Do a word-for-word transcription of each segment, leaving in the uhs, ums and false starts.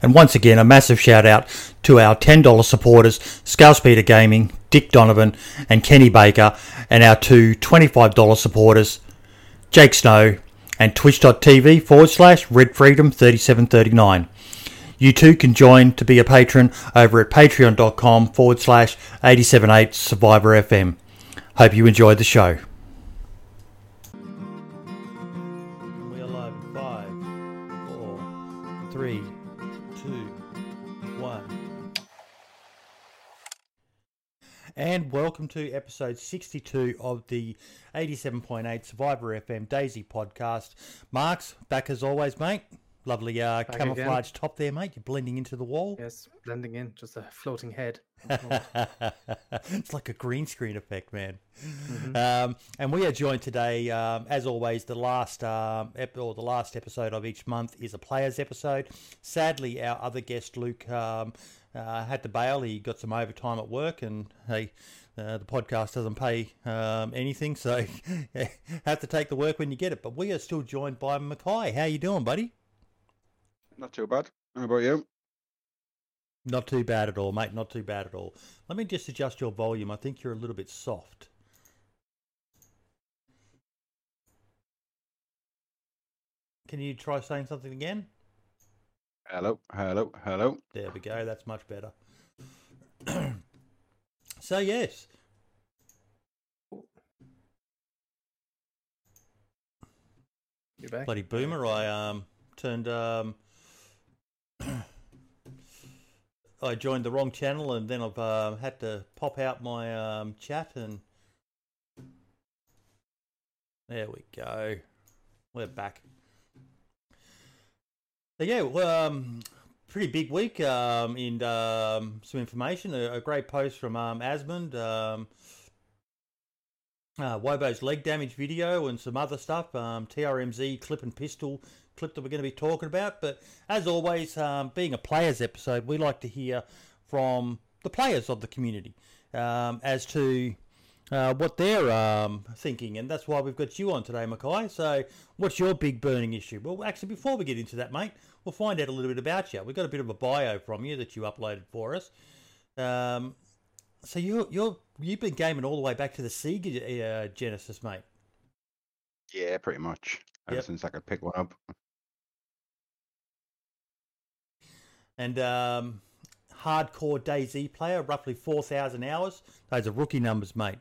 And once again, a massive shout out to our ten dollar supporters, Scalespeeder Gaming, Dick Donovan and Kenny Baker, and our two twenty-five dollar supporters, Jake Snow and twitch.tv forward slash redfreedom3739. You too can join to be a patron over at patreon.com forward slash 878 Survivor FM. Hope you enjoyed the show. We are live in five, four, three, two, one. And welcome to episode sixty-two of the eighty-seven point eight Survivor F M DayZ podcast. Mark's back as always, mate. Lovely uh, camouflage again. Top there, mate. You're blending into the wall. Yes, blending in. Just a floating head. It's like a green screen effect, man. Mm-hmm. Um, and we are joined today, um, as always, the last um, ep- or the last episode of each month is a players episode. Sadly, our other guest, Luke, um, uh, had to bail. He got some overtime at work, and hey, uh, the podcast doesn't pay um, anything, so have to take the work when you get it. But we are still joined by Mackay. How you doing, buddy? Not too bad. How about you? Not too bad at all, mate. Not too bad at all. Let me just adjust your volume. I think you're a little bit soft. Can you try saying something again? Hello, hello, hello. There we go. That's much better. So, yes. You're back. Bloody boomer. I um turned... um. I joined the wrong channel, and then I've uh, had to pop out my um, chat, and there we go. We're back. So yeah, well, um, pretty big week um, in um, some information. A, a great post from um, Asmongold, um, uh, Wobo's leg damage video, and some other stuff. Um, T R M Z clip and pistol clip that we're going to be talking about, but as always, um, being a players episode, we like to hear from the players of the community um, as to uh, what they're um, thinking, and that's why we've got you on today, Mackay. So what's your big burning issue? Well, actually, before we get into that, mate, we'll find out a little bit about you. We got a bit of a bio from you that you uploaded for us. Um, so you're, you're, you've been gaming all the way back to the Sega uh, Genesis, mate. Yeah, pretty much. Ever yep. since I could pick one up. And um, hardcore DayZ player, roughly four thousand hours. Those are rookie numbers, mate.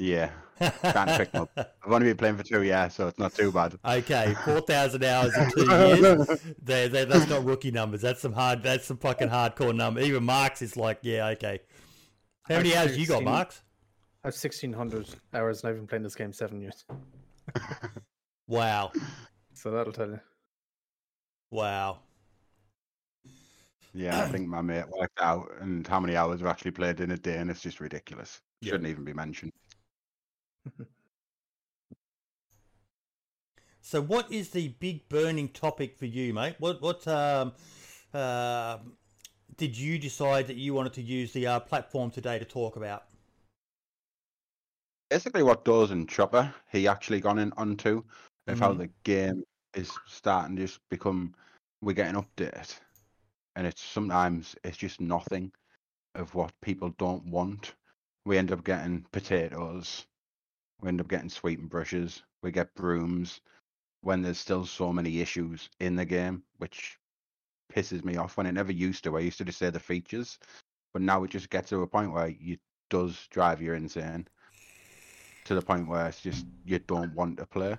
Yeah. Can't pick them up. I've only been playing for two years, so it's not too bad. Okay, four thousand hours in two years. they're, they're, that's not rookie numbers. That's some hard. That's some fucking hardcore number. Even Marks is like, yeah, okay. How many hours you got, Marks? I have sixteen hundred hours, and I've been playing this game seven years. Wow. So that'll tell you. Wow. Yeah, I think my mate worked out and how many hours I've actually played in a day, and it's just ridiculous. Yep. Shouldn't even be mentioned. So what is the big burning topic for you, mate? What what um, uh, did you decide that you wanted to use the uh, platform today to talk about? Basically what Dawes and Chopper, he actually gone in onto, of mm-hmm. how the game is starting to just become, we're getting updated, and it's sometimes it's just nothing of what people don't want. We end up getting potatoes, we end up getting sweeping brushes, we get brooms, when there's still so many issues in the game, which pisses me off when it never used to. I used to just say the features, but now it just gets to a point where it does drive you insane. To the point where it's just you don't want to play.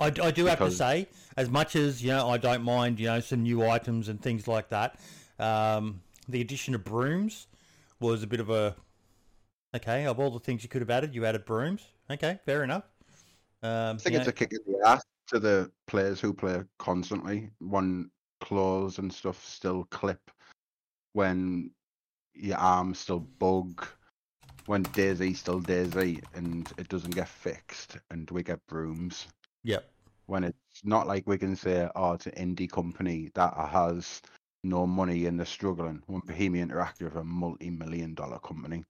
I, I do because... have to say, as much as, you know, I don't mind, you know, some new items and things like that, um, the addition of brooms was a bit of a, okay, of all the things you could have added, you added brooms. Okay, fair enough. Um, I think it's know... a kick in the ass to the players who play constantly. When claws and stuff still clip, when your arms still bug, when DayZ still DayZ and it doesn't get fixed and we get brooms. Yep. When it's not like we can say, oh, it's an indie company that has no money and they're struggling. When Bohemia Interactive are a multi-million dollar company.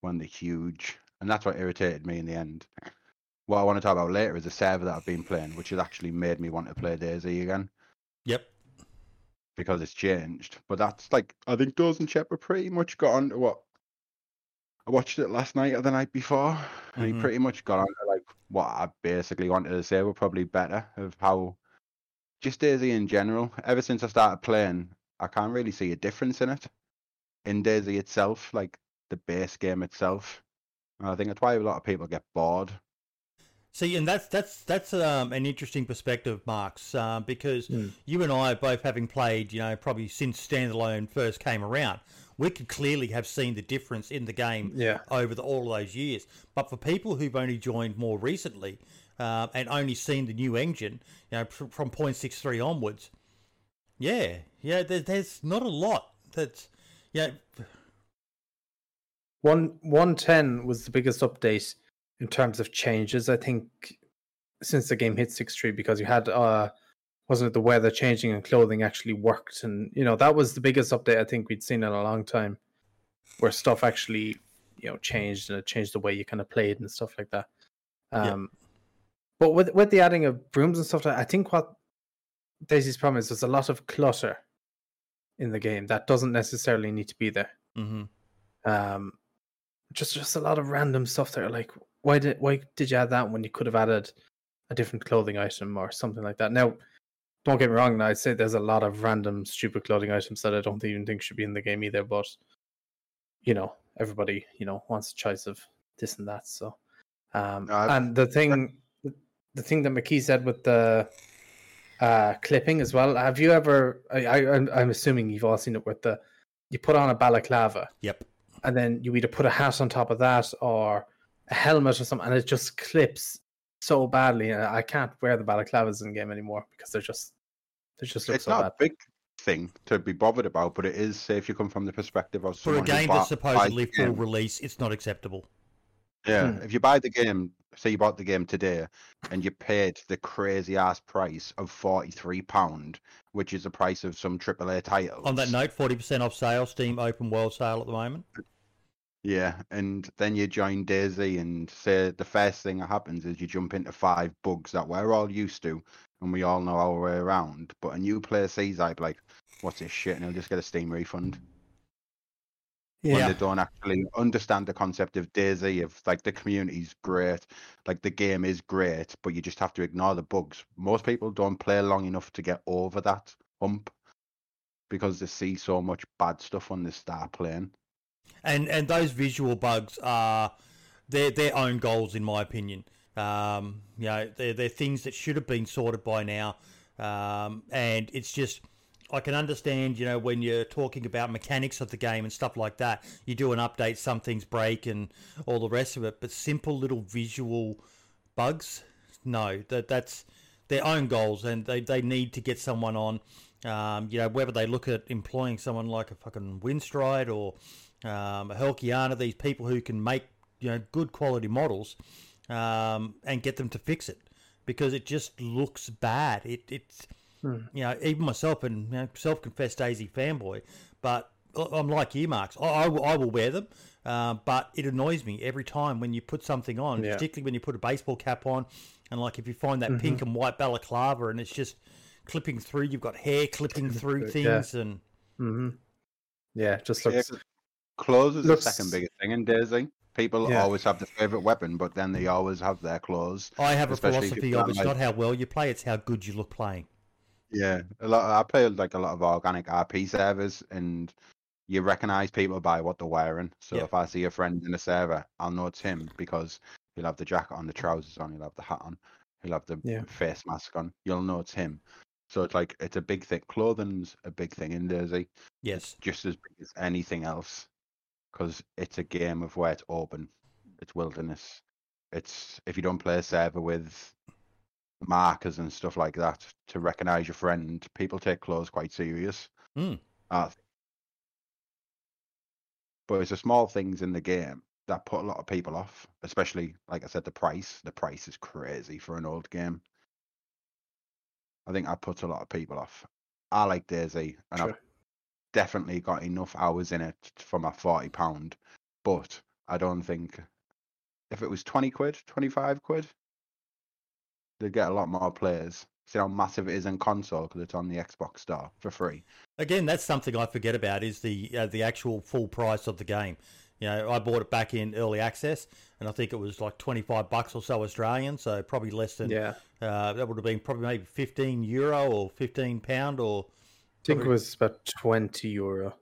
When they're huge. And that's what irritated me in the end. what I want to talk about later is a server that I've been playing, which has actually made me want to play DayZ again. Yep. Because it's changed. But that's like, I think Dawes and Shepard pretty much got on to what I watched it last night or the night before, and mm-hmm. he pretty much got on to like what I basically wanted to say were probably better of how just DayZ in general. Ever since I started playing, I can't really see a difference in it. In DayZ itself, like the base game itself. And I think that's why a lot of people get bored. See, and that's that's that's um, an interesting perspective, Marks, uh, because mm. you and I both having played, you know, probably since Standalone first came around, we could clearly have seen the difference in the game yeah. over the, all of those years. But for people who've only joined more recently uh, and only seen the new engine, you know, pr- from point six three onwards, yeah, yeah, there, there's not a lot that's, yeah. One one ten was the biggest update in terms of changes, I think, since the game hit six three, because you had, uh, wasn't it the weather changing and clothing actually worked? And, you know, that was the biggest update I think we'd seen in a long time, where stuff actually, you know, changed, and it changed the way you kind of played and stuff like that. Um, yeah. But with with the adding of brooms and stuff, I think what Daisy's problem is, there's a lot of clutter in the game that doesn't necessarily need to be there. Mm-hmm. Um, just, just a lot of random stuff there, like, Why did why did you add that when you could have added a different clothing item or something like that? Now, don't get me wrong. Now, I'd say there's a lot of random, stupid clothing items that I don't even think should be in the game either. But, you know, everybody, you know, wants a choice of this and that. So, um, no, and the thing, the thing that Mackay said with the uh, clipping as well. Have you ever? I, I I'm assuming you've all seen it with the you put on a balaclava. Yep. And then you either put a hat on top of that or a helmet or something, and it just clips so badly. I can't wear the balaclavas in the game anymore because they're just they just look it's so bad. It's not a big thing to be bothered about, but it is, say, if you come from the perspective of someone for a game that's supposedly full release, it's not acceptable. Yeah, hmm. If you buy the game, say you bought the game today, and you paid the crazy ass price of forty-three pounds, which is the price of some triple A titles. On that note, forty percent off sale, Steam open world sale at the moment. Yeah, and then you join DayZ, and say the first thing that happens is you jump into five bugs that we're all used to, and we all know our way around. But a new player sees like, like what's this shit, and he'll just get a Steam refund. Yeah. When they don't actually understand the concept of DayZ, of like the community's great, like the game is great, but you just have to ignore the bugs. Most people don't play long enough to get over that hump because they see so much bad stuff when they start playing. And and those visual bugs are their their own goals, in my opinion. Um, you know, they're they're things that should have been sorted by now. Um, and it's just, I can understand, you know, when you're talking about mechanics of the game and stuff like that, you do an update, some things break and all the rest of it. But simple little visual bugs, no, that that's their own goals, and they, they need to get someone on. Um, you know, whether they look at employing someone like a fucking Windstride or Um, Helkiana, these people who can make, you know, good quality models, um, and get them to fix it, because it just looks bad. It it's mm. you know, even myself, and you know, self-confessed DayZ fanboy, but I'm like you, Marks. I, I, I will wear them, uh, but it annoys me every time when you put something on, yeah. particularly when you put a baseball cap on, and like if you find that mm-hmm. pink and white balaclava, and it's just clipping through. You've got hair clipping through things, yeah. and mm-hmm. yeah, it just looks. Yeah. Clothes is Looks... the second biggest thing in DayZ. People yeah. always have their favourite weapon, but then they always have their clothes. I have a philosophy of it's like... not how well you play, it's how good you look playing. Yeah, a lot. I play like a lot of organic R P servers, and you recognise people by what they're wearing. So yeah. if I see a friend in a server, I'll know it's him because he'll have the jacket on, the trousers on, he'll have the hat on, he'll have the yeah. face mask on. You'll know it's him. So it's like, it's a big thing. Clothing's a big thing in DayZ. Yes. It's just as big as anything else. Because it's a game of where it's open, it's wilderness. It's if you don't play a server with markers and stuff like that to recognise your friend, people take clothes quite serious. Mm. Uh, but it's the small things in the game that put a lot of people off, especially, like I said, the price. The price is crazy for an old game. I think that puts a lot of people off. I like DayZ, and sure. I've definitely got enough hours in it for my forty pound, but I don't think if it was twenty quid, twenty-five quid, They get a lot more players. See how massive it is in console because it's on the Xbox Store for free. Again, that's something I forget about is the uh, the actual full price of the game. You know, I bought it back in early access, and I think it was like twenty-five bucks or so Australian, so probably less than yeah. Uh, that would have been probably maybe fifteen euro or fifteen pound or. I think probably... it was about twenty euro.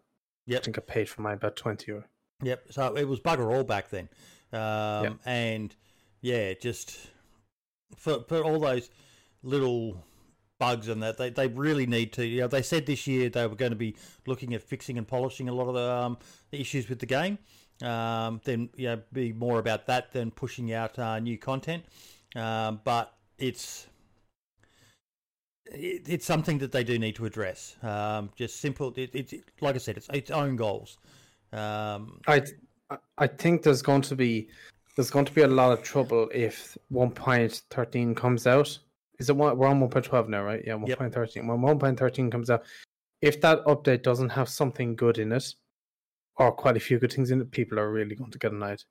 Yep. I think I paid for mine about twenty euro. Yep. So it was bugger all back then, um, yep. and yeah, just for for all those little bugs and that they, they really need to. You know, they said this year they were going to be looking at fixing and polishing a lot of the, um, the issues with the game. Um, then you know, be more about that than pushing out uh, new content. Um, but it's it, it's something that they do need to address. Um, just simple. It's it, it, like I said, it's its own goals. Um, I I think there's going to be there's going to be a lot of trouble if one point thirteen comes out. Is it one, we're on one point twelve now, right? Yeah, one point thirteen. Yep. When one point thirteen comes out, if that update doesn't have something good in it, or quite a few good things in it, people are really going to get annoyed.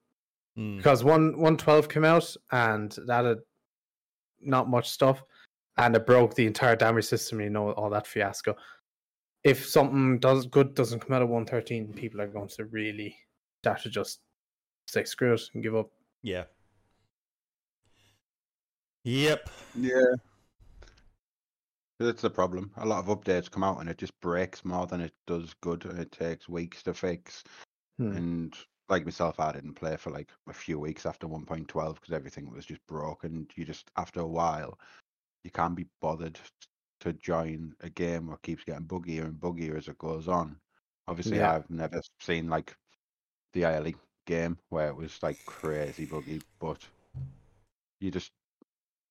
Mm. Because one point twelve came out, and it added not much stuff, and it broke the entire damage system, you know, all that fiasco. If something does good doesn't come out of one point thirteen, people are going to really start to just say screw it and give up. Yeah. Yep. Yeah. That's the problem. A lot of updates come out and it just breaks more than it does good, and it takes weeks to fix. Hmm. And like myself, I didn't play for like a few weeks after one point twelve because everything was just broken. You just, after a while, you can't be bothered to join a game where it keeps getting buggier and buggier as it goes on. Obviously, yeah. I've never seen like the I L E game where it was like crazy buggy, but you just.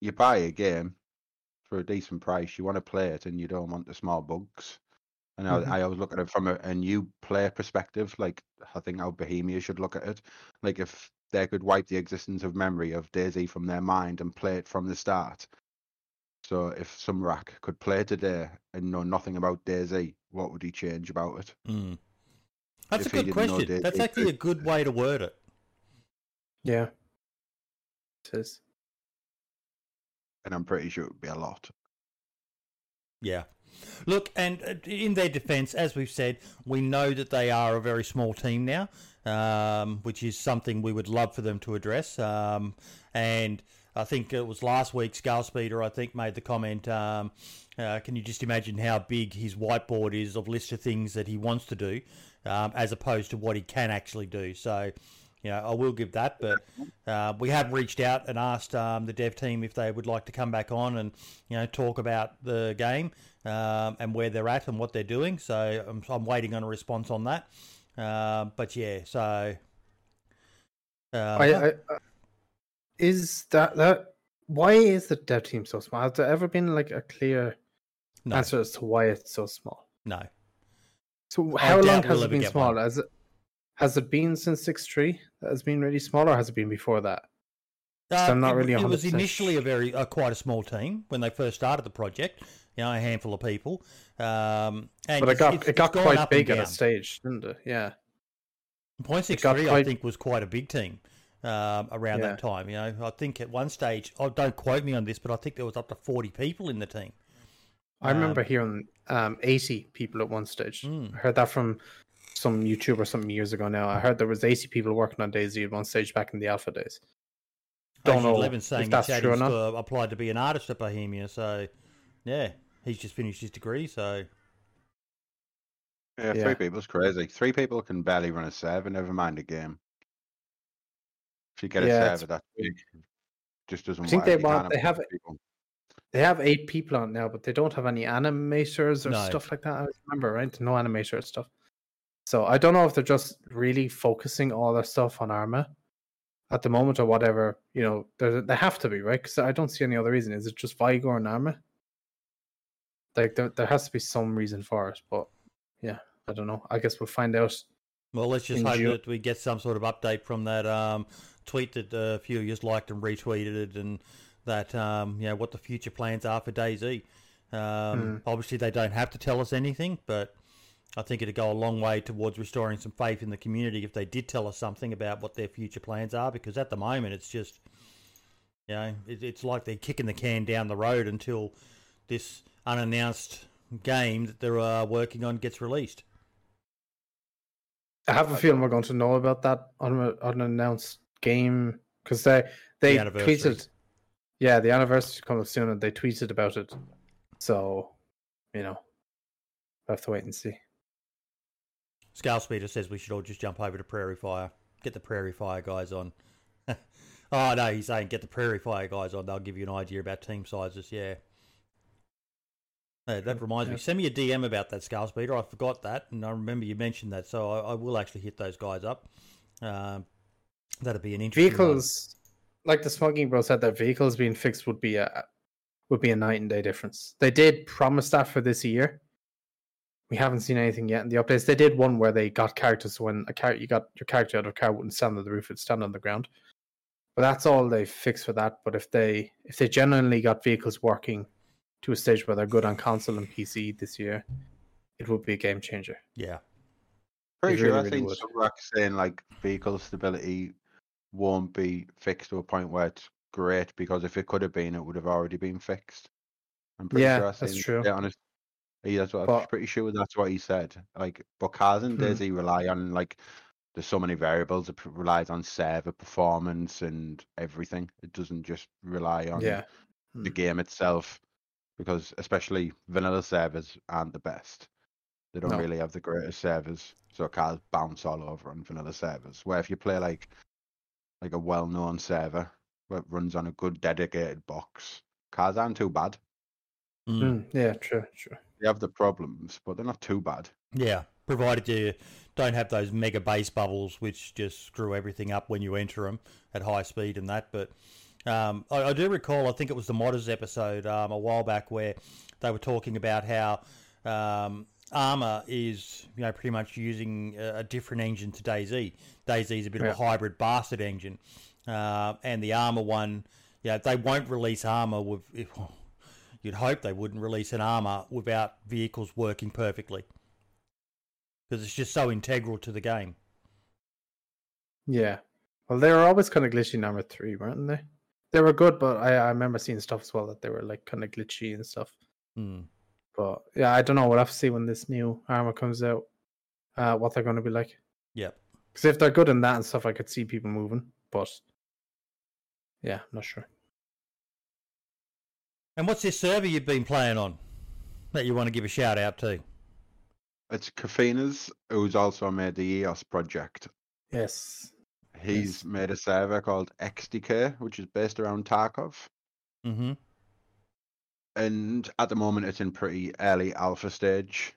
You buy a game for a decent price, you want to play it, and you don't want the small bugs. And mm-hmm. I, I always look at it from a, a new player perspective, like I think how Bohemia should look at it. Like if they could wipe the existence of memory of DayZ from their mind and play it from the start. So if some rack could play today and know nothing about DayZ, what would he change about it? Mm. That's if a good question. That's actually a good way to word it. Yeah. It is. And I'm pretty sure it would be a lot. Yeah. Look, and in their defense, as we've said, we know that they are a very small team now, um, which is something we would love for them to address. Um, and I think it was last week, Scalespeeder, I think, made the comment, um, uh, can you just imagine how big his whiteboard is of list of things that he wants to do, um, as opposed to what he can actually do. So... You know, I will give that, but uh, we have reached out and asked um, the dev team if they would like to come back on and, you know, talk about the game um, and where they're at and what they're doing. So I'm, I'm waiting on a response on that. Uh, but yeah, so uh, I, I, is that that why is the dev team so small? Has there ever been like a clear no. answer as to why it's so small? No. So how long has it been small? Has it? Has it been since six three that has been really small, or has it been before that? Uh, I'm not it, really. It was initially a very uh, quite a small team when they first started the project. You know, a handful of people. Um, and but it got it, it got quite big at a stage, didn't it? Yeah. point six three, I think, was quite a big team um, around yeah. that time. You know, I think at one stage, oh, don't quote me on this, but I think there was up to forty people in the team. I um, remember hearing um, eighty people at one stage. Mm. I heard that from. Some YouTuber some years ago now. I heard there was eighty people working on DayZ at one stage back in the alpha days. Don't know if that's true or not. Uh, applied to be an artist at Bohemia, so yeah, he's just finished his degree. So yeah, yeah. Three people's crazy. Three people can barely run a server. Never mind a game. If you get a yeah, server that big, it just doesn't. I think they want. They have. People. They have eight people on now, but they don't have any animators or no. stuff like that. I remember, right? No animator and stuff. So I don't know if they're just really focusing all their stuff on Arma at the moment or whatever. You know, they have to be, right? Because I don't see any other reason. Is it just Vigor and Arma? Like, there, there has to be some reason for it. But, yeah, I don't know. I guess we'll find out. Well, let's just hope June. that we get some sort of update from that um, tweet that a few of you liked and retweeted it, and that, um, you know, what the future plans are for DayZ. Um, mm. Obviously, they don't have to tell us anything, but... I think it'd go a long way towards restoring some faith in the community if they did tell us something about what their future plans are, because at the moment it's just You know, it, it's like they're kicking the can down the road until this unannounced game that they're uh, working on gets released. I have a feeling we're going to know about that un- unannounced game because they they the tweeted, yeah, the anniversary comes soon, and they tweeted about it. So, you know, we'll have to wait and see. Scalespeeder says we should all just jump over to Prairie Fire. Get the Prairie Fire guys on. Oh, no, he's saying get the Prairie Fire guys on. They'll give you an idea about team sizes, yeah. Hey, that reminds yeah. me. Send me a D M about that, Scalespeeder. I forgot that, and I remember you mentioned that, so I, I will actually hit those guys up. Um, that'd be an interesting Vehicles, one. Like the Smoking Bros said, that vehicles being fixed would be a would be a night and day difference. They did promise that for this year. We haven't seen anything yet in the updates. They did one where they got characters when a car- you got your character out of a car wouldn't stand on the roof, it'd stand on the ground. But that's all they fixed for that. But if they if they genuinely got vehicles working to a stage where they're good on console and P C this year, it would be a game changer. Yeah. Pretty sure I've seen some racks saying like vehicle stability won't be fixed to a point where it's great because if it could have been, it would have already been fixed. I'm pretty yeah, sure I've seen that's true. Yeah, Yeah, that's what but, I'm pretty sure that's what he said. Like, but cars and Daisy rely on like there's so many variables. It relies on server performance and everything. It doesn't just rely on yeah. the hmm. game itself, because especially vanilla servers aren't the best. They don't no. really have the greatest servers, so cars bounce all over on vanilla servers. Where if you play like like a well-known server that runs on a good dedicated box, cars aren't too bad. Mm. Yeah, true, true. They have the problems, but they're not too bad. Yeah, provided you don't have those mega base bubbles, which just screw everything up when you enter them at high speed and that. But um, I, I do recall, I think it was the Modders episode um, a while back where they were talking about how um, Armor is, you know, pretty much using a, a different engine to DayZ. DayZ is a bit yeah. of a hybrid bastard engine, uh, and the Armor one, yeah, they won't release Armor with. If, You'd hope they wouldn't release an Armor without vehicles working perfectly, because it's just so integral to the game. Yeah. Well, they were always kind of glitchy in Armor three, weren't they? They were good, but I, I remember seeing stuff as well that they were like kind of glitchy and stuff. Mm. But yeah, I don't know. We'll have to see when this new Armor comes out, uh, what they're going to be like. Yep. Because if they're good in that and stuff, I could see people moving. But yeah, I'm not sure. And what's this server you've been playing on that you want to give a shout out to? It's Kafina's, who's also made the E O S project. Yes. He's yes. made a server called X D K, which is based around Tarkov. Mm-hmm. And at the moment, it's in pretty early alpha stage.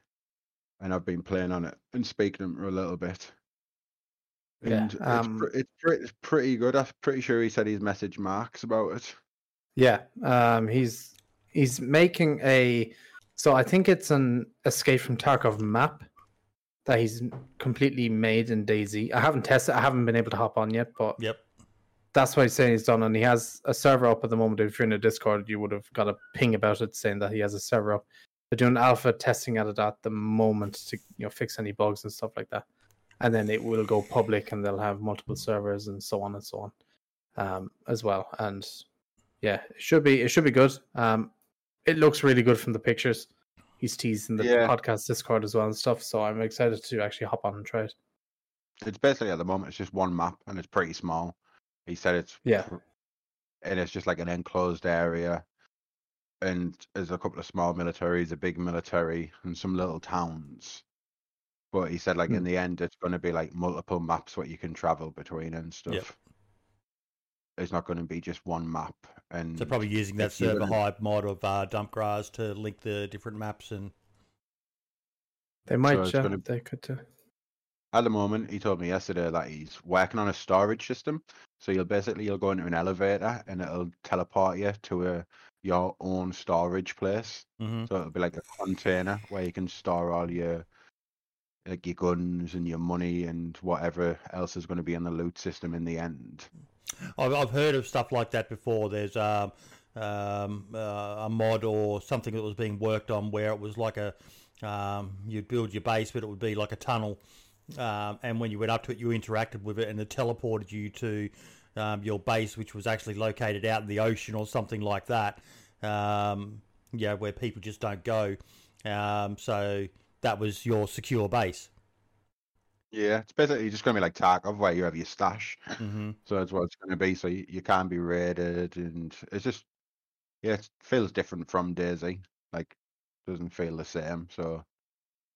And I've been playing on it and speaking to him a little bit. And yeah, um... it's, pre- it's pretty good. I'm pretty sure he said he's messaged Marks about it. Yeah, um, he's he's making a so I think it's an Escape from Tarkov map that he's completely made in DayZ. I haven't tested, I haven't been able to hop on yet, but yep, that's what he's saying he's done. And he has a server up at the moment. If you're in a Discord, you would have got a ping about it saying that he has a server up. They're doing alpha testing at it at the moment to you know fix any bugs and stuff like that, and then it will go public, and they'll have multiple servers and so on and so on, um, as well and. Yeah, it should be it should be good. Um, it looks really good from the pictures. He's teased in the yeah. podcast Discord as well and stuff, so I'm excited to actually hop on and try it. It's basically at the moment it's just one map and it's pretty small. He said it's yeah, and it's just like an enclosed area, and there's a couple of small militaries, a big military, and some little towns. But he said like mm. in the end it's going to be like multiple maps what you can travel between and stuff. Yep. It's not going to be just one map. And so probably using that server hype mod of uh, Dumpgras to link the different maps. And they might, so jump. Be... They could too. At the moment, he told me yesterday that he's working on a storage system. So you'll basically, you'll go into an elevator and it'll teleport you to a, your own storage place. Mm-hmm. So it'll be like a container where you can store all your, like your guns and your money and whatever else is going to be in the loot system in the end. I've heard of stuff like that before. There's um, um, uh, a mod or something that was being worked on where it was like a um, you'd build your base, but it would be like a tunnel, um, and when you went up to it, you interacted with it, and it teleported you to um, your base, which was actually located out in the ocean or something like that, um, yeah, where people just don't go. Um, so that was your secure base. Yeah, it's basically just going to be like Tarkov, where you have your stash. Mm-hmm. So that's what it's going to be. So you, you can't be raided, and it's just, yeah, it feels different from DayZ. Like, it doesn't feel the same. So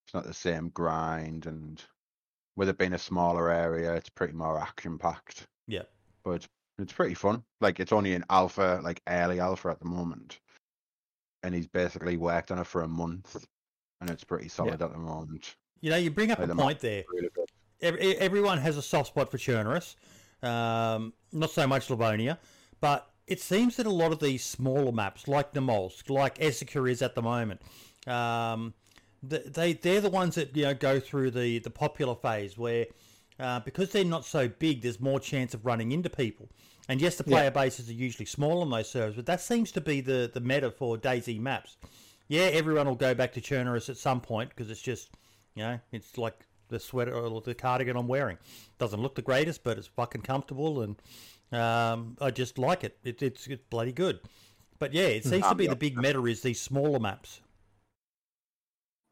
it's not the same grind, and with it being a smaller area, it's pretty more action packed. Yeah, but it's, it's pretty fun. Like, it's only in alpha, like early alpha at the moment, and he's basically worked on it for a month, and it's pretty solid yeah. at the moment. You know, you bring up like a the point there. Really Every, everyone has a soft spot for Chernarus, um, not so much Livonia, but it seems that a lot of these smaller maps, like the Molsk, like Esseker is at the moment, um, they, they're the ones that, you know, go through the, the popular phase where, uh, because they're not so big, there's more chance of running into people. And yes, the player yeah. bases are usually small on those servers, but that seems to be the, the meta for DayZ maps. Yeah, everyone will go back to Chernarus at some point because it's just, you know, it's like the sweater or the cardigan I'm wearing. Doesn't look the greatest, but it's fucking comfortable, and um, I just like it. it it's, it's bloody good. But yeah, it seems I'm to be the, the big meta is these smaller maps.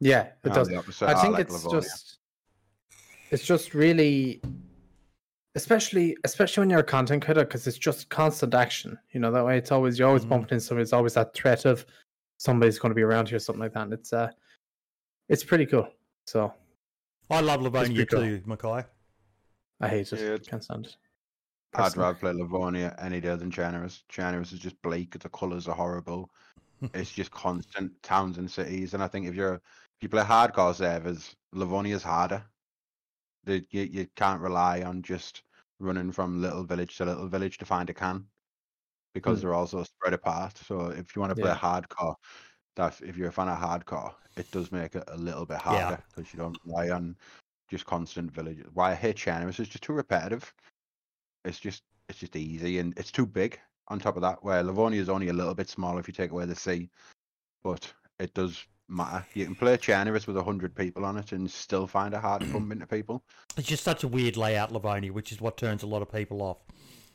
Yeah, it I'm does. I think I like it's Livonia. just, it's just really, especially especially when you're a content creator, because it's just constant action. You know, that way it's always, you're always mm-hmm. bumping into somebody. It's always that threat of somebody's going to be around here or something like that. And it's uh, it's pretty cool. So, I love Livonia too, Mackay. I hate it. Yeah, can't stand it. I'd rather play Livonia any day than Chernarus. Chernarus is just bleak. The colours are horrible. It's just constant towns and cities. And I think if you're if you play hardcore servers, Livonia's harder. The, you, you can't rely on just running from little village to little village to find a can, because mm. they're also spread apart. So if you want to play yeah. hardcore, that if you're a fan of hardcore, it does make it a little bit harder because yeah. you don't rely on just constant villages. Why I hate Chernarus is just too repetitive. It's just it's just easy, and it's too big. On top of that, where Livonia is only a little bit smaller if you take away the sea, but it does matter. You can play Chernarus with a hundred people on it and still find it hard to bump into people. It's just such a weird layout, Livonia, which is what turns a lot of people off.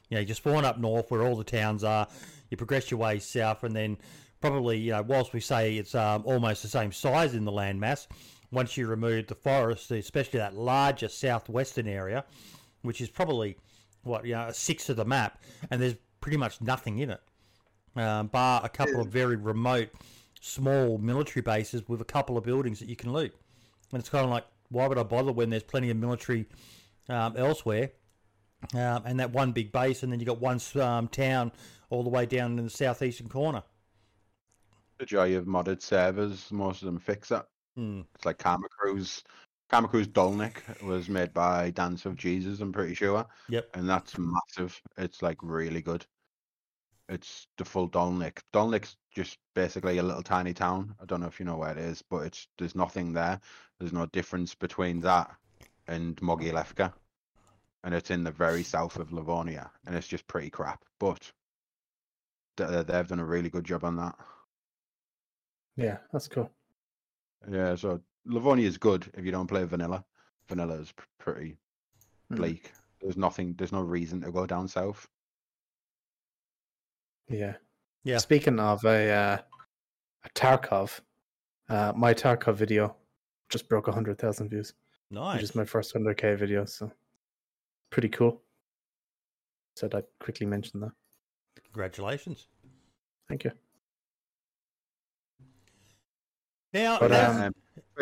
You know, you just spawn up north where all the towns are. You progress your way south, and then probably, you know, whilst we say it's um, almost the same size in the landmass, once you remove the forest, especially that larger southwestern area, which is probably what you know a sixth of the map, and there's pretty much nothing in it, um, bar a couple of very remote, small military bases with a couple of buildings that you can loot. And it's kind of like, why would I bother when there's plenty of military um, elsewhere, um, and that one big base, and then you got one um, town all the way down in the southeastern corner. The joy of modded servers, most of them fix it. Mm. It's like Kamyshovo's Kamyshovo's Dolnik was made by Dance of Jesus, I'm pretty sure. Yep. And that's massive. It's like really good. It's the full Dolnik. Dolnik's just basically a little tiny town. I don't know if you know where it is, but it's there's nothing there. There's no difference between that and Mogilevka. And it's in the very south of Livonia. And it's just pretty crap. But they've done a really good job on that. Yeah, that's cool. Yeah, so Livonia is good if you don't play vanilla. Vanilla is pretty bleak. Mm. There's nothing. There's no reason to go down south. Yeah, yeah. Speaking of a, uh, a Tarkov, uh, my Tarkov video just broke a hundred thousand views. Nice. Which is my first hundred k video, so pretty cool. Said I'd quickly mention that. Congratulations. Thank you. Now, but, um,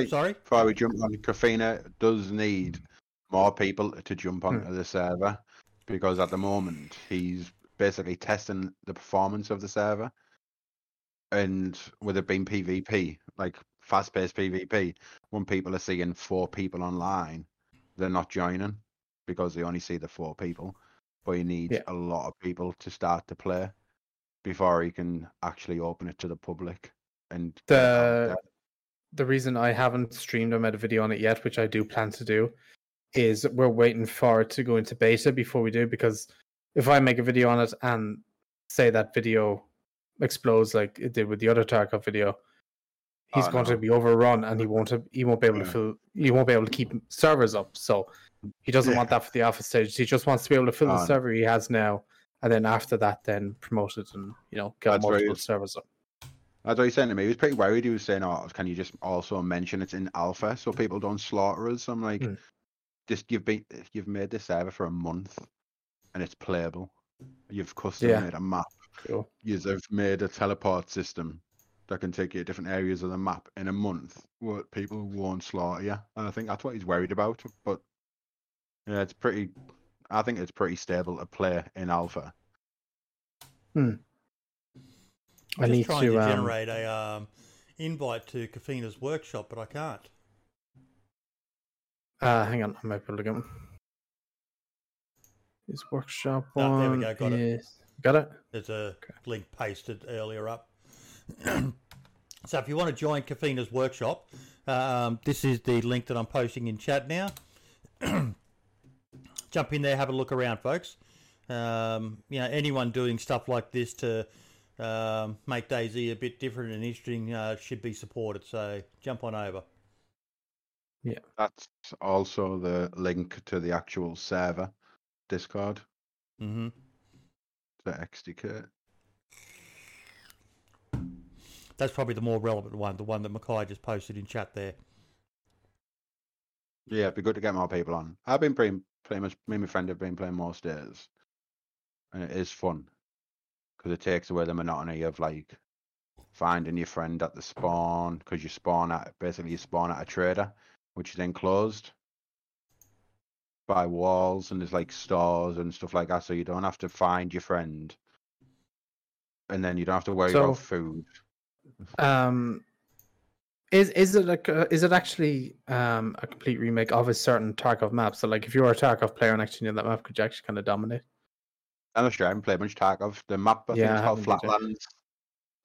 sorry. Before we jump on, Kofina does need more people to jump onto hmm. the server, because at the moment he's basically testing the performance of the server, and with it being PvP, like fast-paced PvP, when people are seeing four people online, they're not joining because they only see the four people. But he needs yeah. a lot of people to start to play before he can actually open it to the public. And the The reason I haven't streamed or made a video on it yet, which I do plan to do, is we're waiting for it to go into beta before we do, because if I make a video on it and say that video explodes like it did with the other Tarkov video, he's oh, going no. to be overrun, and he won't have, he won't be able yeah. to fill, he won't be able to keep servers up. So he doesn't yeah. want that for the alpha stage. He just wants to be able to fill oh, the server he has now, and then after that, then promote it and you know get multiple was, servers up. That's what he said to me. He was pretty worried. He was saying, "Oh, can you just also mention it's in alpha so people don't slaughter us?" I'm like, mm. "Just you've been you've made this server for a month, and it's playable. You've custom yeah. made a map. Cool. You've made a teleport system." That can take you to different areas of the map in a month. Where people won't slaughter you. And I think that's what he's worried about. But yeah, it's pretty. I think it's pretty stable to play in alpha. Hmm. I, I need to, to um... generate a um, invite to Kafina's workshop, but I can't. Uh, hang on, I might be able to get one. His workshop oh, one. There we go. Got is... it. Got it. There's a okay. link pasted earlier up. So if you want to join Kafina's workshop, um, this is the link that I'm posting in chat now. Jump in there, have a look around, folks. Um, you know, anyone doing stuff like this to um, make DayZ a bit different and interesting uh, should be supported. So jump on over. Yeah, that's also the link to the actual server Discord. Mm-hmm. The X D K. That's probably the more relevant one, the one that Mackay just posted in chat there. Yeah, it'd be good to get more people on. I've been playing, pretty much, me and my friend have been playing more days, and it is fun because it takes away the monotony of like finding your friend at the spawn, because you spawn at basically you spawn at a trader, which is enclosed by walls, and there's like stores and stuff like that, so you don't have to find your friend, and then you don't have to worry so... about food. Um, is is it a, is it actually um a complete remake of a certain Tarkov map? So, like, if you were a Tarkov player and actually knew that map, could you actually kind of dominate? I'm not sure. I haven't played much Tarkov. The map, I yeah, think, is called Flatlands.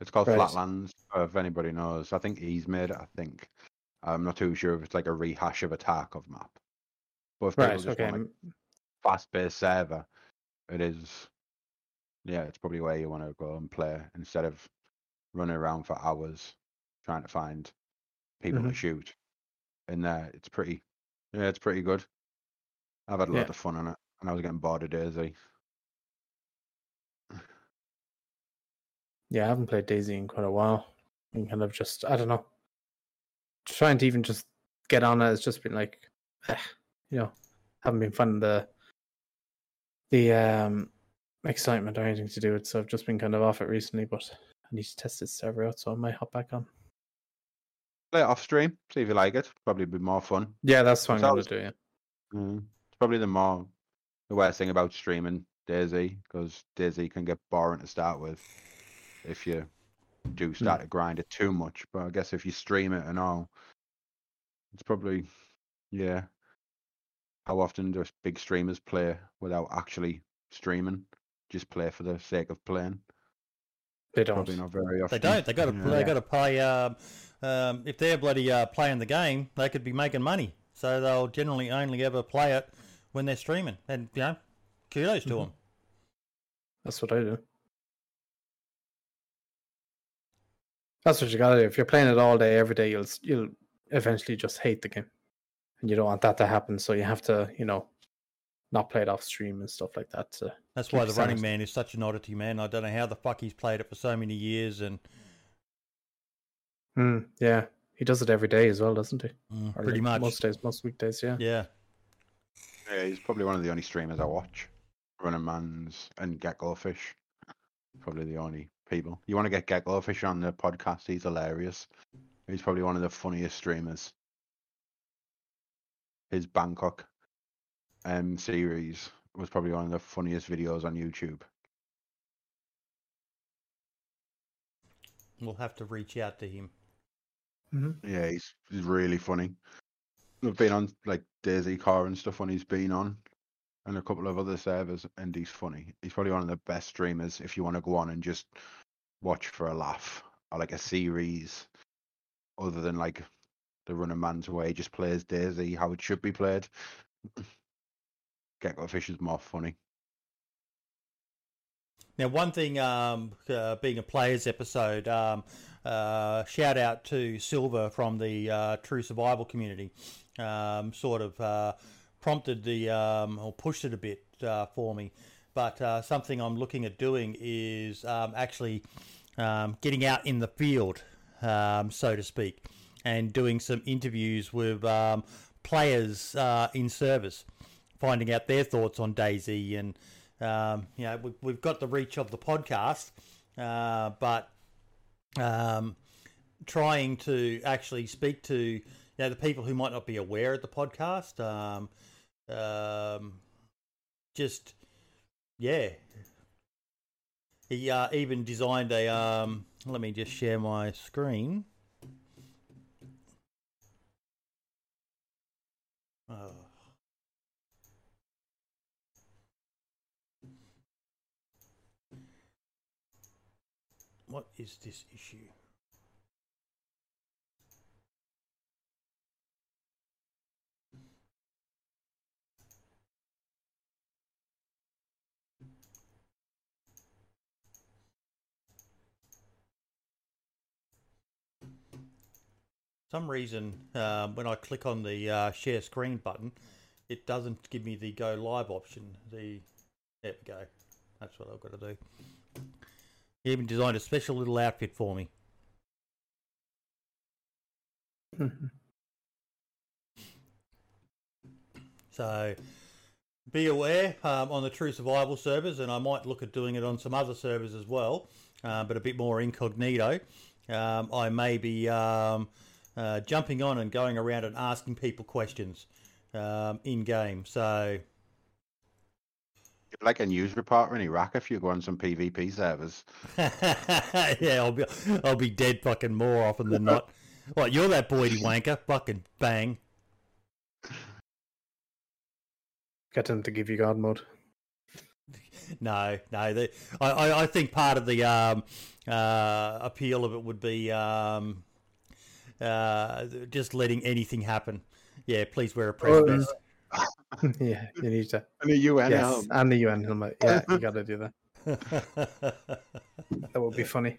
It's called right. Flatlands. If anybody knows, I think he's made it. I think I'm not too sure if it's like a rehash of a Tarkov map, but if people right, just okay. want like fast-paced server, it is. Yeah, it's probably where you want to go and play instead of running around for hours trying to find people mm-hmm. to shoot. And uh, it's pretty, yeah, it's pretty good. I've had a lot yeah. of fun on it, and I was getting bored of DayZ. Yeah, I haven't played DayZ in quite a while. And kind of just, I don't know, trying to even just get on it has just been like, eh, you know, haven't been finding the the um excitement or anything to do it. So I've just been kind of off it recently, but. I need to test this server out, so I might hop back on. Play it off stream, see if you like it. Probably be more fun. Yeah, that's what I'm going to do, yeah. Mm, it's probably the more the worst thing about streaming DayZ, because DayZ can get boring to start with if you do start mm. to grind it too much. But I guess if you stream it and all, it's probably, yeah. How often do big streamers play without actually streaming? Just play for the sake of playing. They don't. Probably not very often. They don't. They got to. Yeah. They got to pay. Um, um, if they're bloody uh, playing the game, they could be making money. So they'll generally only ever play it when they're streaming. And you know, kudos mm-hmm. to them. That's what I do. That's what you got to do. If you're playing it all day, every day, you'll you'll eventually just hate the game, and you don't want that to happen. So you have to, you know, not played off stream and stuff like that. So that's why the Running Man is such an oddity, man. I don't know how the fuck he's played it for so many years. And mm, yeah, he does it every day as well, doesn't he? Mm, pretty like much most days, most weekdays. Yeah, yeah. Yeah, he's probably one of the only streamers I watch. Running Man's and Get Girlfish, probably the only people. You want to get Get Girlfish on the podcast? He's hilarious. He's probably one of the funniest streamers. His Bangkok. Um, series was probably one of the funniest videos on YouTube. We'll have to reach out to him. Mm-hmm. Yeah, he's, he's really funny. I've been on like DayZ Car and stuff when he's been on, and a couple of other servers, and he's funny. He's probably one of the best streamers if you want to go on and just watch for a laugh or like a series, other than like the Running Man's way. He just plays DayZ how it should be played. Get Girlfish is more funny. Now, one thing, um, uh, being a players episode, um, uh, shout out to Silver from the uh, True Survival community, um, sort of uh, prompted the, um, or pushed it a bit uh, for me. But uh, something I'm looking at doing is um, actually um, getting out in the field, um, so to speak, and doing some interviews with um, players uh, in service, finding out their thoughts on DayZ. And Um, you know, we, we've got the reach of the podcast, uh, but um, trying to actually speak to, you know, the people who might not be aware of the podcast, um, um, just, yeah. He uh, even designed a, um, let me just share my screen. Oh. What is this issue? For some reason, uh, when I click on the uh, share screen button, it doesn't give me the go live option. The there we go. That's what I've got to do. He even designed a special little outfit for me. So, be aware um, on the True Survival servers, and I might look at doing it on some other servers as well, uh, but a bit more incognito. Um, I may be um, uh, jumping on and going around and asking people questions um, in-game, so... Like a news reporter in Iraq if you go on some P V P servers. Yeah, I'll be I'll be dead fucking more often than not. Well, you're that Boydie wanker, fucking bang. Get him to give you guard mod. No, no. The, I I think part of the um uh appeal of it would be um uh just letting anything happen. Yeah, please wear a press oh, vest. Yeah, you need to. And the U N yes, helmet. And the U N helmet. Yeah, you got to do that. That would be funny.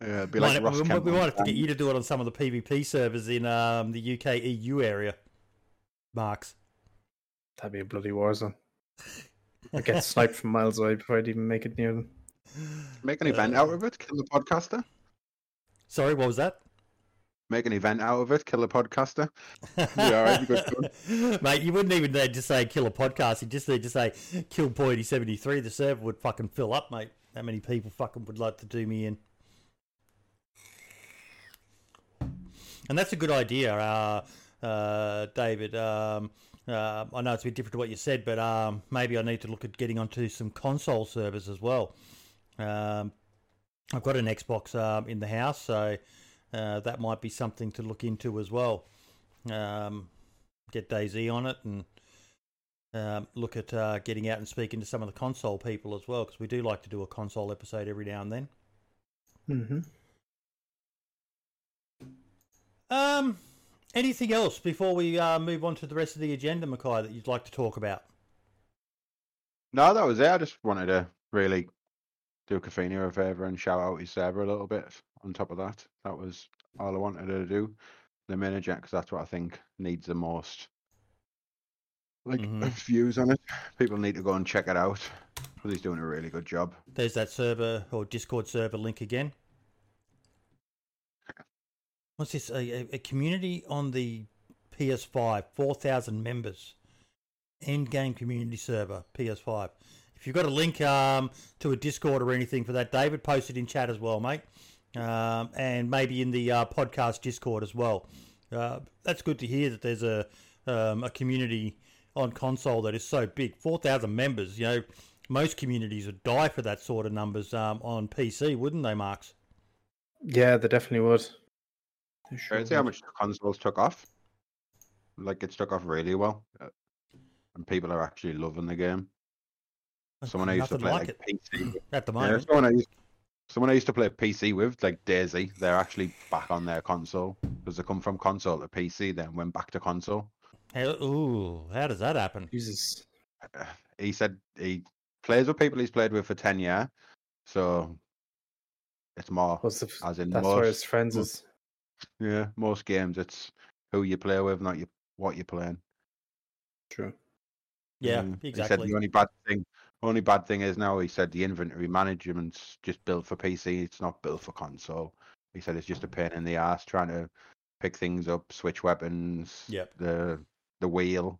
Yeah, it'd be like might, Ross we, we might have to get you to do it on some of the P V P servers in um, the U K E U area. Marks. That'd be a bloody war zone. I'd get sniped from miles away before I'd even make it near them. Make an event out of it. Kill the podcaster. Sorry, what was that? Make an event out of it, kill a podcaster. Right, mate, you wouldn't even need to say kill a podcast, you just need to say kill Boydie seventy-three, the server would fucking fill up, mate. That many people fucking would like to do me in. And that's a good idea, uh, uh, David. Um, uh, I know it's a bit different to what you said, but um, maybe I need to look at getting onto some console servers as well. Um, I've got an Xbox um, in the house, so... Uh, that might be something to look into as well. Um, get DayZ on it and um, look at uh, getting out and speaking to some of the console people as well, because we do like to do a console episode every now and then. Mm-hmm. Um, anything else before we uh, move on to the rest of the agenda, Mackay, that you'd like to talk about? No, that was it. I just wanted to really do Cafina a favour and shout out his server a little bit. On top of that, that was all I wanted to do. The manager, because that's what I think needs the most, like, mm-hmm. views on it. People need to go and check it out because he's doing a really good job. There's that server or Discord server link again. What's this? A, a community on the P S five, four thousand members, end game community server, P S five. If you've got a link um, to a Discord or anything for that, David, post it in chat as well, mate. Um, and maybe in the uh, podcast Discord as well. Uh, that's good to hear that there's a um, a community on console that is so big. four thousand members, you know, most communities would die for that sort of numbers um, on P C, wouldn't they, Marks? Yeah, they definitely would. They sure would. See how much the consoles took off. Like, it's took off really well. And people are actually loving the game. Someone I used to play like, like P C. At the moment. Yeah, someone I used to Someone I used to play P C with, like DayZ, they're actually back on their console because they come from console to P C, then went back to console. How, ooh, how does that happen? Jesus. Uh, he said he plays with people he's played with for ten years. So it's more the, as in that's most, where his friends most, is. Yeah, most games it's who you play with, not you what you're playing. True. Yeah, um, exactly. He said the only bad thing, only bad thing is now he said the inventory management's just built for P C. It's not built for console. He said it's just a pain in the ass trying to pick things up, switch weapons. Yep. The the wheel,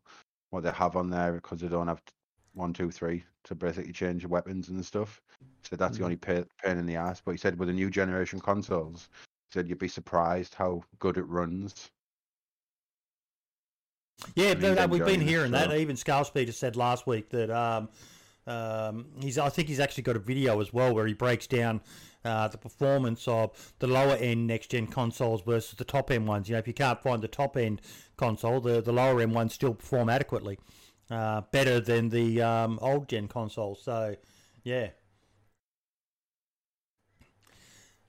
what they have on there because they don't have one, two, three to basically change the weapons and stuff. So that's mm-hmm. the only pain, pain in the ass. But he said with the new generation consoles, he said you'd be surprised how good it runs. Yeah, no, no, we've been hearing that. Even Scalespeeder said last week that um, um, he's. I think he's actually got a video as well where he breaks down uh, the performance of the lower end next gen consoles versus the top end ones. You know, if you can't find the top end console, the, the lower end ones still perform adequately, uh, better than the um, old gen consoles. So, yeah.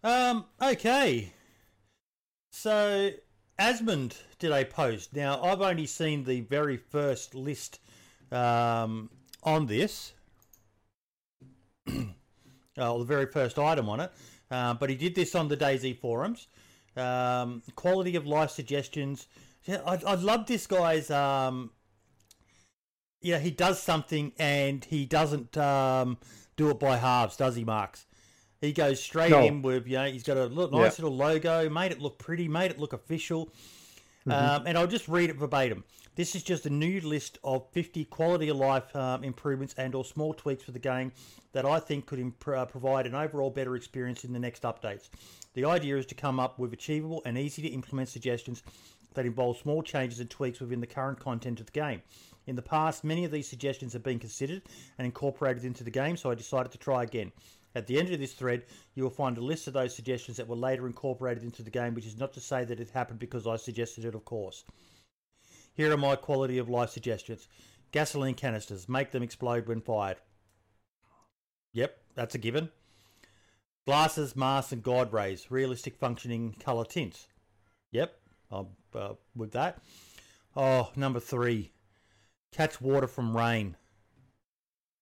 Um. Okay. So. Asmongold did a post. Now, I've only seen the very first list um, on this, oh, the very first item on it, uh, but he did this on the DayZ forums. Um, quality of life suggestions. Yeah, I, I love this guy's, um, yeah, he does something and he doesn't um, do it by halves, does he, Marks? He goes straight no. in with, you know, he's got a look, nice yeah. little logo, made it look pretty, made it look official. Mm-hmm. Um, and I'll just read it verbatim. This is just a new list of fifty quality of life um, improvements and or small tweaks for the game that I think could imp- uh, provide an overall better experience in the next updates. The idea is to come up with achievable and easy to implement suggestions that involve small changes and tweaks within the current content of the game. In the past, many of these suggestions have been considered and incorporated into the game, so I decided to try again. At the end of this thread, you will find a list of those suggestions that were later incorporated into the game, which is not to say that it happened because I suggested it, of course. Here are my quality of life suggestions. Gasoline canisters. Make them explode when fired. Yep, that's a given. Glasses, masks, and guide rays. Realistic functioning colour tints. Yep, I'm uh, with that. Oh, number three. Catch water from rain.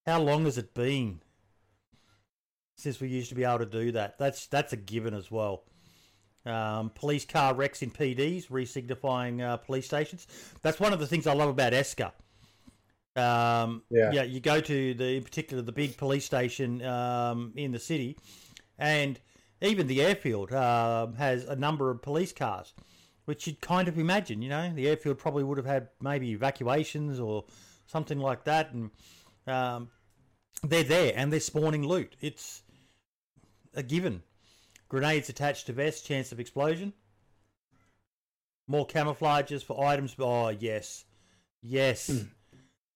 How long has it been since we used to be able to do that? That's that's a given as well. Um, police car wrecks in P Ds, re-signifying uh, police stations. That's one of the things I love about Esseker. Um, yeah. yeah, you go to the, in particular, the big police station um, in the city, and even the airfield uh, has a number of police cars, which you'd kind of imagine. You know, the airfield probably would have had maybe evacuations or something like that, and um, they're there and they're spawning loot. It's a given. Grenades attached to vests, chance of explosion. More camouflages for items. Oh, yes. Yes. Mm.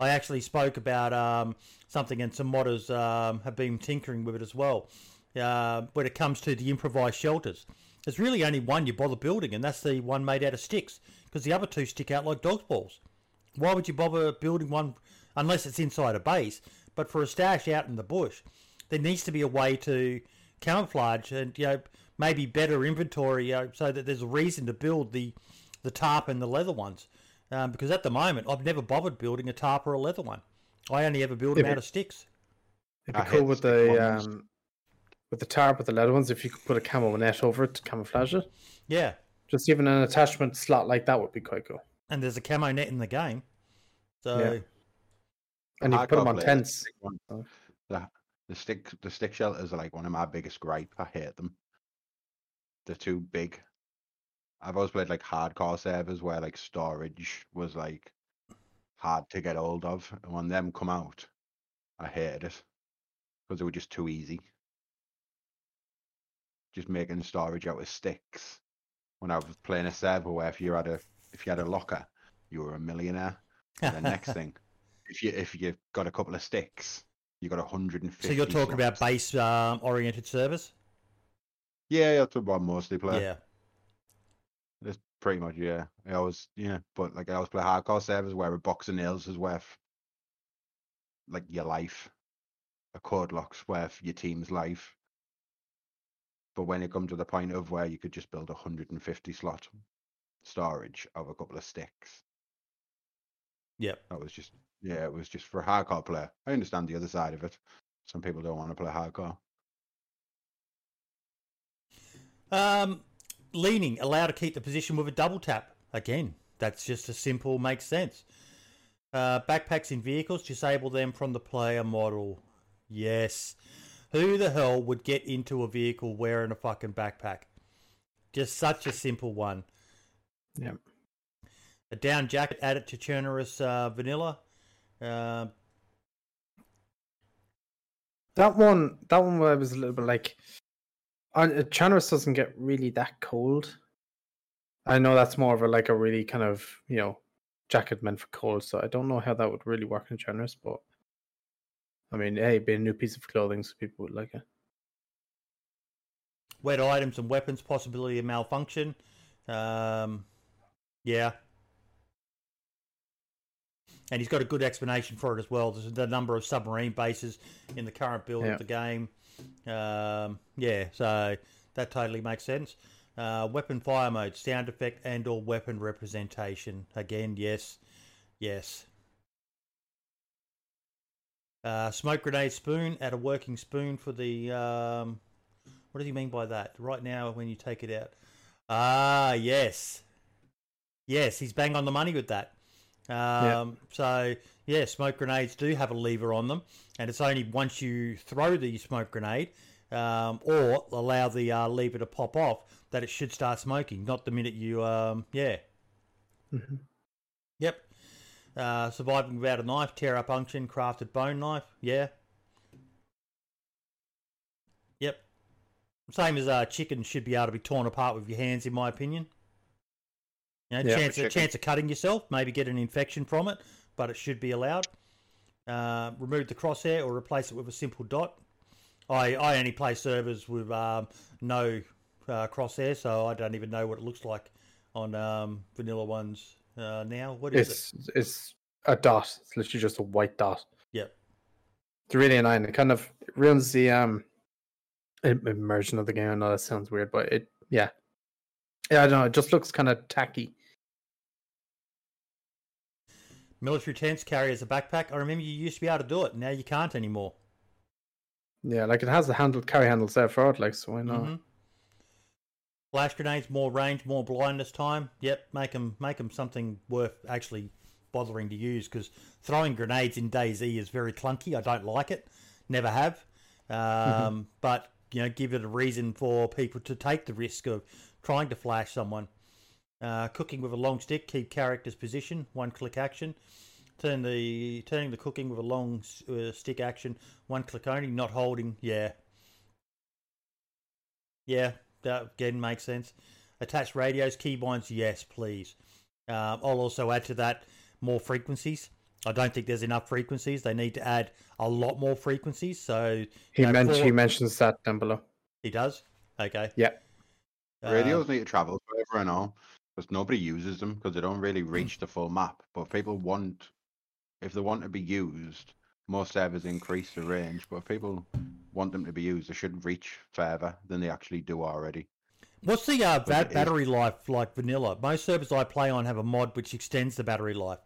I actually spoke about um, something, and some modders um, have been tinkering with it as well. Uh, when it comes to the improvised shelters, there's really only one you bother building, and that's the one made out of sticks, because the other two stick out like dog's balls. Why would you bother building one unless it's inside a base? But for a stash out in the bush, there needs to be a way to camouflage and, you know, maybe better inventory, you know, so that there's a reason to build the, the tarp and the leather ones. Um, because at the moment, I've never bothered building a tarp or a leather one. I only ever build them out of sticks. It'd be cool with the um, with the tarp with the leather ones if you could put a camo net over it to camouflage it. Yeah, just even an attachment slot like that would be quite cool. And there's a camo net in the game, so. Yeah. And you I put them on tents. The, the, the stick, the stick shelters are like one of my biggest gripe. I hate them. They're too big. I've always played like hardcore servers where like storage was like hard to get hold of, and when them come out, I hated it because they were just too easy. Just making storage out of sticks. When I was playing a server where if you had a if you had a locker, you were a millionaire. And the next thing. If you if you've got a couple of sticks, you got a hundred and fifty. So you're talking slots. About base um, oriented servers? Yeah, that's what I mostly play. Yeah, that's pretty much yeah. I always yeah, but like I always play hardcore servers where a box of nails is worth like your life, a code lock's worth your team's life. But when it comes to the point of where you could just build a hundred and fifty slot storage of a couple of sticks, yeah, that was just. Yeah, it was just for a hardcore player. I understand the other side of it. Some people don't want to play hardcore. Um, leaning, allow to keep the position with a double tap. Again, that's just a simple, makes sense. Uh, backpacks in vehicles, disable them from the player model. Yes. Who the hell would get into a vehicle wearing a fucking backpack? Just such a simple one. Yep. A down jacket, add it to Chernarus uh, vanilla. Uh, that one, that one where it was a little bit like, uh, Chernarus doesn't get really that cold. I know that's more of a like a really kind of, you know, jacket meant for cold, so I don't know how that would really work in Chernarus, but I mean, hey, it'd be a new piece of clothing, so people would like it. Wet items and weapons, possibility of malfunction. Um, yeah. And he's got a good explanation for it as well. There's the number of submarine bases in the current build yeah. of the game. Um, yeah, so that totally makes sense. Uh, weapon fire mode, sound effect and or weapon representation. Again, yes. Yes. Uh, smoke grenade spoon, add a working spoon for the... Um, what does he mean by that? Right now when you take it out. Ah, yes. Yes, he's bang on the money with that. Um, yep. So, yeah, smoke grenades do have a lever on them, and it's only once you throw the smoke grenade um, or allow the uh, lever to pop off that it should start smoking, not the minute you, um, yeah. Mm-hmm. Yep. Uh, surviving without a knife, tear up unction, crafted bone knife, yeah. Yep. Same as uh, chicken should be able to be torn apart with your hands, in my opinion. You know, yeah, chance, a chance of cutting yourself, maybe get an infection from it, but it should be allowed. Uh, remove the crosshair or replace it with a simple dot. I, I only play servers with um, no uh, crosshair, so I don't even know what it looks like on um, vanilla ones uh, now. What is it's, it? It's a dot. It's literally just a white dot. Yep. It's really annoying. It kind of ruins the um, immersion of the game. I know that sounds weird, but it, yeah. Yeah, I don't know. It just looks kind of tacky. Military tents, carry as a backpack. I remember you used to be able to do it. Now you can't anymore. Yeah, like it has the handle, carry handles there for it, like, so why not? Mm-hmm. Flash grenades, more range, more blindness time. Yep, make them, make them something worth actually bothering to use, because throwing grenades in DayZ is very clunky. I don't like it. Never have. Um, mm-hmm. But, you know, give it a reason for people to take the risk of trying to flash someone. Uh, cooking with a long stick, keep character's position, one-click action. Turn the turning the cooking with a long uh, stick action, one-click only, not holding. Yeah, yeah, that again makes sense. Attach radios, keybinds, yes, please. Uh, I'll also add to that more frequencies. I don't think there's enough frequencies. They need to add a lot more frequencies. So he you know, mentions before... he mentions that down below. He does. Okay. Yeah. Radios need to travel forever and all, because nobody uses them because they don't really reach the full map. But people want, if they want to be used, most servers increase the range. But if people want them to be used, they should reach further than they actually do already. What's the uh, bat- battery is- life like vanilla? Most servers I play on have a mod which extends the battery life.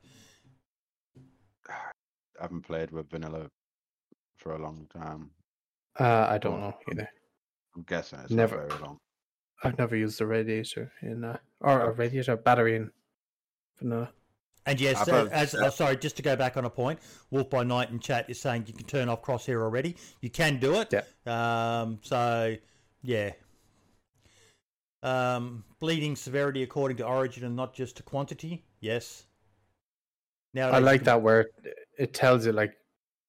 I haven't played with vanilla for a long time. Uh, I don't know either. I'm guessing it's Never. not very long. I've never used a radiator in uh, or a radiator battery in vanilla. And yes, uh, as uh, sorry, just to go back on a point, Wolf by Night in chat is saying you can turn off crosshair already. You can do it. Yeah. Um, so, yeah. Um, bleeding severity according to origin and not just to quantity. Yes. Nowadays I like can... that where it tells you, like,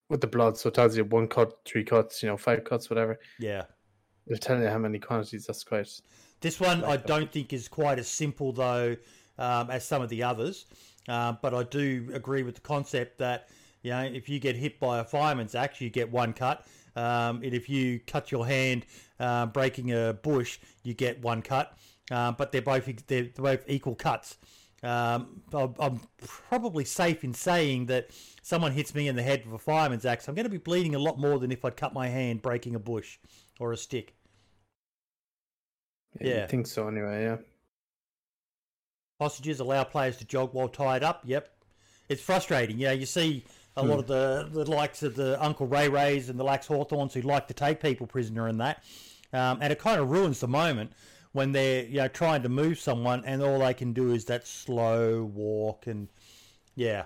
with the blood, so it tells you one cut, three cuts, you know, five cuts, whatever. Yeah. They're telling you how many quantities. That's quite... This one I don't think is quite as simple, though, um, as some of the others. Uh, but I do agree with the concept that, you know, if you get hit by a fireman's axe, you get one cut. Um, and if you cut your hand uh, breaking a bush, you get one cut. Uh, but they're both they're both equal cuts. Um, I'm probably safe in saying that someone hits me in the head with a fireman's axe, I'm going to be bleeding a lot more than if I'd cut my hand breaking a bush or a stick. Yeah, yeah. I think so anyway, yeah. Hostages allow players to jog while tied up. Yep. It's frustrating. You know, you see a lot of the, the likes of the Uncle Ray Rays and the Lax Hawthorns who like to take people prisoner and that. Um, and it kind of ruins the moment when they're, you know, trying to move someone and all they can do is that slow walk and, yeah.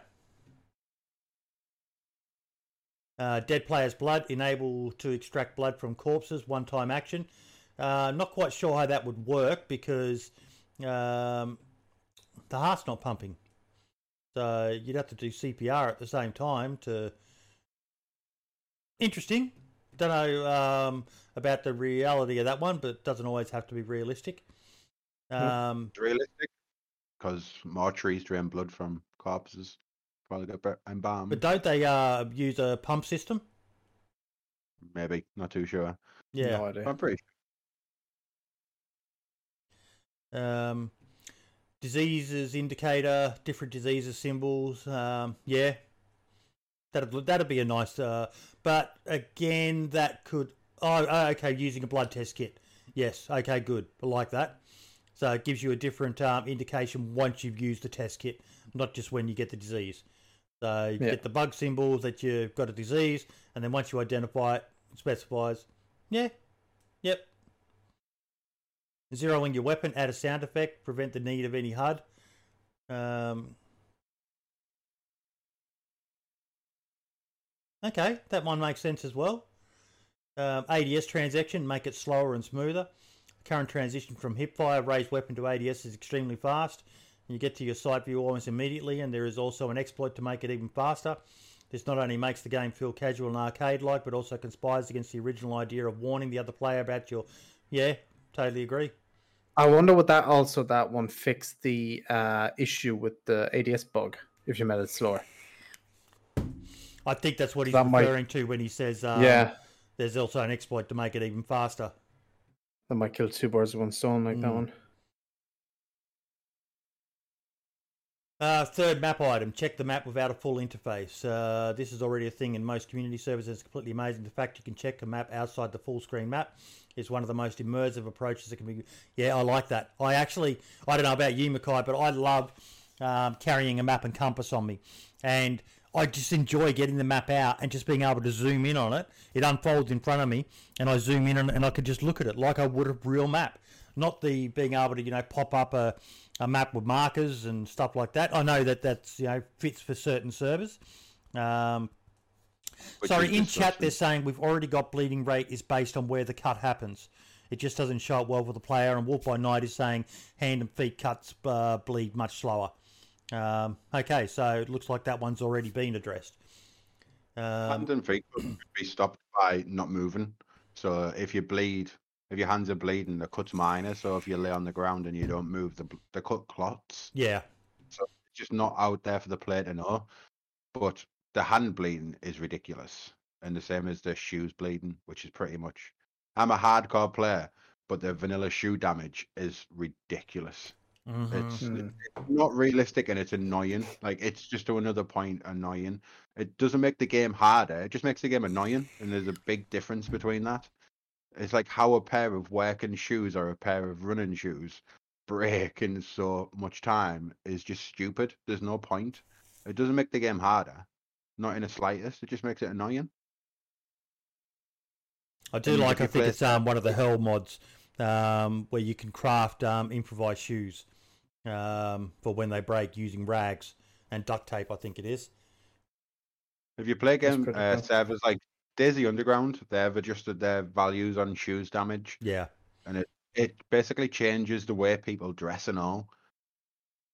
Uh, dead player's blood, enable to extract blood from corpses, one-time action. Uh, not quite sure how that would work because um, the heart's not pumping. So you'd have to do C P R at the same time to... Interesting. Don't know um, about the reality of that one, but it doesn't always have to be realistic. Um, it's realistic because mortuaries drain blood from corpses. Probably got embalmed. But don't they uh, use a pump system? Maybe. Not too sure. Yeah. No idea. I'm pretty sure. Um... Diseases indicator, different diseases symbols. Um, yeah, that'd that'd be a nice. Uh, but again, that could. Oh, okay. Using a blood test kit. Yes. Okay. Good. I like that. So it gives you a different um, indication once you've used the test kit, not just when you get the disease. So you yeah. get the bug symbols that you've got a disease, and then once you identify it, it specifies. Yeah. Yep. Zeroing your weapon, add a sound effect, prevent the need of any H U D. Um, okay, that one makes sense as well. Um, A D S transition, make it slower and smoother. Current transition from hipfire, raise weapon to A D S is extremely fast. You get to your sight view almost immediately, and there is also an exploit to make it even faster. This not only makes the game feel casual and arcade-like, but also conspires against the original idea of warning the other player about your... Yeah, totally agree. I wonder would that also that one fix the uh, issue with the A D S bug if you made it slower. I think that's what he's that referring might... to when he says um, yeah. there's also an exploit to make it even faster. That might kill two birds with one stone like mm. that one. Uh, third map item, check the map without a full interface. Uh, this is already a thing in most community services. It's completely amazing. The fact you can check a map outside the full screen map is one of the most immersive approaches that can be... Yeah, I like that. I actually, I don't know about you, Mackay, but I love um, carrying a map and compass on me. And I just enjoy getting the map out and just being able to zoom in on it. It unfolds in front of me and I zoom in on it and I could just look at it like I would a real map. Not the being able to, you know, pop up a, a map with markers and stuff like that. I know that that's, you know, fits for certain servers. Um, sorry, in chat they're saying we've already got bleeding rate is based on where the cut happens. It just doesn't show up well for the player. And Wolf by Night is saying hand and feet cuts uh, bleed much slower. Um, okay, so it looks like that one's already been addressed. Um, hand and feet could be stopped by not moving. So if you bleed... If your hands are bleeding, the cut's minor. So if you lay on the ground and you don't move, the the cut clots. Yeah. So it's just not out there for the player to know. But the hand bleeding is ridiculous. And the same as the shoes bleeding, which is pretty much... I'm a hardcore player, but the vanilla shoe damage is ridiculous. Mm-hmm. It's, it's not realistic and it's annoying. Like, it's just to another point annoying. It doesn't make the game harder. It just makes the game annoying. And there's a big difference between that. It's like how a pair of working shoes or a pair of running shoes break in so much time is just stupid. There's no point. It doesn't make the game harder. Not in the slightest. It just makes it annoying. I do and like, I think it's um, one of the Hell mods um, where you can craft um, improvised shoes um, for when they break using rags and duct tape, I think it is. If you play game uh, servers like Daisy Underground, they've adjusted their values on shoes damage. Yeah. And it, it basically changes the way people dress and all.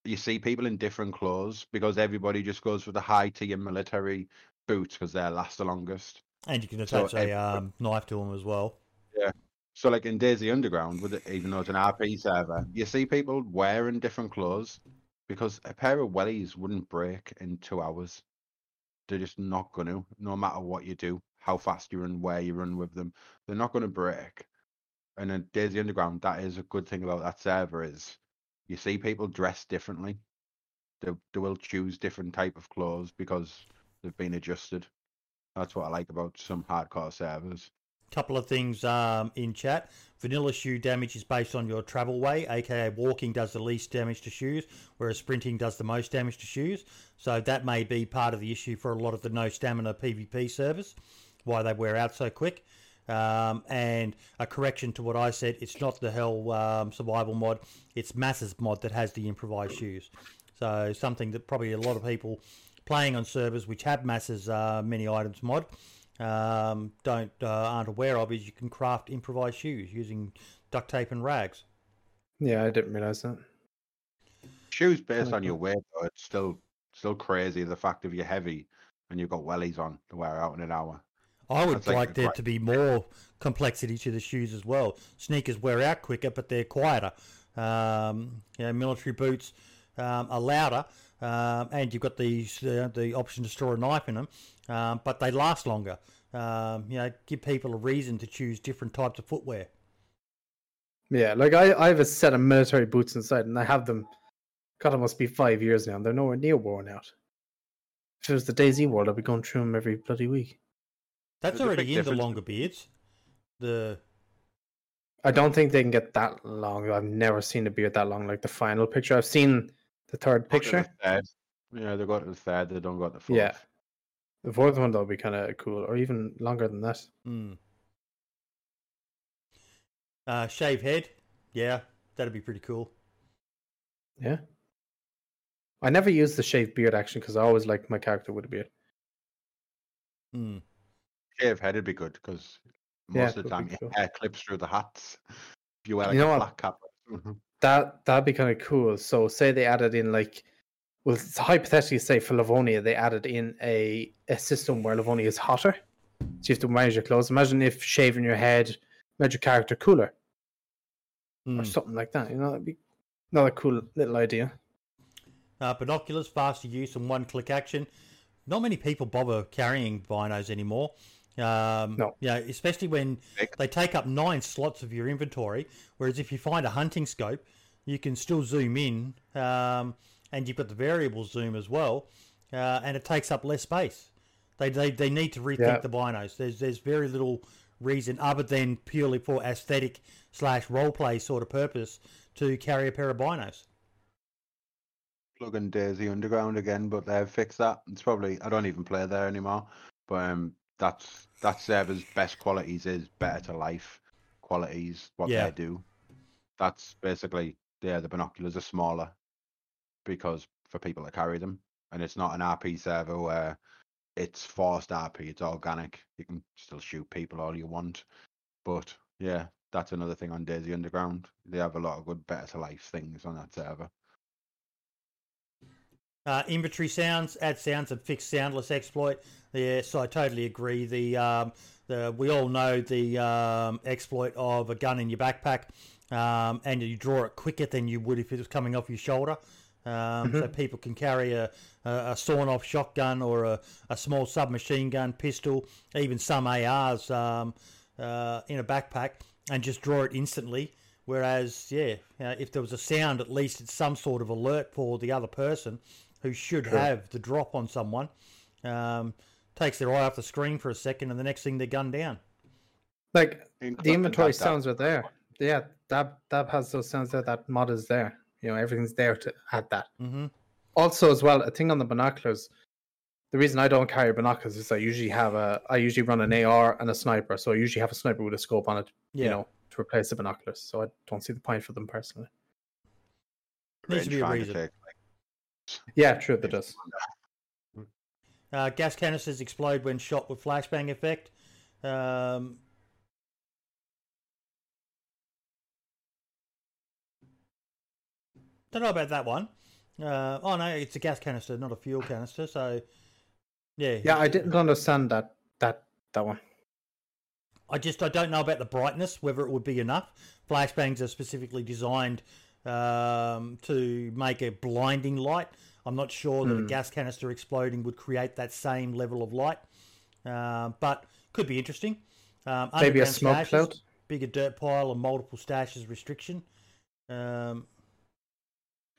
You see people in different clothes because everybody just goes for the high tier military boots because they last the longest. And you can attach so a um, knife to them as well. Yeah. So like in Daisy Underground, with it, even though it's an R P server, you see people wearing different clothes because a pair of wellies wouldn't break in two hours. They're just not going to, no matter what you do. How fast you run, where you run with them, they're not going to break. And in Daisy Underground, that is a good thing about that server is you see people dress differently. They, they will choose different type of clothes because they've been adjusted. That's what I like about some hardcore servers. Couple of things um, in chat. Vanilla shoe damage is based on your travel way, aka walking does the least damage to shoes, whereas sprinting does the most damage to shoes. So that may be part of the issue for a lot of the no stamina PvP servers, why they wear out so quick. Um, and a correction to what I said, it's not the Hell um, survival mod, it's Masses mod that has the improvised shoes. So something that probably a lot of people playing on servers which have Masses uh, mini items mod Um, don't uh, aren't aware of is you can craft improvised shoes using duct tape and rags. Yeah, I didn't realise that. Shoes based on your weight, though, it's still still crazy. The fact if you're heavy and you've got wellies on, they wear out in an hour. I would That's like, like there quite... to be more complexity to the shoes as well. Sneakers wear out quicker, but they're quieter. Um, you know, military boots um, are louder, um, and you've got the uh, the option to store a knife in them. Um, but they last longer. Um, you know, give people a reason to choose different types of footwear. Yeah, like I, I have a set of military boots inside, and I have them. God, it must be five years now, and they're nowhere near worn out. If it was the DayZ world, I'd be going through them every bloody week. That's There's already in difference. The longer beards. The I don't think they can get that long. I've never seen a beard that long. Like the final picture, I've seen the third picture. The yeah, they got the third. They don't got the fourth. Yeah. The fourth one, though, would be kind of cool, or even longer than that. Mm. Uh, shave head. Yeah, that'd be pretty cool. Yeah. I never used the shave beard, actually, because I always liked my character with a beard. Mm. Shave head would be good, because most yeah, of the time your cool. hair clips through the hats. If you wear like, you know a black cap. that, that'd be kind of cool. So, say they added in, like, well, hypothetically, say for Livonia, they added in a, a system where Livonia is hotter, so you have to manage your clothes. Imagine if shaving your head made your character cooler, mm. or something like that. You know, that'd be another cool little idea. Uh, binoculars, faster use, and one-click action. Not many people bother carrying binos anymore. Um, no, yeah, you know, especially when they take up nine slots of your inventory. Whereas if you find a hunting scope, you can still zoom in. Um, And you've got the variable zoom as well, uh, and it takes up less space. They they, they need to rethink yeah. the binos. There's there's very little reason other than purely for aesthetic slash roleplay sort of purpose to carry a pair of binos. Plugging Daisy Underground again, but they've fixed that. It's probably I don't even play there anymore. But um, that's that server's best qualities is better to life qualities. What yeah. they do, that's basically yeah. The binoculars are smaller. Because for people that carry them, and it's not an R P server where it's forced R P, it's organic. You can still shoot people all you want, but yeah, that's another thing on DayZ Underground. They have a lot of good better to life things on that server. Uh, inventory sounds, add sounds, and fix soundless exploit. Yes, I totally agree. The um, the we all know the um, exploit of a gun in your backpack, um, and you draw it quicker than you would if it was coming off your shoulder. Um, mm-hmm. So people can carry a, a, a sawn-off shotgun or a, a small submachine gun, pistol, even some A Rs um, uh, in a backpack and just draw it instantly. Whereas, yeah, uh, if there was a sound, at least it's some sort of alert for the other person who should sure. have the drop on someone. Um, takes their eye off the screen for a second and the next thing they're gunned down. Like, the inventory sounds are there. Yeah, that, that has those sounds there. That mod is there. You know, everything's there to add that. Mm-hmm. Also, as well, a thing on the binoculars. The reason I don't carry binoculars is I usually have a, I usually run an A R and a sniper, so I usually have a sniper with a scope on it. Yeah. You know, to replace the binoculars. So I don't see the point for them personally. Needs to be a reason. Take, like... Yeah, true, that does. Uh, gas canisters explode when shot with flashbang effect. Um... Don't know about that one. Uh, oh, no, it's a gas canister, not a fuel canister. So, yeah. Yeah, I didn't understand that that that one. I just I don't know about the brightness, whether it would be enough. Flashbangs are specifically designed um, to make a blinding light. I'm not sure that mm. a gas canister exploding would create that same level of light. Uh, but could be interesting. Um, Maybe a smoke stashes, cloud? Bigger dirt pile and multiple stashes restriction. Um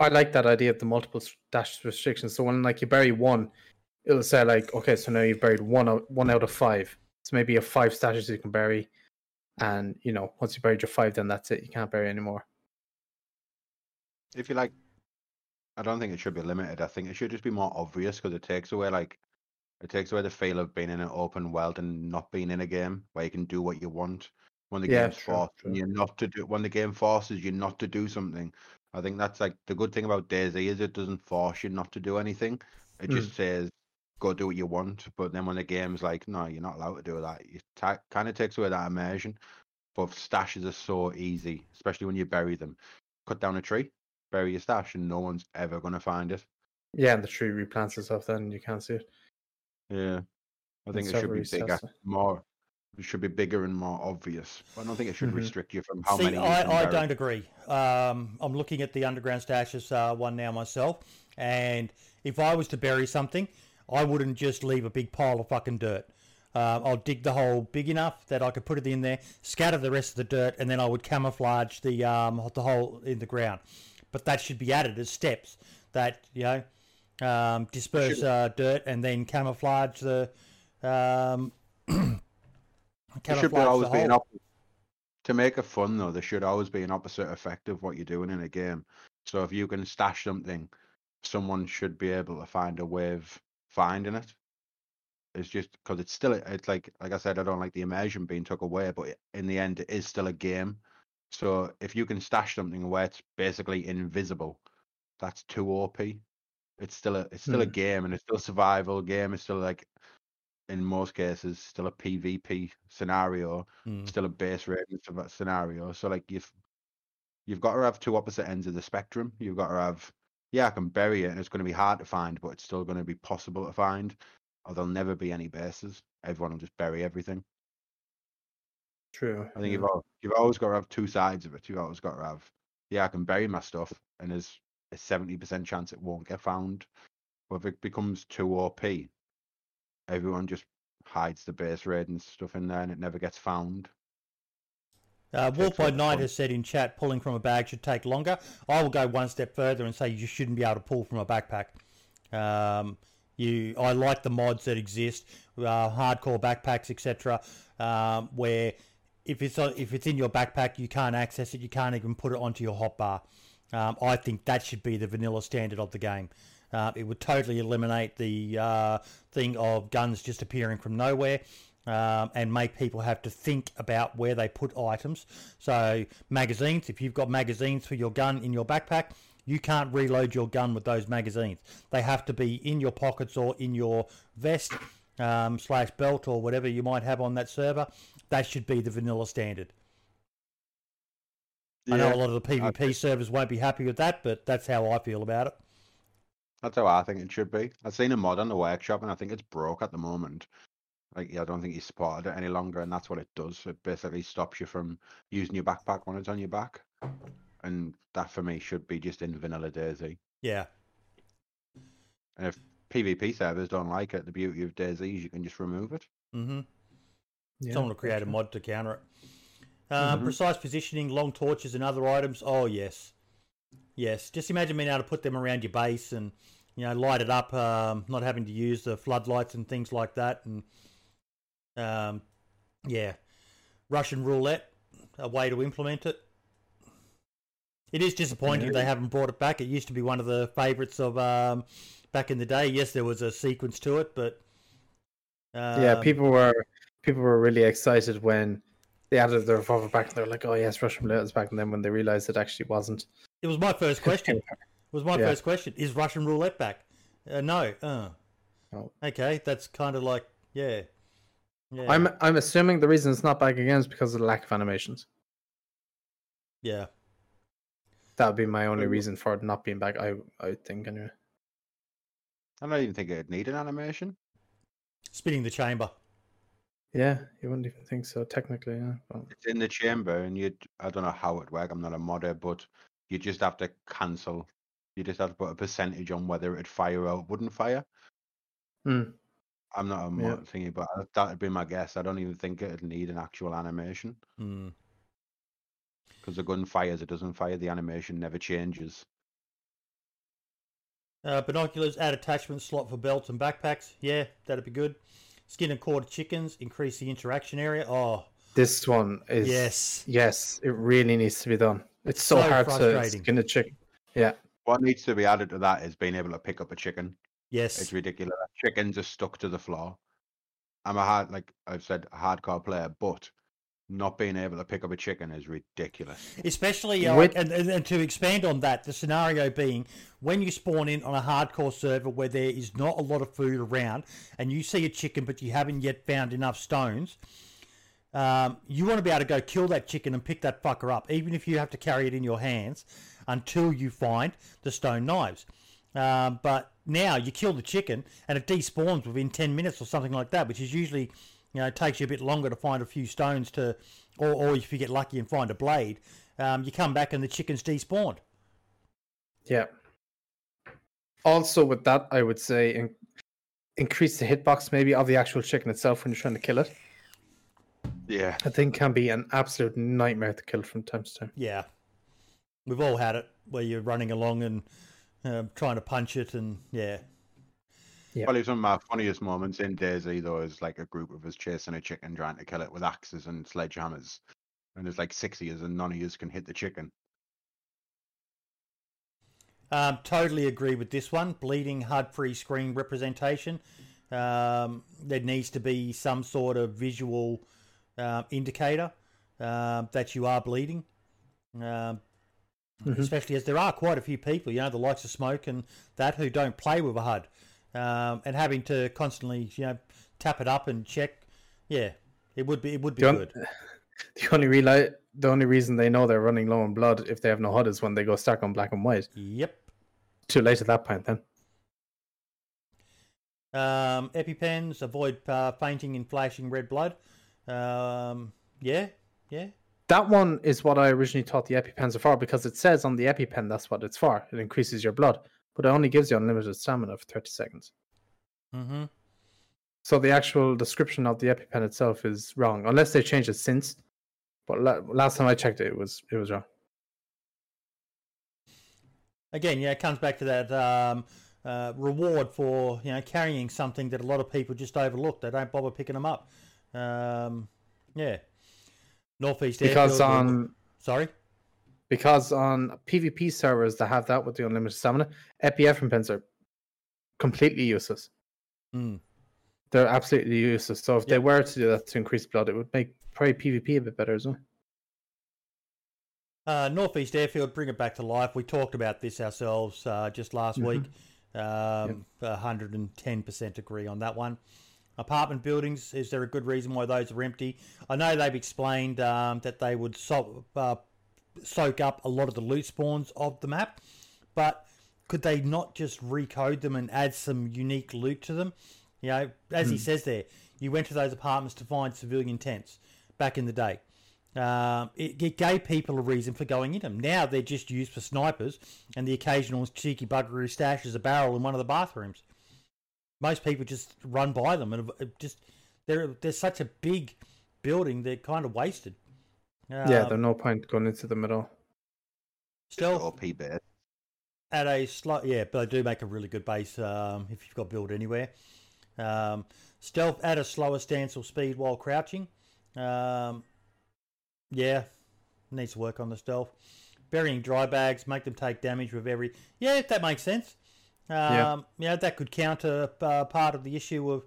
I like that idea of the multiple stash restrictions. So when like you bury one, it'll say like, okay, so now you've buried one out, one out of five. So maybe you have five stashes you can bury, And, you know, once you buried your five, then that's it. You can't bury anymore. If you like, I don't think it should be limited. I think it should just be more obvious, because it takes away, like, it takes away the feel of being in an open world and not being in a game where you can do what you want. When the yeah, game's true, forced, true. You're not to do. When the game forces you not to do something, I think that's like the good thing about DayZ is it doesn't force you not to do anything. It mm. just says go do what you want. But then when the game's like, no, you're not allowed to do that, it ta- kind of takes away that immersion. But stashes are so easy, especially when you bury them. Cut down a tree, bury your stash, and no one's ever going to find it. Yeah, and the tree replants itself. Then you can't see it. Yeah, I think it's it should be bigger, more. It should be bigger and more obvious. I don't think it should mm-hmm. restrict you from how See, many. You I, can I don't agree. Um, I'm looking at the underground stashes uh, one now myself, and if I was to bury something, I wouldn't just leave a big pile of fucking dirt. Uh, I'll dig the hole big enough that I could put it in there, scatter the rest of the dirt, and then I would camouflage the um, the hole in the ground. But that should be added as steps. That you know, um, disperse uh, dirt and then camouflage the. Um, It should be always be an opposite. To make it fun, though, there should always be an opposite effect of what you're doing in a game. So if you can stash something, someone should be able to find a way of finding it. It's just because it's still, it's like, like I said, I don't like the immersion being took away, but in the end, it is still a game. So if you can stash something where it's basically invisible, that's too O P. It's still a, it's still mm. a game, and it's still a survival game. It's still like. In most cases, still a PvP scenario, mm. still a base rating scenario. So, like, you've you've got to have two opposite ends of the spectrum. You've got to have, yeah, I can bury it, and it's going to be hard to find, but it's still going to be possible to find. Or there'll never be any bases. Everyone will just bury everything. True. I think yeah. you've always, you've always got to have two sides of it. You've always got to have, yeah, I can bury my stuff, and there's a seventy percent chance it won't get found. But if it becomes too O P, everyone just hides the base raid and stuff in there, and it never gets found. Uh, Wolf by Night has said in chat, pulling from a bag should take longer. I will go one step further and say you shouldn't be able to pull from a backpack. Um, you, I like the mods that exist, uh, hardcore backpacks, et cetera, um, where if it's if it's in your backpack, you can't access it. You can't even put it onto your hotbar. Um, I think that should be the vanilla standard of the game. Uh, it would totally eliminate the uh, thing of guns just appearing from nowhere um, and make people have to think about where they put items. So magazines, if you've got magazines for your gun in your backpack, you can't reload your gun with those magazines. They have to be in your pockets or in your vest um, slash belt or whatever you might have on that server. That should be the vanilla standard. Yeah, I know a lot of the PvP I... servers won't be happy with that, but that's how I feel about it. That's how I think it should be. I've seen a mod on the workshop, and I think it's broke at the moment. Like, I don't think he's supported it any longer, and that's what it does. It basically stops you from using your backpack when it's on your back. And that, for me, should be just in vanilla DayZ. Yeah. And if PvP servers don't like it, the beauty of DayZ is you can just remove it. Mm-hmm. Yeah, someone will create sure. a mod to counter it. Uh, mm-hmm. Precise positioning, long torches, and other items. Oh, yes. Yes, just imagine being able to put them around your base and, you know, light it up, um, not having to use the floodlights and things like that. And, um, yeah, Russian roulette, a way to implement it. It is disappointing yeah. they haven't brought it back. It used to be one of the favourites of um, back in the day. Yes, there was a sequence to it, but... Um, yeah, people were people were really excited when they added the revolver back and they were like, oh, yes, Russian roulette is back. And then when they realised it actually wasn't. It was my first question. It was my yeah. first question. Is Russian roulette back? Uh, no. Uh. Oh. Okay, that's kind of like, yeah. yeah. I'm I'm assuming the reason it's not back again is because of the lack of animations. Yeah. That would be my only reason for it not being back, I, I would think, anyway. I don't even think it'd need an animation. Spinning the chamber. Yeah, you wouldn't even think so, technically. Yeah. But... It's in the chamber, and you I don't know how it works. I'm not a modder, but... You just have to cancel. You just have to put a percentage on whether it'd fire or it wouldn't fire. Mm. I'm not a mod yeah. thingy, but that'd be my guess. I don't even think it'd need an actual animation. Because mm. the gun fires, it doesn't fire. The animation never changes. Uh, binoculars, add attachment slot for belts and backpacks. Yeah, that'd be good. Skin and quarter chickens, increase the interaction area. Oh, This one is yes, yes. It really needs to be done. It's so, so hard to skin a chicken. Yeah. What needs to be added to that is being able to pick up a chicken. Yes, it's ridiculous. Chickens are stuck to the floor. I'm a hard, like I've said, a hardcore player, but not being able to pick up a chicken is ridiculous. Especially, uh, With- and, and, and to expand on that, the scenario being when you spawn in on a hardcore server where there is not a lot of food around, and you see a chicken, but you haven't yet found enough stones. Um, you want to be able to go kill that chicken and pick that fucker up, even if you have to carry it in your hands until you find the stone knives. Um, but now you kill the chicken and it despawns within ten minutes or something like that, which is usually, you know, it takes you a bit longer to find a few stones to, or, or if you get lucky and find a blade, um, you come back and the chicken's despawned. Yeah. Also with that, I would say in- increase the hitbox maybe of the actual chicken itself when you're trying to kill it. Yeah, I think can be an absolute nightmare to kill from time to time. Yeah, we've all had it where you're running along and uh, trying to punch it, and yeah. yeah. Probably some of my funniest moments in DayZ though is like a group of us chasing a chicken, trying to kill it with axes and sledgehammers, and there's like six of us, and none of us can hit the chicken. Um, totally agree with this one. Bleeding H U D-free screen representation. Um, there needs to be some sort of visual. Uh, indicator uh, that you are bleeding, uh, mm-hmm. especially as there are quite a few people, you know, the likes of Smoke and that who don't play with a H U D, um, and having to constantly, you know, tap it up and check. Yeah, it would be it would be the good. On, the only real the only reason they know they're running low on blood if they have no H U D is when they go stack on black and white. Yep. Too late at that point then. Um, EpiPens avoid uh, fainting in flashing red blood. Um, yeah, yeah. That one is what I originally thought the EpiPens are for because it says on the EpiPen that's what it's for. It increases your blood, but it only gives you unlimited stamina for thirty seconds. Mm-hmm. So the actual description of the EpiPen itself is wrong, unless they changed it since. But la- last time I checked it, it was it was wrong. Again, yeah, it comes back to that um, uh, reward for, you know, carrying something that a lot of people just overlook. They don't bother picking them up. Um, yeah, Northeast because Airfield, on Google. Sorry, because on PvP servers that have that with the unlimited stamina, EpiEphraim pens are completely useless. Mm. They're absolutely useless. So if yep. they were to do that to increase blood, it would make probably PvP a bit better as well. Uh, Northeast Airfield, bring it back to life. We talked about this ourselves uh, just last mm-hmm. week. Um, yep. one hundred ten percent agree on that one. Apartment buildings, is there a good reason why those are empty? I know they've explained um, that they would so, uh, soak up a lot of the loot spawns of the map, but could they not just recode them and add some unique loot to them? You know, as mm. he says there, you went to those apartments to find civilian tents back in the day. Um, it, it gave people a reason for going in them. Now they're just used for snipers and the occasional cheeky bugger who stashes a barrel in one of the bathrooms. Most people just run by them, and just they're they're such a big building; they're kind of wasted. Um, yeah, there's no point going into them at all. Stealth or P base at a slow, yeah, but they do make a really good base um, if you've got build anywhere. Um, stealth at a slower stance or speed while crouching. Um, yeah, needs to work on the stealth. Burying dry bags, make them take damage with every. Yeah, that makes sense. Um, yeah. You know, that could counter uh, part of the issue of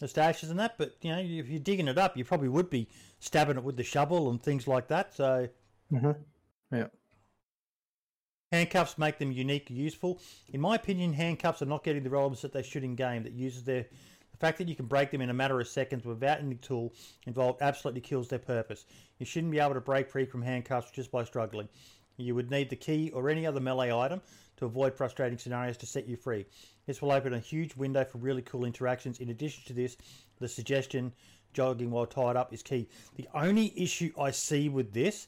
the stashes and that, but you know, if you're digging it up, you probably would be stabbing it with the shovel and things like that. So, mm-hmm. yeah, handcuffs make them unique and useful. In my opinion, handcuffs are not getting the relevance that they should in game. That uses their the fact that you can break them in a matter of seconds without any tool involved absolutely kills their purpose. You shouldn't be able to break free from handcuffs just by struggling. You would need the key or any other melee item to avoid frustrating scenarios to set you free. This will open a huge window for really cool interactions. In addition to this, the suggestion, jogging while tied up, is key. The only issue I see with this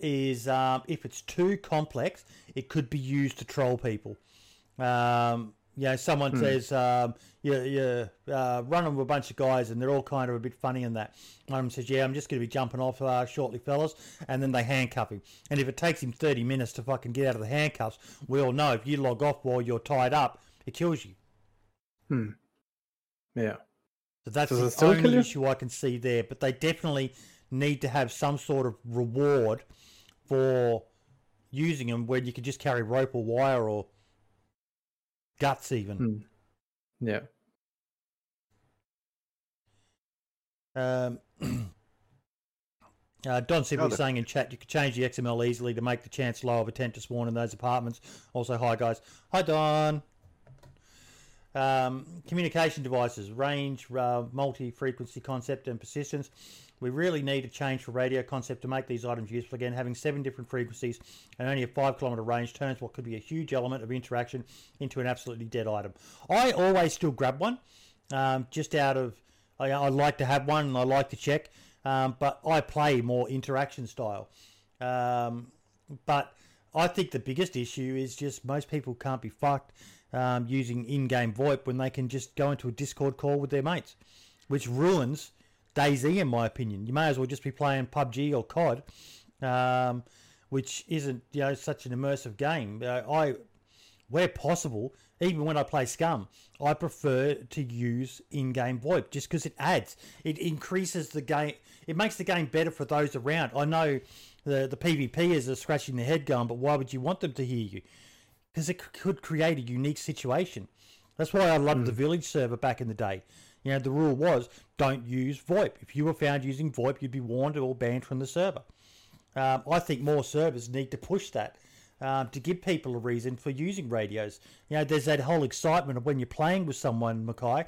is um, if it's too complex, it could be used to troll people. Um, you know, someone hmm. says, um, you, you uh, run with a bunch of guys and they're all kind of a bit funny and that. One of them says, yeah, I'm just going to be jumping off uh, shortly, fellas. And then they handcuff him. And if it takes him thirty minutes to fucking get out of the handcuffs, we all know if you log off while you're tied up, it kills you. Hmm. Yeah. So that's Does the only issue I can see there. But they definitely need to have some sort of reward for using them, where you could just carry rope or wire or guts even. Mm. Yeah. Um, uh, Don Sibley was saying in chat, you could change the X M L easily to make the chance low of attempt to spawn in those apartments. Also, hi guys. Hi, Don. Um, communication devices, range, uh, multi-frequency concept and persistence. We really need a change for radio concept to make these items useful again. Having seven different frequencies and only a five kilometre range turns what could be a huge element of interaction into an absolutely dead item. I always still grab one, um, just out of, I, I like to have one and I like to check, um, but I play more interaction style. Um, but I think the biggest issue is just most people can't be fucked Um, using in-game VoIP when they can just go into a Discord call with their mates, which ruins DayZ in my opinion. You may as well just be playing P U B G or C O D, um, which isn't, you know, such an immersive game. Uh, I, where possible, even when I play Scum, I prefer to use in-game VoIP just because it adds, it increases the game, it makes the game better for those around. I know the the PvPers are scratching their head going, but why would you want them to hear you? Because it could create a unique situation. That's why I loved mm. the Village server back in the day. You know, the rule was, don't use VoIP. If you were found using VoIP, you'd be warned or banned from the server. Um, I think more servers need to push that um, to give people a reason for using radios. You know, there's that whole excitement of when you're playing with someone, Mackay,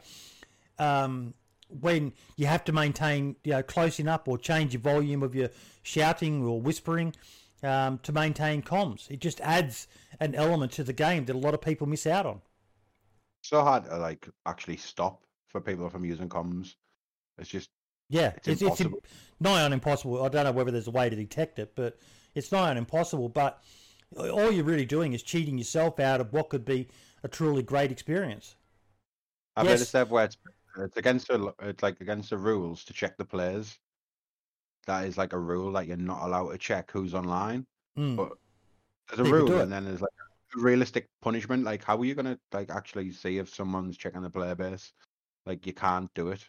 um, when you have to maintain, you know, closing up or change your volume of your shouting or whispering um, to maintain comms. It just adds an element to the game that a lot of people miss out on. So hard to like actually stop for people from using comms. It's just yeah, it's, it's impossible. It's nigh on impossible. I don't know whether there's a way to detect it, but it's nigh on impossible. But all you're really doing is cheating yourself out of what could be a truly great experience. I've yes. noticed where it's, it's against the it's like against the rules to check the players. That is like a rule that you're not allowed to check who's online, mm. but. There's a rule, and then there's like a realistic punishment. Like, how are you gonna like actually see if someone's checking the player base? Like, you can't do it.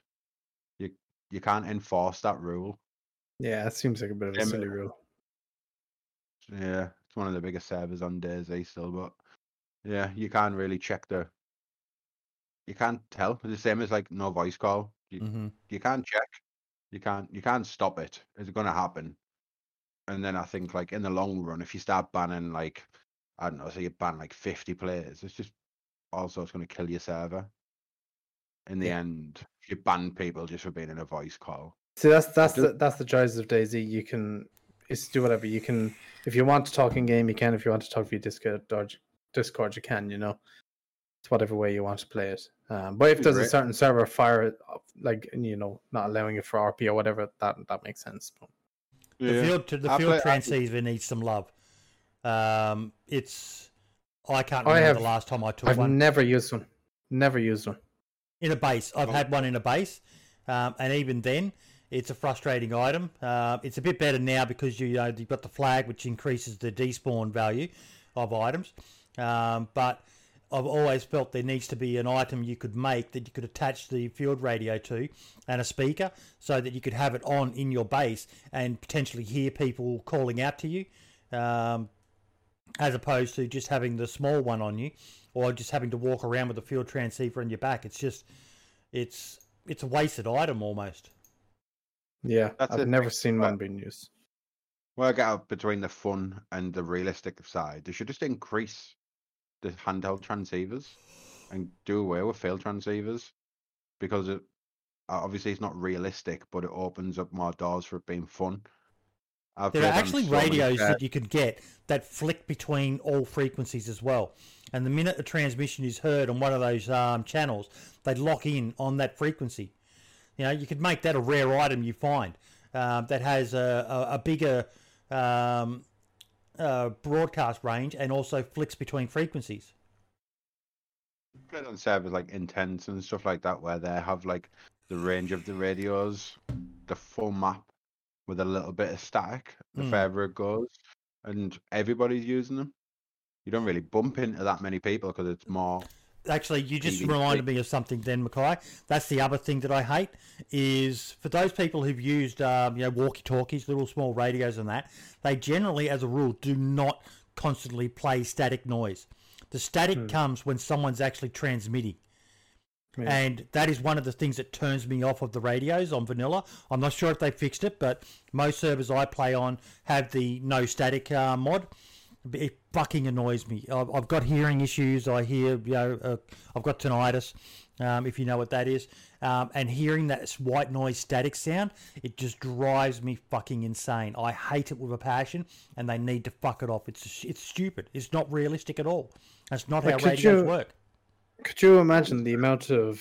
You you can't enforce that rule. Yeah, that seems like a bit of a silly yeah, rule. Yeah, it's one of the biggest servers on DayZ still, but yeah, you can't really check the. You can't tell. It's the same as like no voice call. You mm-hmm. you can't check. You can't you can't stop it. It's gonna happen. And then I think, like, in the long run, if you start banning, like, I don't know, so you ban, like, fifty players, it's just also it's going to kill your server. In the yeah. end, you ban people just for being in a voice call. So that's that's the, that's the joys of DayZ. You can it's do whatever. You can, if you want to talk in-game, you can. If you want to talk via Discord, or Discord you can, you know. It's whatever way you want to play it. Um, but if there's a certain server fire, like, you know, not allowing it for R P or whatever, that, that makes sense, but... The yeah. field, the I field play, transceiver I... needs some love. Um, it's I can't remember I have, the last time I took I've one. I've never used one. Never used one in a base. I've oh. had one in a base, um, and even then, it's a frustrating item. Uh, it's a bit better now because you know you've got the flag, which increases the despawn value of items. Um, but I've always felt there needs to be an item you could make that you could attach the field radio to and a speaker so that you could have it on in your base and potentially hear people calling out to you um, as opposed to just having the small one on you or just having to walk around with a field transceiver on your back. It's just, it's it's a wasted item almost. Yeah, That's I've never seen one being used. Well, I get out between the fun and the realistic side. They should just increase the handheld transceivers and do away with failed transceivers because it obviously it's not realistic, but it opens up more doors for it being fun. I've there are actually so radios that you could get that flick between all frequencies as well, and the minute a transmission is heard on one of those um, channels, they lock in on that frequency. You know, you could make that a rare item you find uh, that has a, a, a bigger um, Uh, broadcast range and also flicks between frequencies. Good on servers like Intense and stuff like that, where they have like the range of the radios, the full map with a little bit of static, the mm. further it goes, and everybody's using them. You don't really bump into that many people because it's more Actually, you just reminded me of something then, Mackay. That's the other thing that I hate is for those people who've used um, you know, walkie-talkies, little small radios and that, they generally, as a rule, do not constantly play static noise. The static hmm. comes when someone's actually transmitting. Yeah. And that is one of the things that turns me off of the radios on vanilla. I'm not sure if they fixed it, but most servers I play on have the no static uh, mod. It fucking annoys me. I've, I've got hearing issues. I hear, you know, uh, I've got tinnitus, um, if you know what that is. Um, and hearing that white noise static sound, it just drives me fucking insane. I hate it with a passion, and they need to fuck it off. It's it's stupid. It's not realistic at all. That's not but how radios you, work. Could you imagine the amount of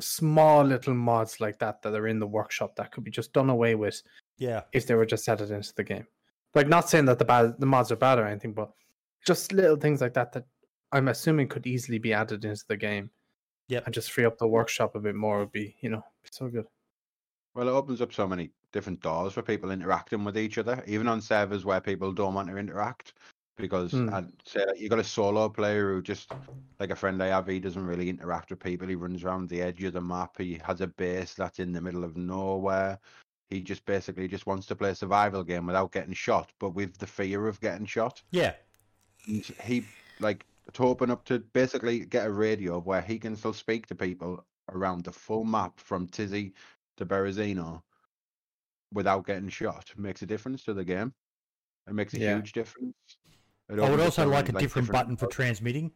small little mods like that that are in the workshop that could be just done away with? Yeah. If they were just added into the game. Like, not saying that the bad, the mods are bad or anything, but just little things like that that I'm assuming could easily be added into the game. Yeah, and just free up the workshop a bit more would be, you know, so good. Well, it opens up so many different doors for people interacting with each other, even on servers where people don't want to interact. Because mm. I'd say you got a solo player who just, like a friend I have, he doesn't really interact with people. He runs around the edge of the map. He has a base that's in the middle of nowhere. He just basically just wants to play a survival game without getting shot, but with the fear of getting shot. Yeah. He, like, to open up to basically get a radio where he can still speak to people around the full map from Tisy to Berezino without getting shot. It makes a difference to the game. It makes a yeah. huge difference. It I would also like a like different, different button for transmitting.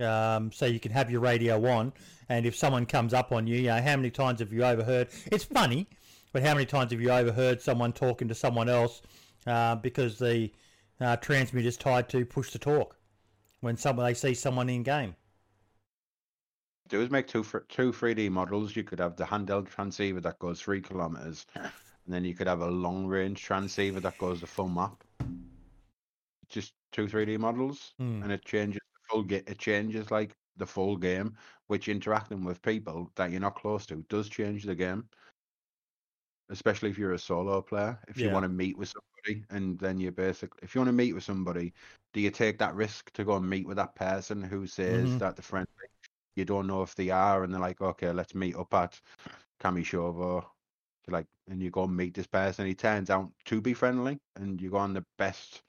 Um, so you can have your radio on, and if someone comes up on you, you know, how many times have you overheard? It's funny. But how many times have you overheard someone talking to someone else uh, because the uh, transmitter's tied to push to talk when someone they see someone in game? Do is make two two three D models. You could have the handheld transceiver that goes three kilometers, and then you could have a long range transceiver that goes the full map. Just two three D models, mm. and it changes the full ga- It changes like the full game, which interacting with people that you're not close to does change the game. Especially if you're a solo player, if yeah. you want to meet with somebody, and then you basically, if you want to meet with somebody, do you take that risk to go and meet with that person who says mm-hmm. that the friendly, you don't know if they are, and they're like, okay, let's meet up at Kamyshovo, like, and you go and meet this person, he turns out to be friendly, and you go on the best,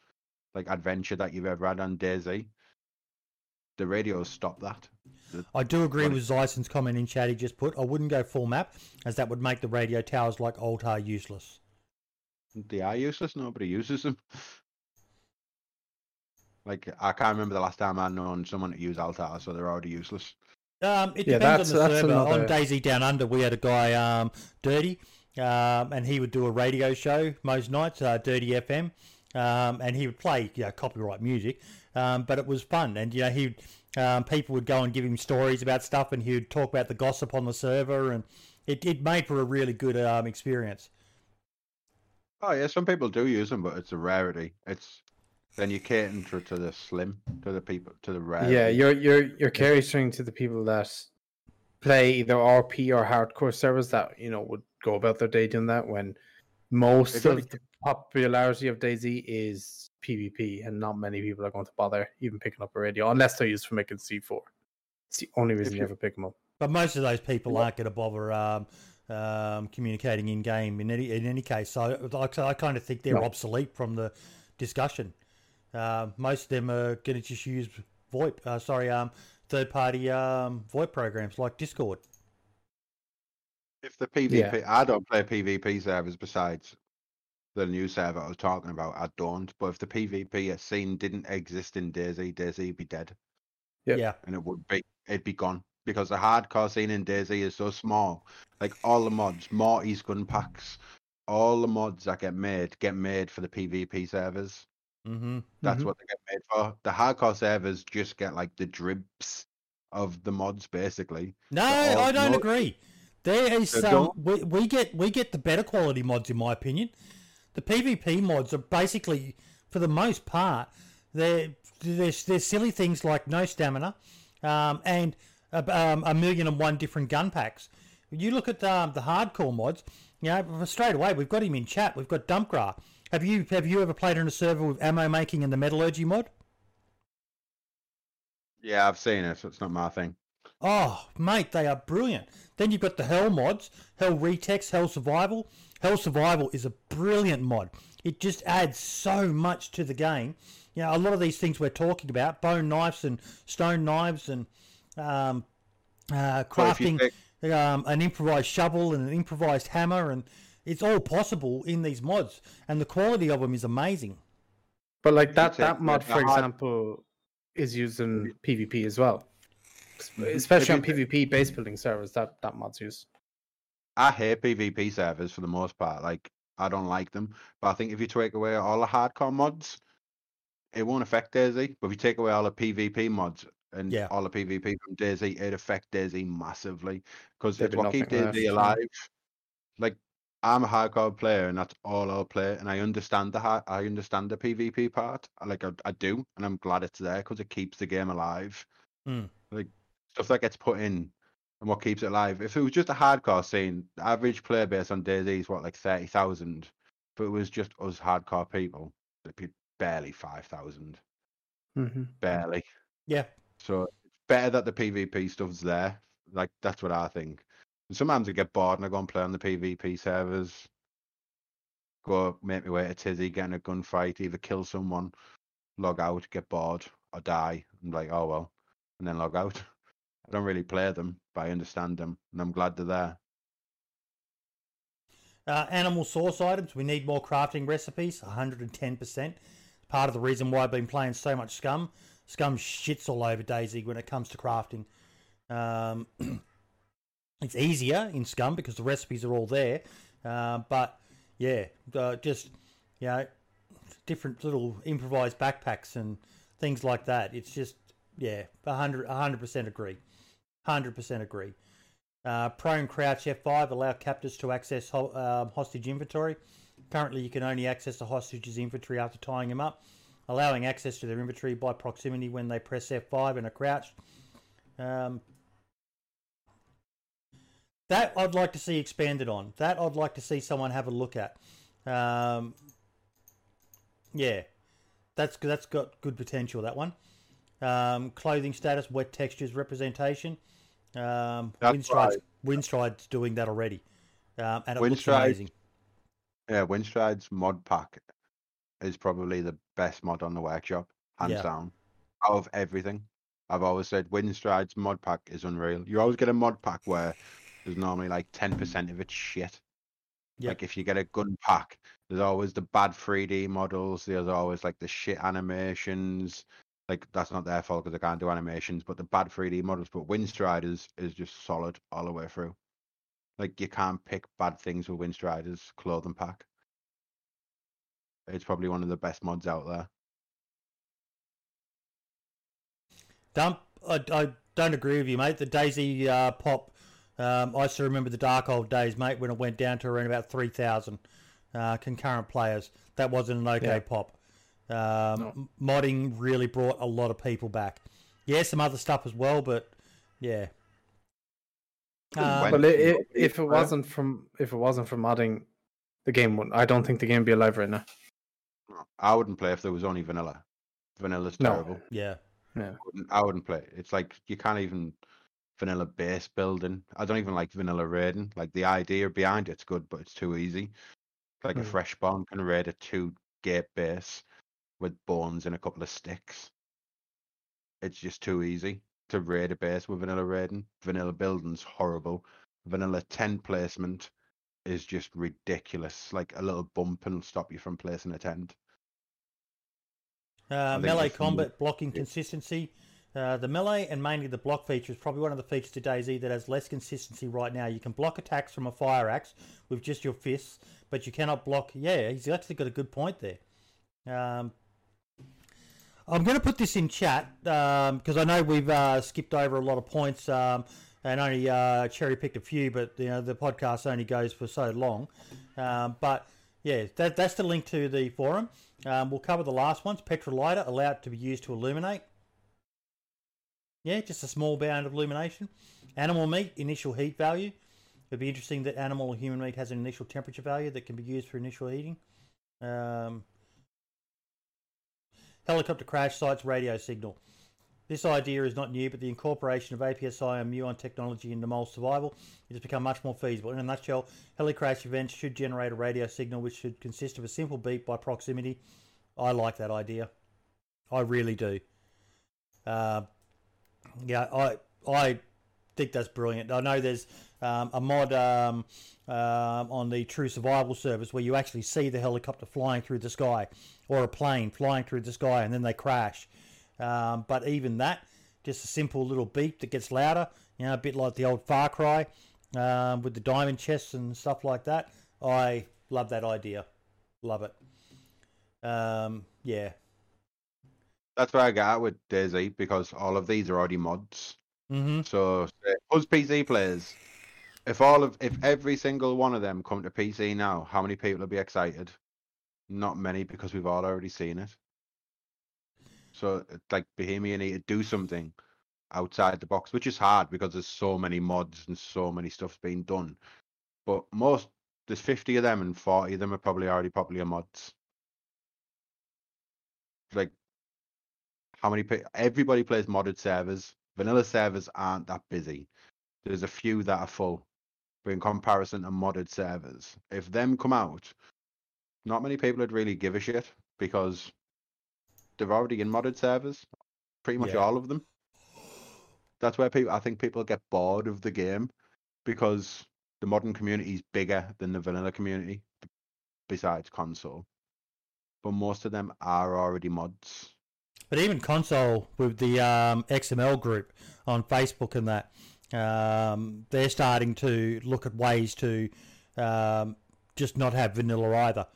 like, adventure that you've ever had on DayZ. The radios stop that. I do agree with Zyson's comment in chat he just put. I wouldn't go full map, as that would make the radio towers like Altar useless. They are useless. Nobody uses them. Like, I can't remember the last time I've known someone to use Altar, so they're already useless. Um, it yeah, depends on the server. Another... On DayZ Down Under, we had a guy, um, Dirty, um, and he would do a radio show most nights, uh, Dirty F M, um, and he would play, you know, copyright music, um, but it was fun, and, you know, he would... Um, people would go and give him stories about stuff, and he would talk about the gossip on the server, and it, it made for a really good um, experience. Oh yeah, some people do use them, but it's a rarity. It's then you're catering to, to the slim, to the people, to the rare. Yeah, you're you're you're catering to the people that play either R P or hardcore servers that, you know, would go about their day doing that. When most it's of really- the popularity of DayZ is PvP, and not many people are going to bother even picking up a radio unless they're used for making C four. It's the only reason you ever pick them up. But most of those people aren't going to bother um, um, communicating in game in any in any case. So I, I kind of think they're no. obsolete from the discussion. Uh, most of them are going to just use VoIP. Uh, sorry, um, third party um, VoIP programs like Discord. If the PvP, yeah. I don't play PvP servers besides the new server I was talking about, I don't. But if the PvP scene didn't exist in DayZ, DayZ would be dead. Yep. Yeah. And it would be, it'd be gone. Because the hardcore scene in DayZ is so small. Like, all the mods, Morty's gun packs, all the mods that get made, get made for the PvP servers. Mm-hmm. That's mm-hmm. what they get made for. The hardcore servers just get, like, the dribs of the mods, basically. No, I don't mods. agree. There is some, we, we get we get the better quality mods, in my opinion. The PvP mods are basically, for the most part, they're, they're, they're silly things like no stamina um, and um, a million and one different gun packs. You look at the, the hardcore mods, you know, straight away, we've got him in chat, we've got Dumpgra. Have you have you ever played on a server with ammo making and the metallurgy mod? Yeah, I've seen it, so it's not my thing. Oh, mate, they are brilliant. Then you've got the Hell mods, Hell Retex, Hell Survival. Hell Survival is a brilliant mod. It just adds so much to the game. You know, a lot of these things we're talking about, bone knives and stone knives and um, uh, crafting um, an improvised shovel and an improvised hammer, and it's all possible in these mods, and the quality of them is amazing. But like that, that mod, for example, is used in PvP as well. Especially on PvP base building servers, that, that mod's used. I hate PvP servers for the most part. Like, I don't like them. But I think if you take away all the hardcore mods, it won't affect DayZ. But if you take away all the PvP mods and yeah. all the PvP from DayZ, it'd affect DayZ massively. Because it's what keeps DayZ alive. Like, I'm a hardcore player, and that's all I'll play. And I understand the hard, I understand the PvP part. Like, I, I do, and I'm glad it's there because it keeps the game alive. Mm. Like, stuff that gets put in and what keeps it alive. If it was just a hardcore scene, the average player base on DayZ is what, like thirty thousand? But it was just us hardcore people, it'd be barely five thousand. Mm-hmm. Barely. Yeah. So it's better that the PvP stuff's there. Like, that's what I think. And sometimes I get bored and I go and play on the PvP servers. Go make my way to Tisy, get in a gunfight, either kill someone, log out, get bored, or die. I'm like, oh well. And then log out. I don't really play them, but I understand them, and I'm glad they're there. Uh, animal source items. We need more crafting recipes, one hundred ten percent. Part of the reason why I've been playing so much Scum. Scum shits all over DayZ when it comes to crafting. Um, it's easier in Scum because the recipes are all there. Uh, but, yeah, uh, just, you know, different little improvised backpacks and things like that. It's just, yeah, one hundred percent agree. one hundred percent agree. Uh, prone crouch F five, allow captors to access ho- uh, hostage inventory. Currently, you can only access the hostage's inventory after tying him up, allowing access to their inventory by proximity when they press F five and are crouched. Um, that I'd like to see expanded on. That I'd like to see someone have a look at. Um, yeah, that's that's got good potential, that one. Um, clothing status, wet textures, representation. Um, Windstride's, right. Windstride's doing that already. Um, and it Windstride, looks amazing. Yeah, Windstride's mod pack is probably the best mod on the workshop, hands yeah. down. Out of everything. I've always said Windstride's mod pack is unreal. You always get a mod pack where there's normally like ten percent of it's shit. Yep. Like if you get a gun pack, there's always the bad three D models, there's always like the shit animations. Like, that's not their fault because they can't do animations, but the bad three D models. But Windstriders is just solid all the way through. Like, you can't pick bad things with Windstriders clothing pack. It's probably one of the best mods out there. Dump, I, I don't agree with you, mate. The DayZ uh, pop, um, I still remember the dark old days, mate, when it went down to around about three thousand uh, concurrent players. That wasn't an okay yeah. pop. Um, no. Modding really brought a lot of people back. Yeah, some other stuff as well, but yeah. Um, well, it, it, if it wasn't from if it wasn't for modding, the game wouldn't. I don't think the game would be alive right now. I wouldn't play if there was only vanilla. Vanilla's terrible. No. Yeah, yeah. I wouldn't, I wouldn't play. It's like you can't even vanilla base building. I don't even like vanilla raiding. Like the idea behind it's good, but it's too easy. Like mm. a fresh bomb can raid a two gate base with bones and a couple of sticks. It's just too easy to raid a base with vanilla raiding. Vanilla building's horrible. Vanilla tent placement is just ridiculous. Like a little bump and stop you from placing a tent. Uh, melee combat more... blocking yeah. consistency. Uh, the melee and mainly the block feature is probably one of the features to DayZ that has less consistency right now. You can block attacks from a fire axe with just your fists, but you cannot block... Yeah, he's actually got a good point there. Um, I'm going to put this in chat because um, I know we've uh, skipped over a lot of points um, and only uh, cherry-picked a few, but you know the podcast only goes for so long. Um, but, yeah, that, that's the link to the forum. Um, we'll cover the last ones. Petroliter, allowed to be used to illuminate. Yeah, just a small bound of illumination. Animal meat, initial heat value. It'd be interesting that animal or human meat has an initial temperature value that can be used for initial heating. Um... Helicopter crash sites, radio signal. This idea is not new, but the incorporation of A P S I and muon technology into mole survival has become much more feasible. In a nutshell, helicrash events should generate a radio signal which should consist of a simple beep by proximity. I like that idea. I really do. Uh, yeah, I I think that's brilliant. I know there's um, a mod um, uh, on the True Survival service where you actually see the helicopter flying through the sky, or a plane flying through the sky, and then they crash. Um, but even that, just a simple little beep that gets louder, you know, a bit like the old Far Cry um, with the diamond chests and stuff like that. I love that idea. Love it. Um, yeah. That's where I got with DayZ, because all of these are already mods. Mm-hmm. So, us P C players, if all of if every single one of them come to P C now, how many people will be excited? Not many, because we've all already seen it. So, like, Bohemia need to do something outside the box, which is hard because there's so many mods and so many stuff's being done. But most, there's fifty of them and forty of them are probably already popular mods. Like, how many people, everybody plays modded servers. Vanilla servers aren't that busy. There's a few that are full. But in comparison to modded servers, if them come out, not many people would really give a shit because they're already in modded servers, pretty much yeah. all of them. That's where people, I think people get bored of the game because the modern community is bigger than the vanilla community, besides console. But most of them are already mods. But even console with the um, X M L group on Facebook and that, um, they're starting to look at ways to um, just not have vanilla either.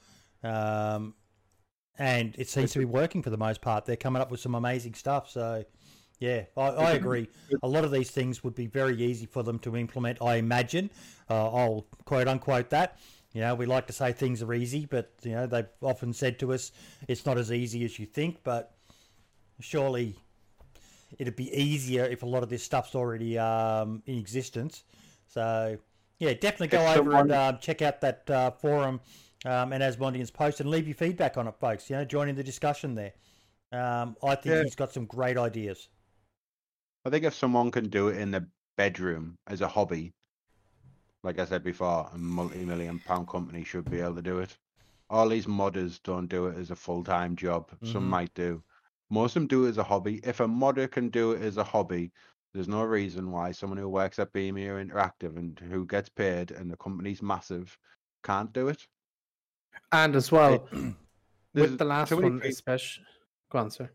Um, And it seems to be working for the most part. They're coming up with some amazing stuff. So, yeah, I, I agree. A lot of these things would be very easy for them to implement, I imagine. Uh, I'll quote-unquote that. You know, we like to say things are easy, but, you know, they've often said to us it's not as easy as you think, but surely it'd be easier if a lot of this stuff's already um, in existence. So, yeah, definitely go it's over so and uh, check out that uh, forum. Um, and Asmondian's post, and leave your feedback on it, folks. You know, join in the discussion there. Um, I think yeah. he's got some great ideas. I think if someone can do it in the bedroom as a hobby, like I said before, a multi-million pound company should be able to do it. All these modders don't do it as a full-time job. Mm-hmm. Some might do. Most of them do it as a hobby. If a modder can do it as a hobby, there's no reason why someone who works at Bohemia Interactive and who gets paid and the company's massive can't do it. And as well, with the last one, people, especially. Go on, sir.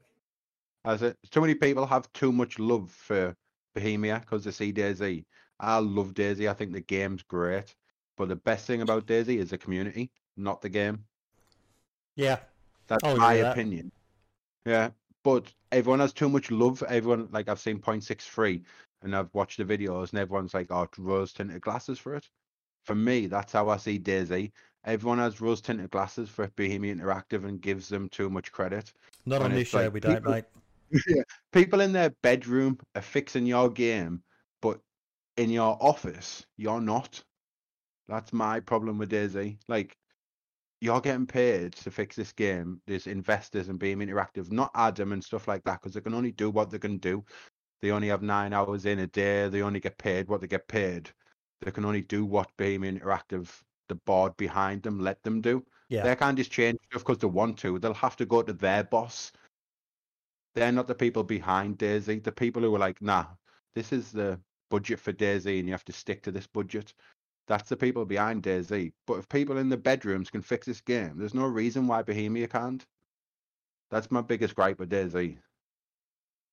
As it, too many people have too much love for Bohemia because they see DayZ. I love DayZ. I think the game's great, but the best thing about DayZ is the community, not the game. Yeah, that's I'll my that. opinion. Yeah, but everyone has too much love. Everyone, like I've seen point six three, and I've watched the videos, and everyone's like, "Oh, rose-tinted glasses for it." For me, that's how I see DayZ. Everyone has rose-tinted glasses for Bohemia Interactive and gives them too much credit. Not and on this show, like, we people, don't, mate. Yeah, people in their bedroom are fixing your game, but in your office, you're not. That's my problem with DayZ. Like, you're getting paid to fix this game. There's investors in Bohemia Interactive, not Adam and stuff like that, because they can only do what they can do. They only have nine hours in a day. They only get paid what they get paid. They can only do what Bohemia Interactive, the board behind them, let them do. Yeah. They can't just change stuff because they want to. They'll have to go to their boss. They're not the people behind DayZ. The people who are like, nah, this is the budget for DayZ and you have to stick to this budget. That's the people behind DayZ. But if people in the bedrooms can fix this game, there's no reason why Bohemia can't. That's my biggest gripe with DayZ.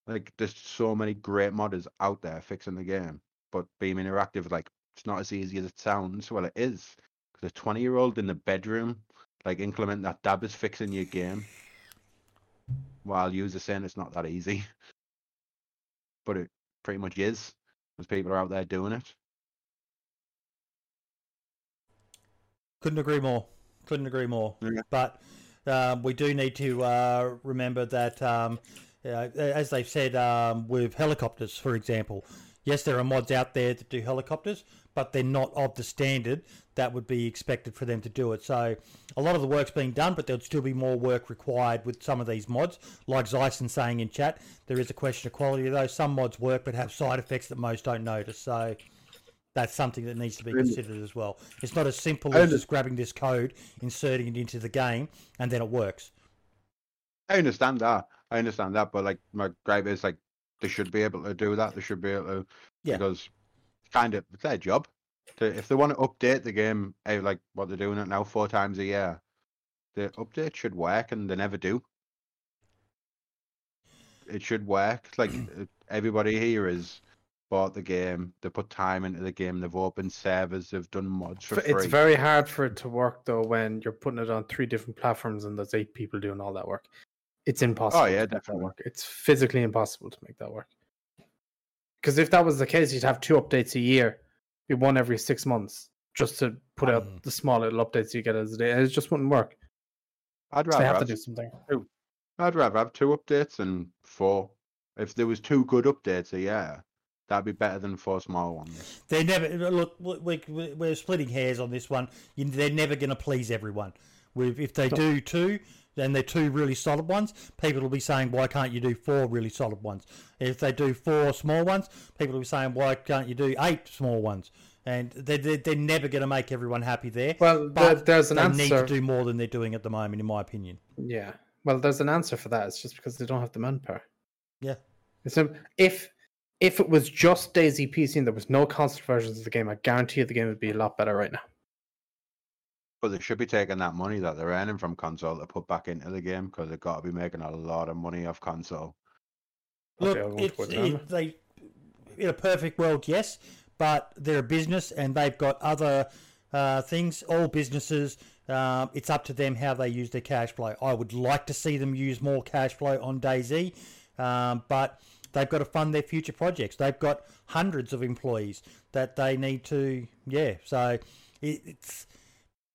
Like, there's so many great modders out there fixing the game. But Bohemia Interactive is like, it's not as easy as it sounds. Well, it is. The twenty-year-old in the bedroom, like inclement that dab is fixing your game, while users saying it's not that easy, but it pretty much is, because people are out there doing it. Couldn't agree more. Couldn't agree more. Yeah. But um, we do need to uh, remember that, um, uh, as they've said, um, with helicopters, for example, Yes, there are mods out there that do helicopters, but they're not of the standard that would be expected for them to do it. So a lot of the work's being done, but there'll still be more work required with some of these mods. Like Zeisen saying in chat, there is a question of quality, though. Some mods work but have side effects that most don't notice. So that's something that needs to be considered as well. It's not as simple as just grabbing this code, inserting it into the game, and then it works. I understand that. I understand that, but like my gripe is like they should be able to do that. They should be able to, yeah. Because it's kind of it's their job. To, if they want to update the game, like what they're doing it now four times a year, the update should work, and they never do. It should work. Like everybody here is. Bought the game, they put time into the game, they've opened servers, they've done mods for free. It's very hard for it to work, though, when you're putting it on three different platforms and there's eight people doing all that work. It's impossible. Oh, yeah, definitely. Work. It's physically impossible to make that work. Because if that was the case, you'd have two updates a year. You'd one every six months just to put um, out the small little updates you get as a day. And it just wouldn't work. I'd rather so they have, have to do something. Two. I'd rather have two updates than four. If there was two good updates a year, that'd be better than four small ones. They're never look. We, we, we're splitting hairs on this one. You, they're never going to please everyone. We've, if they do two, then they're two really solid ones. People will be saying, "Why can't you do four really solid ones?" If they do four small ones, people will be saying, "Why can't you do eight small ones?" And they, they, they're never going to make everyone happy there. Well, but there, there's an they answer. They need to do more than they're doing at the moment, in my opinion. Yeah. Well, there's an answer for that. It's just because they don't have the manpower. Yeah. So if. If it was just DayZ P C and there was no console versions of the game, I guarantee you the game would be a lot better right now. But they should be taking that money that they're earning from console to put back into the game, because they've got to be making a lot of money off console. Look, it's, it, they, in a perfect world, yes, but they're a business and they've got other uh, things. All businesses, uh, it's up to them how they use their cash flow. I would like to see them use more cash flow on DayZ, um, but... they've got to fund their future projects. They've got hundreds of employees that they need to, yeah. So it's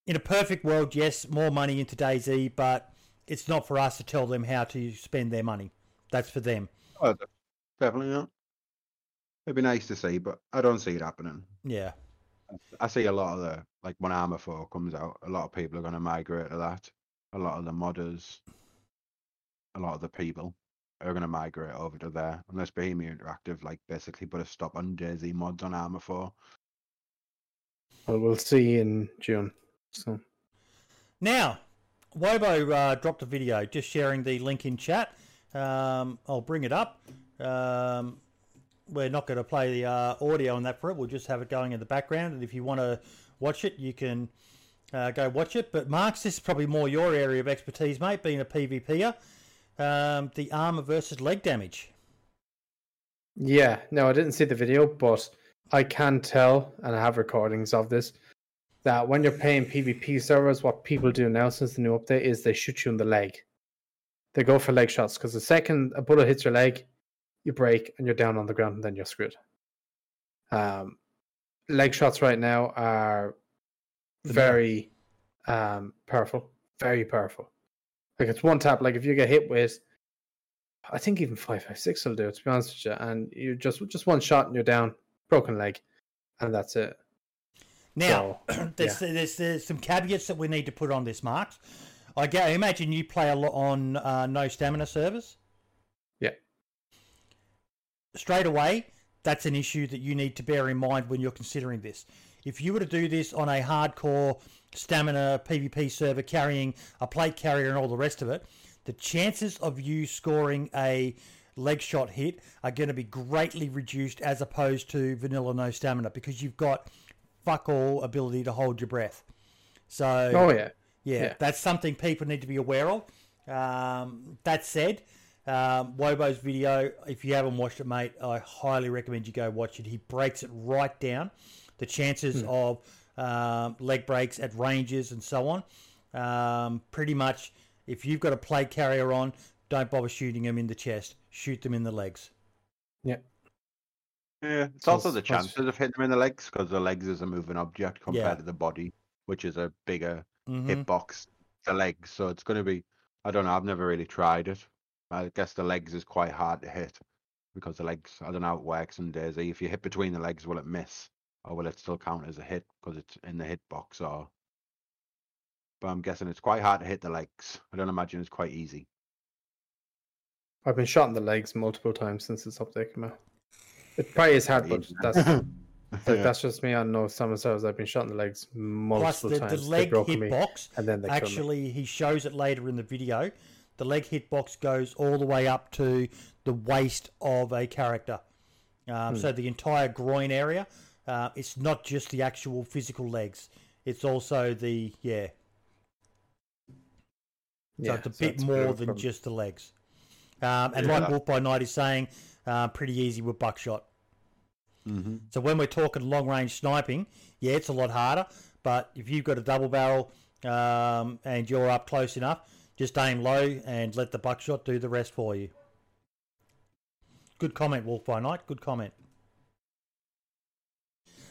in a perfect world, yes, more money into DayZ, but it's not for us to tell them how to spend their money. That's for them. Oh, definitely not. It'd be nice to see, but I don't see it happening. Yeah. I see a lot of the, like when Armor four comes out, a lot of people are going to migrate to that. A lot of the modders, a lot of the people are going to migrate over to there, unless Bohemia Interactive like basically put a stop on DayZ mods on Armor four. Well, we'll see in June. So now, Wobo uh, dropped a video, just sharing the link in chat. Um, I'll bring it up. Um, we're not going to play the uh, audio on that for it. We'll just have it going in the background, and if you want to watch it, you can uh, go watch it. But Marks, this is probably more your area of expertise, mate, being a PvPer. Um, the armor versus leg damage. Yeah, no, I didn't see the video, but I can tell, and I have recordings of this, that when you're playing PvP servers, what people do now since the new update is they shoot you in the leg. They go for leg shots, because the second a bullet hits your leg, you break, and you're down on the ground, and then you're screwed. Um, leg shots right now are very um, powerful. Very powerful. Like, it's one tap. Like, if you get hit with, I think even five five six will do it, to be honest with you. And you just just one shot and you're down, broken leg, and that's it. Now, so, there's, yeah. there's there's some caveats that we need to put on this, Marks. I imagine you play a lot on uh, no stamina servers. Yeah. Straight away, that's an issue that you need to bear in mind when you're considering this. If you were to do this on a hardcore stamina PvP server carrying a plate carrier and all the rest of it, the chances of you scoring a leg shot hit are going to be greatly reduced as opposed to vanilla no stamina, because you've got fuck all ability to hold your breath. So oh yeah yeah, yeah. That's something people need to be aware of. Um, that said, um, Wobo's video, if you haven't watched it, mate, I highly recommend you go watch it. He breaks it right down, the chances hmm. of Um, leg breaks at ranges and so on. Um, pretty much, if you've got a plate carrier on, don't bother shooting them in the chest. Shoot them in the legs. Yeah. Yeah. It's also the chances of hitting them in the legs, because the legs is a moving object compared yeah. to the body, which is a bigger mm-hmm. hitbox. The legs, so it's going to be. I don't know. I've never really tried it. I guess the legs is quite hard to hit. because the legs, I don't know how it works in DayZ. If you hit between the legs, will it miss? Or will it still count as a hit because it's in the hitbox? Or... But I'm guessing it's quite hard to hit the legs. I don't imagine it's quite easy. I've been shot in the legs multiple times since it's updated, man. It probably is hard, but that's, like, yeah. that's just me. I know some of those I've been shot in the legs multiple Plus the, times. Plus, the leg hitbox, and then they actually, he shows it later in the video, the leg hitbox goes all the way up to the waist of a character. Um, hmm. So the entire groin area, uh, it's not just the actual physical legs. It's also the, yeah. So yeah, it's a so bit more than problem. just the legs. Um, and yeah. like Wolf by Night is saying, uh, pretty easy with buckshot. Mm-hmm. So when we're talking long-range sniping, yeah, it's a lot harder. But if you've got a double barrel um, and you're up close enough, just aim low and let the buckshot do the rest for you. Good comment, Wolf by Night. Good comment.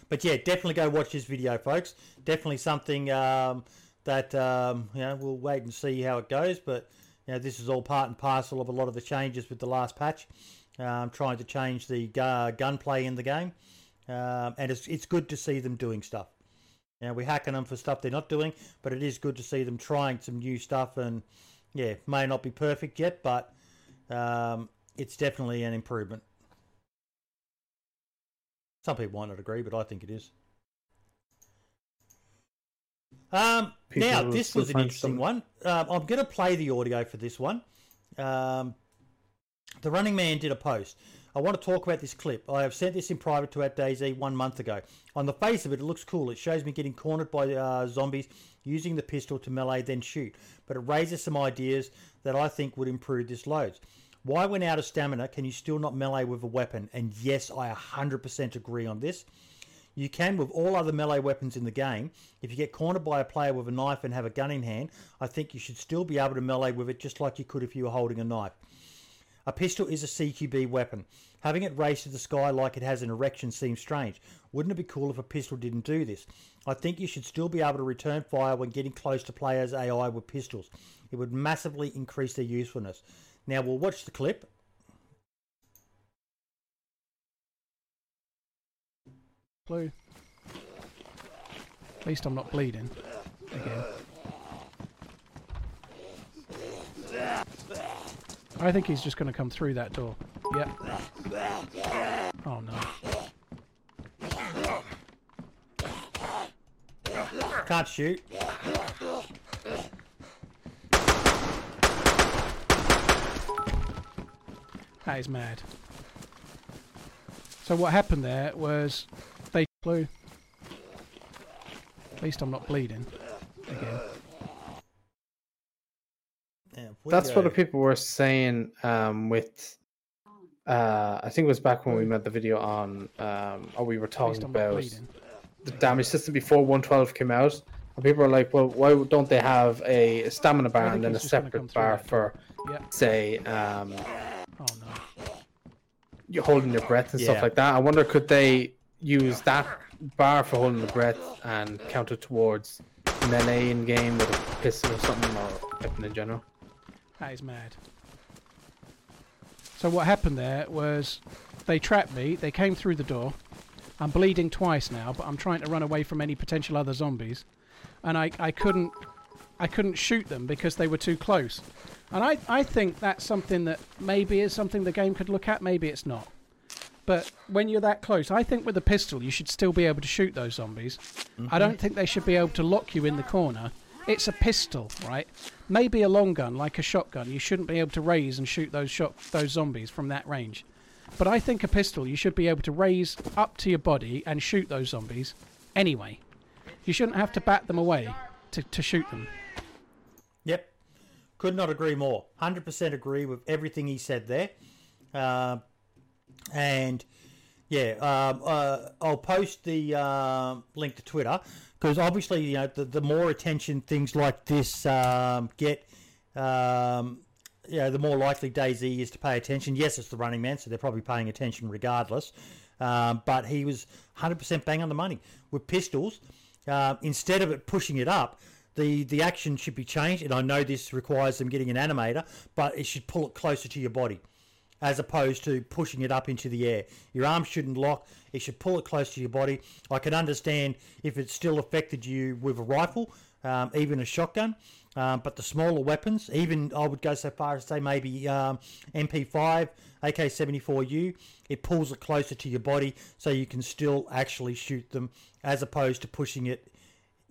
But yeah, definitely go watch this video, folks. Definitely something um, that um, you know, we'll wait and see how it goes. But you know, this is all part and parcel of a lot of the changes with the last patch. Um, trying to change the uh, gunplay in the game, um, and it's it's good to see them doing stuff. You know, we're hacking them for stuff they're not doing, but it is good to see them trying some new stuff. And yeah, it may not be perfect yet, but um, it's definitely an improvement. Some people might not agree, but I think it is. Um, now this was an interesting one. Um, I'm going to play the audio for this one. Um, The Running Man did a post. I want to talk about this clip. I have sent this in private to at DayZ one month ago. On the face of it, it looks cool. It shows me getting cornered by uh, zombies, using the pistol to melee, then shoot. But it raises some ideas that I think would improve this loads. Why, when out of stamina, can you still not melee with a weapon? And yes, I one hundred percent agree on this. You can with all other melee weapons in the game. If you get cornered by a player with a knife and have a gun in hand, I think you should still be able to melee with it just like you could if you were holding a knife. A pistol is a C Q B weapon. Having it raise to the sky like it has an erection seems strange. Wouldn't it be cool if a pistol didn't do this? I think you should still be able to return fire when getting close to players' A I with pistols. It would massively increase their usefulness. Now we'll watch the clip. Blue. At least I'm not bleeding. Again. I think he's just going to come through that door. Yep. Oh no. Can't shoot. That is mad. So what happened there was they blew. At least I'm not bleeding. Again. That's go. What the people were saying um, with, uh, I think it was back when we made the video on, um, or we were talking about the damage system before one twelve came out. And people were like, well, why don't they have a stamina bar and then a separate bar for, yep. say, um, oh, no. you're holding your breath and yeah. stuff like that. I wonder, could they use that bar for holding the breath and counter towards melee in game with a pistol or something, or weapon in general? That is mad. So what happened there was they trapped me, they came through the door. I'm bleeding twice now, but I'm trying to run away from any potential other zombies. And I, I couldn't I couldn't shoot them because they were too close. And I, I think that's something that maybe is something the game could look at, maybe it's not. But when you're that close, I think with a pistol you should still be able to shoot those zombies. Mm-hmm. I don't think they should be able to lock you in the corner. It's a pistol, right? Maybe a long gun, like a shotgun, you shouldn't be able to raise and shoot those shot those zombies from that range. But I think a pistol, you should be able to raise up to your body and shoot those zombies anyway. You shouldn't have to bat them away to, to shoot them. Yep. Could not agree more. one hundred percent agree with everything he said there. Uh, and, yeah, um, uh, I'll post the uh, link to Twitter. Because obviously, you know, the, the more attention things like this um, get, um, you know, the more likely DayZ is to pay attention. Yes, it's the Running Man, so they're probably paying attention regardless. Um, but he was one hundred percent bang on the money. With pistols, uh, instead of it pushing it up, the, the action should be changed. And I know this requires them getting an animator, but it should pull it closer to your body. as opposed to pushing it up into the air. Your arm shouldn't lock. It should pull it close to your body. I can understand if it still affected you with a rifle, um, even a shotgun, um, but the smaller weapons, even I would go so far as say maybe um, M P five, A K seventy-four U, it pulls it closer to your body so you can still actually shoot them as opposed to pushing it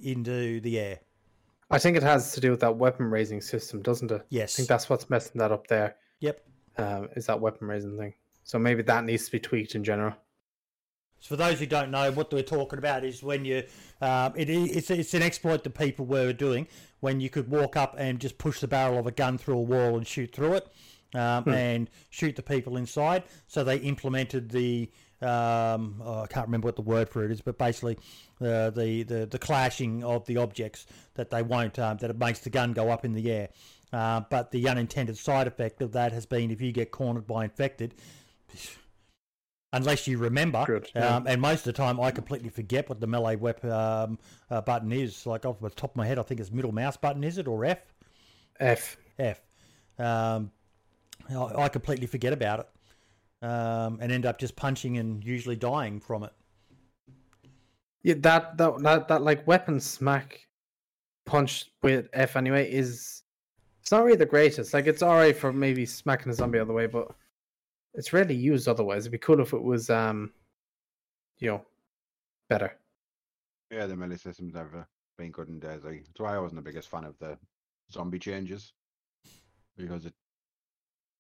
into the air. I think it has to do with that weapon raising system, doesn't it? Yes. I think that's what's messing that up there. Yep. Um, is that weapon raising thing. So maybe that needs to be tweaked in general. So for those who don't know, what we're talking about is when you... Um, it, it's, it's an exploit that people were doing when you could walk up and just push the barrel of a gun through a wall and shoot through it um, hmm. and shoot the people inside. So they implemented the... Um, oh, I can't remember what the word for it is, but basically uh, the, the the clashing of the objects that they won't um, that it makes the gun go up in the air. Uh, but the unintended side effect of that has been if you get cornered by infected, unless you remember, Good, yeah. um, and most of the time I completely forget what the melee weapon um, uh, button is. Like off the top of my head, I think it's middle mouse button, is it, or F? F. F. Um, I, I completely forget about it. Um, and end up just punching and usually dying from it. Yeah, that that that, that like weapon smack punch with F anyway is it's not really the greatest. Like it's alright for maybe smacking a zombie out of the way, but it's rarely used otherwise. It'd be cool if it was um, you know, better. Yeah, the melee system's never been good in DayZ. That's why I wasn't the biggest fan of the zombie changes because it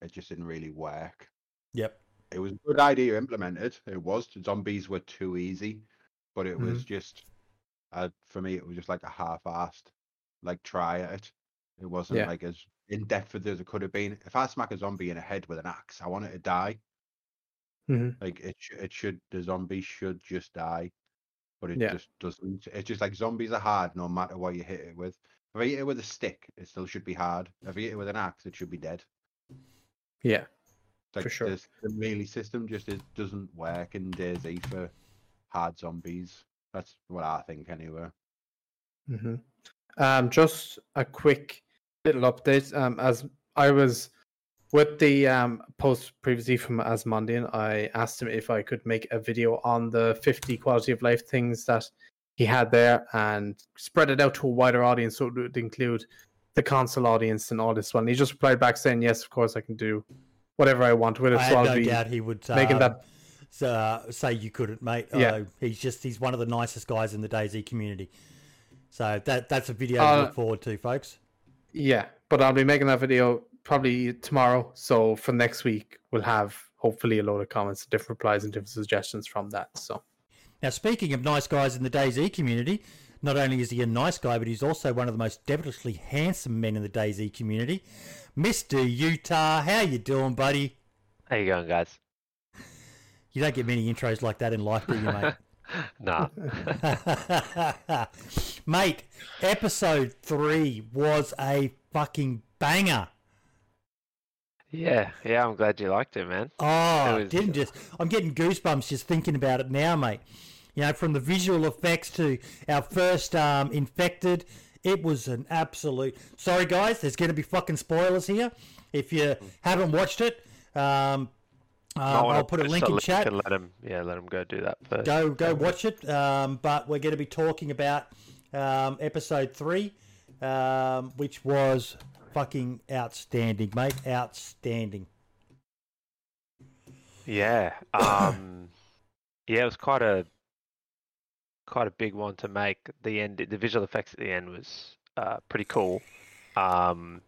it just didn't really work. Yep. It was a good idea implemented. It was. Zombies were too easy, but it was mm-hmm. just, uh, for me, it was just like a half-assed, like, try at it. It wasn't, yeah. like, as in-depth as it could have been. If I smack a zombie in the head with an axe, I want it to die. Mm-hmm. Like, it it should, the zombie should just die, but it yeah. just doesn't. It's just like zombies are hard no matter what you hit it with. If I hit it with a stick, it still should be hard. If I hit it with an axe, it should be dead. Yeah. Like, for sure. This, the melee system just is, doesn't work in DayZ for hard zombies. That's what I think, anyway. Mm-hmm. Um, just a quick little update. Um, as I was with the um, post previously from Asmondian, I asked him if I could make a video on the fifty quality of life things that he had there and spread it out to a wider audience so it would include the console audience and all this one. He just replied back saying, yes, of course I can do whatever I want with it. I so had I'll no be doubt he would uh, making that... uh, say you couldn't, mate. Yeah. Uh, he's just he's one of the nicest guys in the DayZ community. So that that's a video uh, to look forward to, folks. Yeah, but I'll be making that video probably tomorrow. So for next week, we'll have hopefully a load of comments, different replies and different suggestions from that. So now, speaking of nice guys in the DayZ community, not only is he a nice guy, but he's also one of the most devilishly handsome men in the DayZ community. Mister Utah, how you doing, buddy? How you going, guys? You don't get many intros like that in life, do you, mate? Nah. Mate, episode three was a fucking banger. Yeah, yeah, I'm glad you liked it, man. Oh, it was... didn't just... I'm getting goosebumps just thinking about it now, mate. You know, from the visual effects to our first um, infected... It was an absolute... Sorry, guys, there's going to be fucking spoilers here. If you haven't watched it, um, uh, I'll put a link in chat. Link let him, yeah, let him go do that first. Go, go watch it. Um, but we're going to be talking about um, episode three, um, which was fucking outstanding, mate. Outstanding. Yeah. Um, yeah, it was quite a... quite a big one to make. The end, the visual effects at the end was uh, pretty cool. Um,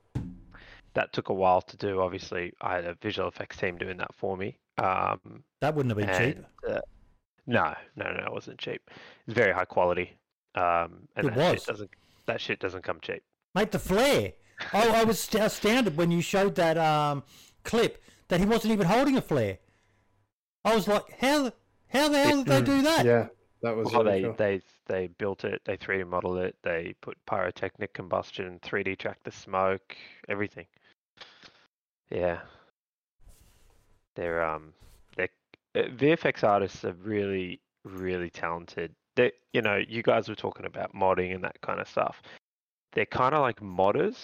that took a while to do. Obviously, I had a visual effects team doing that for me. Um, that wouldn't have been and, cheap. Uh, no, no, no, it wasn't cheap. It's very high quality. Um, and it that was. Shit doesn't, that shit doesn't come cheap. Mate, the flare. I, I was astounded when you showed that um, clip that he wasn't even holding a flare. I was like, how, how the hell did they do that? Yeah. That was well, really they, cool. they they built it, they three D modeled it, they put pyrotechnic combustion, three D tracked the smoke, everything. Yeah, they're um, they V F X artists are really really talented. They, you know, you guys were talking about modding and that kind of stuff. They're kind of like modders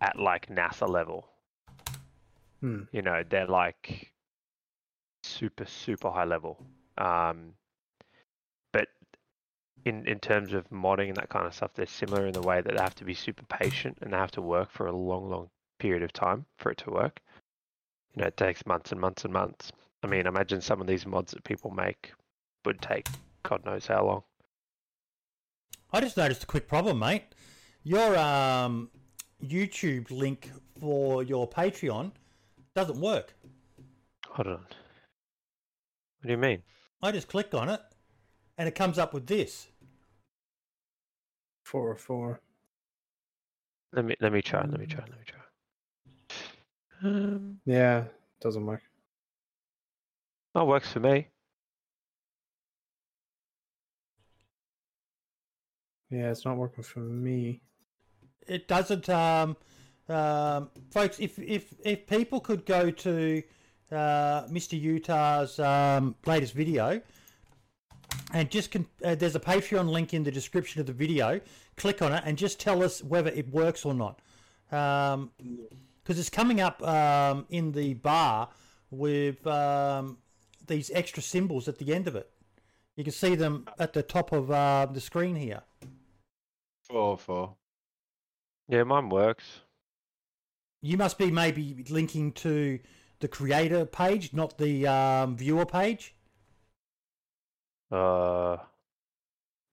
at like NASA level. Mm. You know, they're like super, super high level. Um, but in in terms of modding and that kind of stuff, they're similar in the way that they have to be super patient and they have to work for a long, long period of time for it to work. You know, it takes months and months and months. I mean, imagine some of these mods that people make would take God knows how long. I just noticed a quick problem, mate. Your um, YouTube link for your Patreon doesn't work. Hold on. What do you mean? I just clicked on it, and it comes up with this. Four or four. Let me let me try. Let me try. Let me try. Um, yeah, it doesn't work. That works for me. Yeah, it's not working for me. It doesn't, um, um, folks. If if if people could go to uh, Mister Utah's um, latest video, and just con- uh, there's a Patreon link in the description of the video. Click on it and just tell us whether it works or not, because um, it's coming up um, in the bar with um, these extra symbols at the end of it. You can see them at the top of uh, the screen here. Four, four. Yeah, mine works. You must be maybe linking to the creator page, not the um, viewer page. Uh,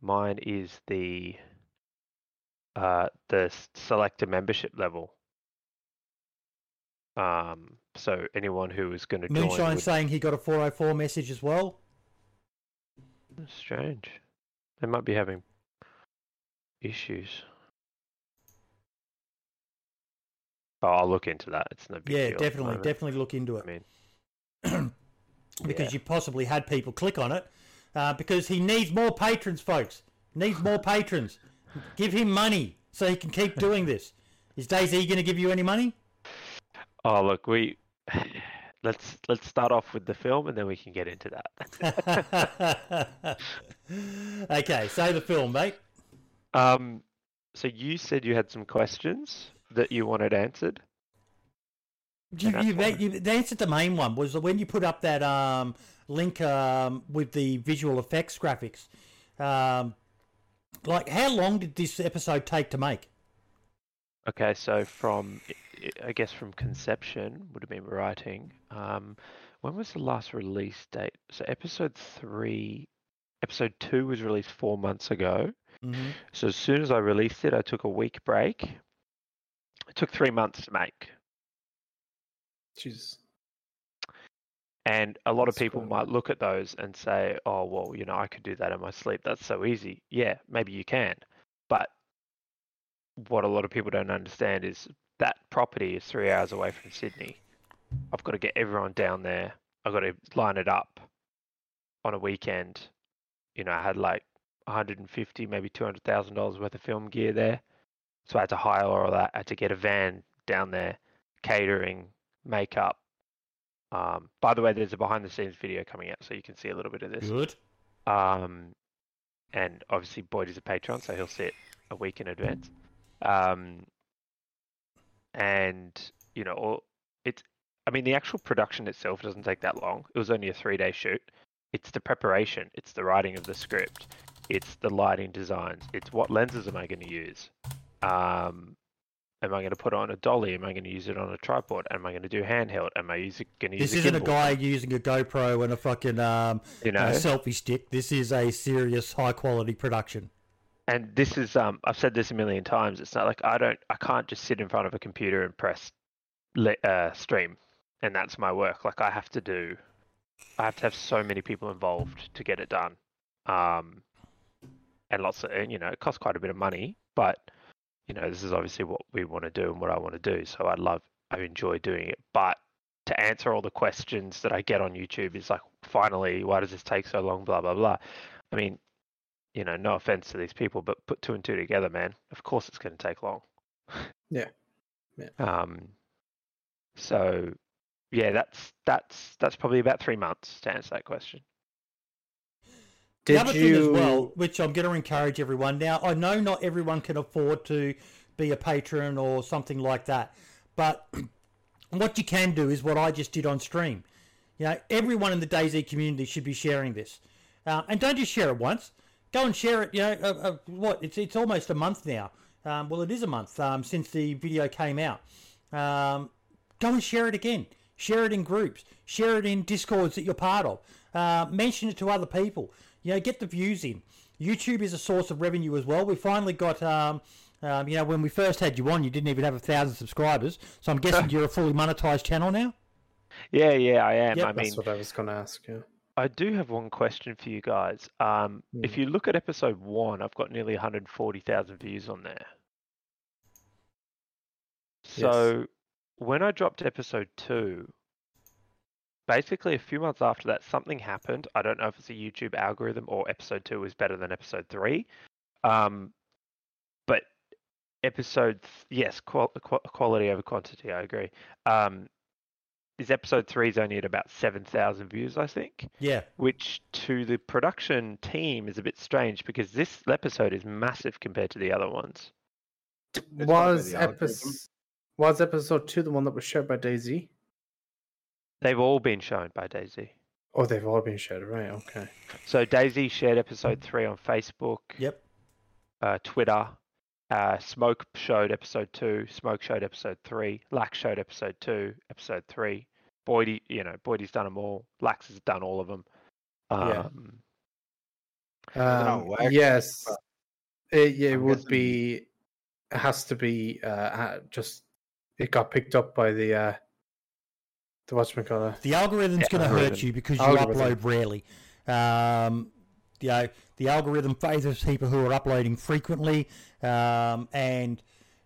mine is the uh the selector membership level. Um, so anyone who is going to join. Moonshine would... saying he got a four oh four message as well. That's strange. They might be having issues. Oh, I'll look into that. It's no big yeah, deal. Yeah, definitely, definitely look into it. I mean, because yeah. you possibly had people click on it. Uh, because he needs more patrons, folks. Needs more patrons. Give him money so he can keep doing this. Is DayZ going to give you any money? Oh, look, we let's let's start off with the film and then we can get into that. Okay, so the film, mate. Um, so you said you had some questions that you wanted answered. You, you, you, the answer to the main one was when you put up that um, link um, with the visual effects graphics. Um, like, how long did this episode take to make? Okay, so from, I guess from conception, would have been writing. Um, when was the last release date? So episode three, episode two was released four months ago. Mm-hmm. So as soon as I released it, I took a week break. It took three months to make. Jeez. And a lot That's of people cool. might look at those and say, oh, well, you know, I could do that in my sleep. That's so easy. Yeah, maybe you can. But what a lot of people don't understand is that property is three hours away from Sydney. I've got to get everyone down there. I've got to line it up on a weekend. You know, I had like one hundred fifty thousand dollars, maybe two hundred thousand dollars worth of film gear there. So I had to hire all that. I had to get a van down there, catering, makeup. Um, by the way, there's a behind-the-scenes video coming out, so you can see a little bit of this. Good. Um, and obviously, Boyd is a Patreon, so he'll see it a week in advance. Um, and, you know, all, it's... I mean, the actual production itself doesn't take that long. It was only a three-day shoot. It's the preparation. It's the writing of the script. It's the lighting designs. It's what lenses am I going to use? Um, am I going to put on a dolly? Am I going to use it on a tripod? Am I going to do handheld? Am I using, going to use this a This isn't gimbal? A guy using a GoPro and a fucking um, you know? uh, selfie stick. This is a serious, high-quality production. And this is, um, I've said this a million times. It's not like I don't, I can't just sit in front of a computer and press uh, stream, and that's my work. Like I have to do, I have to have so many people involved to get it done. Um, and lots of, and, you know, it costs quite a bit of money, but you know, this is obviously what we want to do and what I want to do. So I love, I enjoy doing it. But to answer all the questions that I get on YouTube is like, finally, why does this take so long? Blah, blah, blah. I mean, you know, no offense to these people, but put two and two together, man. Of course it's going to take long. Yeah. yeah. Um. So, yeah, that's that's that's probably about three months to answer that question. Did the other you... thing as well, which I'm going to encourage everyone now, I know not everyone can afford to be a patron or something like that, but And what you can do is what I just did on stream. You know, everyone in the DayZ community should be sharing this. Uh, and don't just share it once. Go and share it, you know, uh, uh, what? It's it's almost a month now. Um, well, it is a month um, since the video came out. Um, go and share it again. Share it in groups. Share it in Discords that you're part of. Uh, mention it to other people. You know, get the views in. YouTube is a source of revenue as well. We finally got, um, um, you know, when we first had you on, you didn't even have a thousand subscribers. So I'm guessing you're a fully monetized channel now? Yeah, yeah, I am. Yep. I mean, that's what I was going to ask, yeah. I do have one question for you guys. Um, mm. If you look at episode one, I've got nearly one hundred forty thousand views on there. So yes. When I dropped episode two, basically a few months after that, something happened. I don't know if it's a YouTube algorithm or episode two is better than episode three. Um, but episode, th- yes, qual- qu- quality over quantity, I agree. Um, is episode three is only at about seven thousand views, I think. Yeah. Which to the production team is a bit strange because this episode is massive compared to the other ones. Was, epis- was episode two the one that was shared by DayZ? They've all been shown by DayZ. Oh, they've all been shared, right? Okay. So DayZ shared episode three on Facebook. Yep. Uh, Twitter. Uh, Smoke showed episode two. Smoke showed episode three. Lax showed episode two. Episode three. Boydie, you know, Boydie's done them all. Lax has done all of them. Um, yeah. um know, yes. It, yeah, it would guessing... be. It has to be. Uh, just it got picked up by the. Uh, the whatchamacallit. The algorithm's yeah, going to algorithm. hurt you because you algorithm. upload rarely. Um, you know, the algorithm favours people who are uploading frequently um, and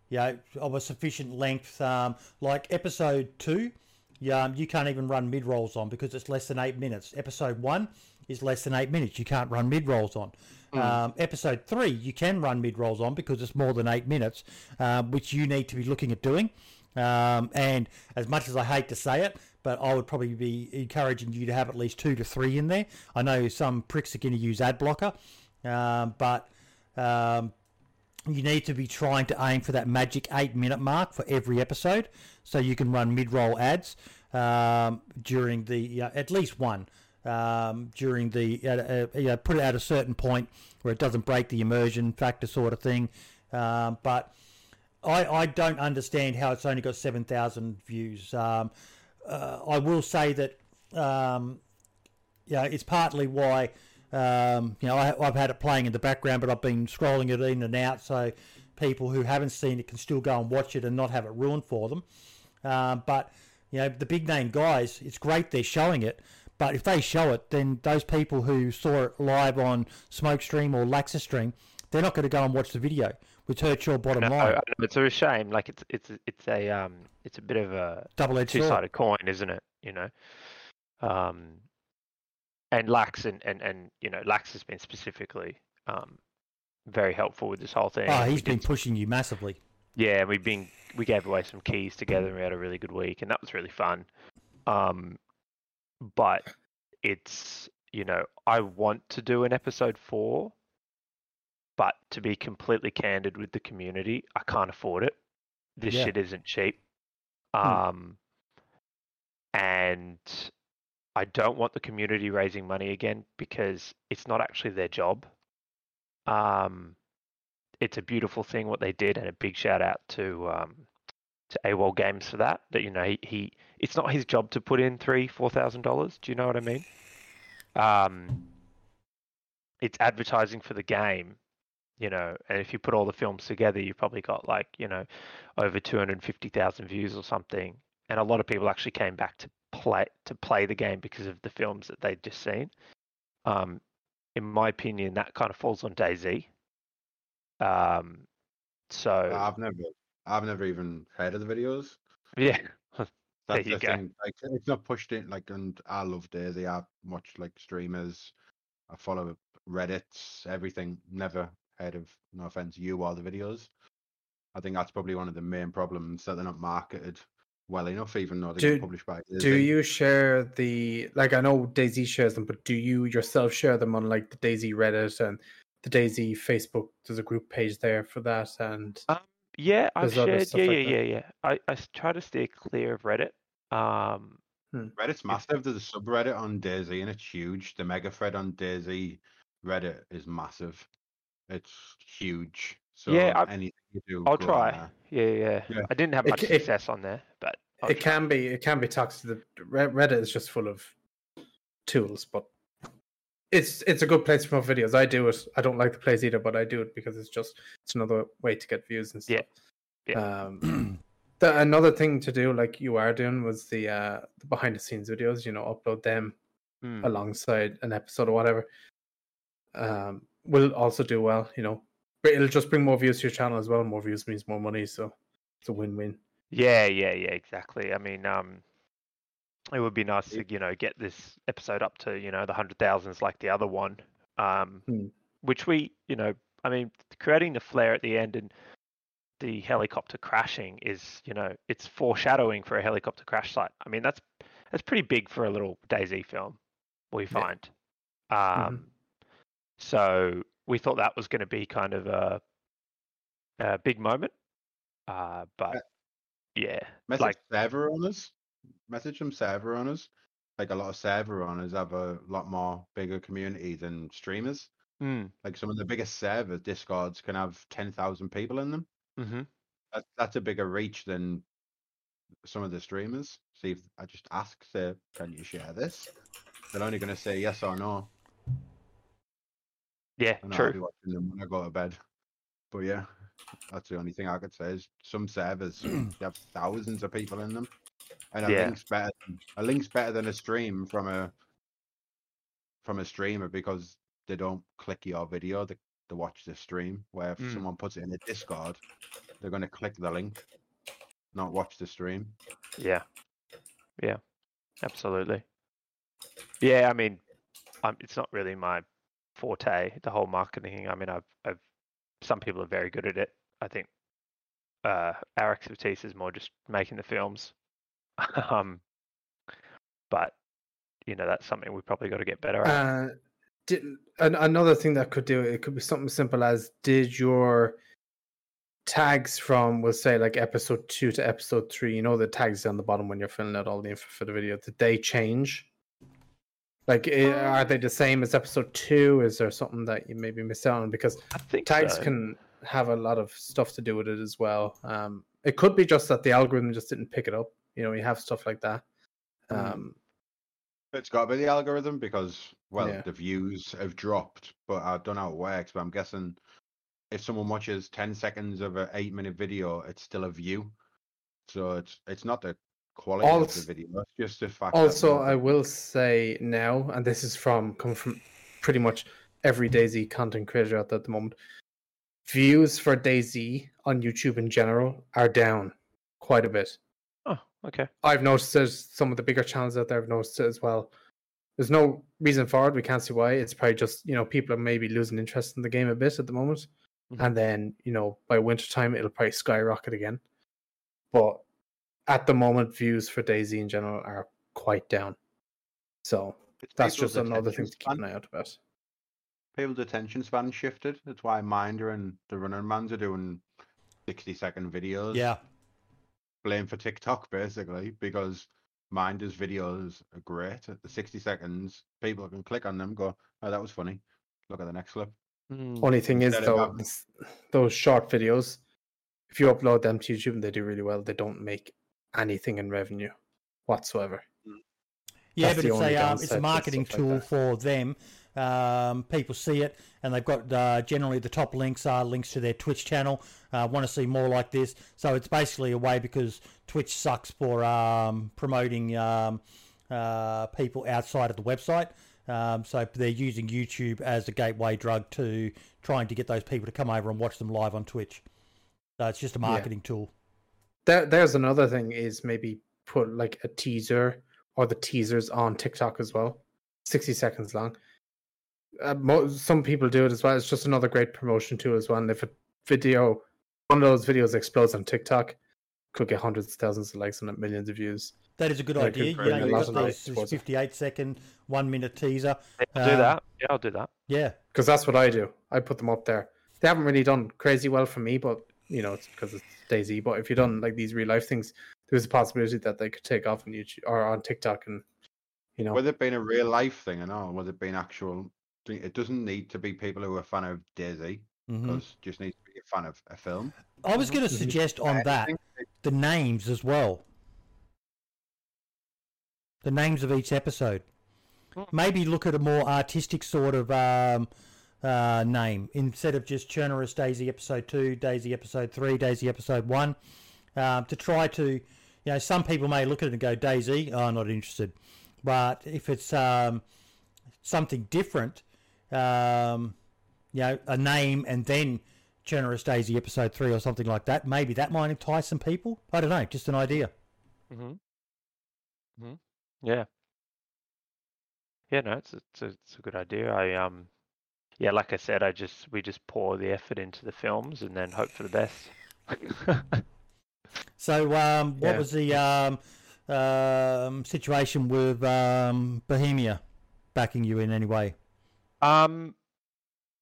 you know, of a sufficient length. Um, like episode two, you, um, you can't even run mid-rolls on because it's less than eight minutes. Episode one is less than eight minutes. You can't run mid-rolls on. Mm. Um, episode three, you can run mid-rolls on because it's more than eight minutes, uh, which you need to be looking at doing. Um, and as much as I hate to say it, but I would probably be encouraging you to have at least two to three in there. I know some pricks are going to use ad blocker, um, but um, you need to be trying to aim for that magic eight minute mark for every episode, so you can run mid-roll ads um, during the uh, at least one um, during the uh, uh, you know, put it at a certain point where it doesn't break the immersion factor sort of thing, um, but. I, I don't understand how it's only got seven thousand views. Um, uh, I will say that, um, you know, it's partly why, um, you know, I, I've had it playing in the background, but I've been scrolling it in and out so people who haven't seen it can still go and watch it and not have it ruined for them. Um, but, you know, the big name guys, it's great they're showing it, but if they show it, then those people who saw it live on Smoke Stream or Laxa Stream, they're not going to go and watch the video. Which hurts your bottom no, line. No, it's a shame. Like it's it's it's a um it's a bit of a double-edged two-sided coin, isn't it? You know, um, and Lax and, and, and you know Lax has been specifically um very helpful with this whole thing. Oh, he's been did... pushing you massively. Yeah, we've been we gave away some keys together, and we had a really good week, and that was really fun. Um, but it's you know I want to do an episode four. But to be completely candid with the community, I can't afford it. This yeah. shit isn't cheap. Um, hmm. And I don't want the community raising money again because it's not actually their job. Um, it's a beautiful thing what they did, and a big shout out to um, to AWOL Games for that. That you know he, he it's not his job to put in three four thousand dollars. Do you know what I mean? Um, it's advertising for the game. You know, and if you put all the films together, you've probably got like, you know, over two hundred fifty thousand views or something. And a lot of people actually came back to play to play the game because of the films that they'd just seen. Um, in my opinion, that kind of falls on DayZ. Um, so I've never, I've never even heard of the videos. Yeah, that's there you the go. Thing. Like, it's not pushed in. Like, and I love DayZ. I watch like streamers. I follow Reddits. Everything. Never. Head of, no offense, you or the videos. I think that's probably one of the main problems that they're not marketed well enough, even though they do, get published by DayZ. Do you share the, like I know DayZ shares them, but do you yourself share them on like the DayZ Reddit and the DayZ Facebook? There's a group page there for that. And um, Yeah, I've shared. Yeah, yeah, like yeah, yeah. I, I try to stay clear of Reddit. Um, hmm. Reddit's massive. There's a subreddit on DayZ, and it's huge. The mega thread on DayZ Reddit is massive. It's huge. So yeah, I, anything you do, I'll try. Yeah, yeah, yeah. I didn't have much it, success it, on there, but I'll it try. can be it can be toxic. The Reddit is just full of tools, but it's it's a good place for videos. I do it. I don't like the plays either, but I do it because it's just it's another way to get views and stuff. Yeah. yeah. Um, the, another thing to do, like you are doing, was the uh, the behind the scenes videos. You know, upload them mm. alongside an episode or whatever. Um, will also do well. You know. But it'll just bring more views to your channel as well. More views means more money, so it's a win-win. Yeah, yeah, yeah, exactly. I mean, um, it would be nice to, you know, get this episode up to, you know, the hundred thousands like the other one, um, hmm. which we, you know, I mean, creating the flare at the end and the helicopter crashing is, you know, it's foreshadowing for a helicopter crash site. I mean, that's that's pretty big for a little DayZ film, we find. Yeah. Um, mm-hmm. So... we thought that was going to be kind of a, a big moment, uh, but yeah. Message like, server owners, message from server owners. Like a lot of server owners have a lot more bigger community than streamers. Mm. Like some of the biggest server Discords can have ten thousand people in them. Mm-hmm. That, that's a bigger reach than some of the streamers. See, if I just ask, say, can you share this? They're only going to say yes or no. Yeah, and true. I'll be watching them when I go to bed. But yeah, that's the only thing I could say is some servers they have thousands of people in them, and a yeah. link's better. Than, a link's better than a stream from a from a streamer because they don't click your video; they they watch the stream. Where if mm. someone puts it in the Discord, they're going to click the link, not watch the stream. Yeah, yeah, absolutely. Yeah, I mean, um, it's not really my forte, the whole marketing. I mean, I've, I've some people are very good at it. I think uh, our expertise is more just making the films. um, but you know, that's something we probably got to get better at. Uh, did, an, another thing that could do it could be something simple as did your tags from, we'll say, like episode two to episode three. You know, the tags on the bottom when you're filling out all the info for the video. Did they change? Like, are they the same as episode two? Is there something that you maybe missed out on? Because tags so. can have a lot of stuff to do with it as well. Um, it could be just that the algorithm just didn't pick it up. You know, you have stuff like that. Um, it's got to be the algorithm because, well, yeah. the views have dropped, but I don't know how it works. But I'm guessing if someone watches ten seconds of an eight-minute video, it's still a view. So it's it's not the quality also, of the video. That's just the fact. Also, I will say now, and this is from coming from pretty much every DayZ content creator out there at the moment, views for DayZ on YouTube in general are down quite a bit. Oh, okay. I've noticed there's some of the bigger channels out there. I've noticed it as well. There's no reason for it. We can't see why. It's probably just, you know, people are maybe losing interest in the game a bit at the moment, mm-hmm. and then, you know, by wintertime it'll probably skyrocket again. But at the moment, views for DayZ in general are quite down. So that's just another thing to keep an eye out about. People's attention span shifted. That's why Minder and the Running Mans are doing sixty second videos. Yeah. Blame for TikTok, basically, because Minder's videos are great. At the sixty seconds, people can click on them, go, oh, that was funny. Look at the next clip. Mm. Only thing Instead is, though, those short videos, if you upload them to YouTube and they do really well, they don't make anything in revenue whatsoever. Yeah, That's but it's a, um, it's a marketing tool like for them. Um, people see it, and they've got uh, generally the top links are links to their Twitch channel. Uh, want to see more like this. So it's basically a way, because Twitch sucks for um, promoting um, uh, people outside of the website. Um, so they're using YouTube as a gateway drug to trying to get those people to come over and watch them live on Twitch. So it's just a marketing yeah. tool. There, there's another thing is maybe put like a teaser or the teasers on TikTok as well, sixty seconds long. Uh, mo- some people do it as well. It's just another great promotion tool as well. And if a video, one of those videos explodes on TikTok, could get hundreds of thousands of likes and millions of views. That is a good and idea. You know, you've got those fifty-eight second, one minute teaser. I'll um, do that. Yeah, I'll do that. Yeah. Because that's what I do. I put them up there. They haven't really done crazy well for me, but you know, it's because it's DayZ. But if you've done like these real life things, there's a possibility that they could take off on YouTube or on TikTok, and you know, whether it being a real life thing or not, whether it being actual, it doesn't need to be people who are a fan of DayZ, because mm-hmm. just needs to be a fan of a film. I was going to suggest on that the names as well, the names of each episode. Maybe look at a more artistic sort of um, uh, name instead of just Chernarus DayZ episode two, DayZ episode three, DayZ episode one. Uh, to try to, you know, some people may look at it and go, DayZ, oh, I'm not interested. But if it's um, something different, um, you know, a name and then Chernarus DayZ episode three or something like that, maybe that might entice some people. I don't know, just an idea. Mm-hmm. Mm-hmm. Yeah. Yeah, no, it's it's a, it's a good idea. I um, yeah, like I said, I just we just pour the effort into the films and then hope for the best. So, um, what yeah. was the um, um situation with um Bohemia backing you in any way? Um,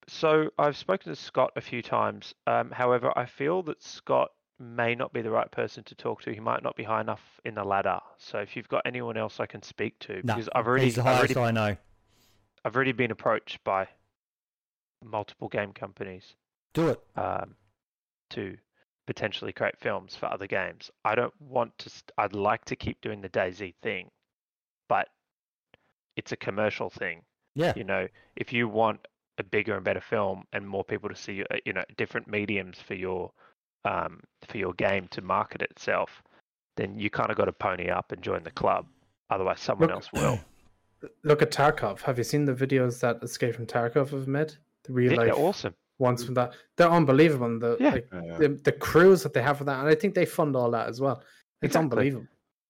so I've spoken to Scott a few times. Um, however, I feel that Scott may not be the right person to talk to. He might not be high enough in the ladder. So if you've got anyone else I can speak to, no, because I've already, he's the highest I've already, I know. I've already been approached by multiple game companies. Do it. Um, to potentially create films for other games. I don't want to, st- I'd like to keep doing the DayZ thing, but it's a commercial thing. Yeah. You know, if you want a bigger and better film and more people to see, you know, different mediums for your, Um, for your game to market itself, then you kind of got to pony up and join the club. Otherwise, someone look, else will. Look at Tarkov. Have you seen the videos that Escape from Tarkov have made? The real yeah, life they're awesome ones from that. They're unbelievable. And the, yeah. Like, yeah. the the crews that they have for that, and I think they fund all that as well. It's exactly. unbelievable.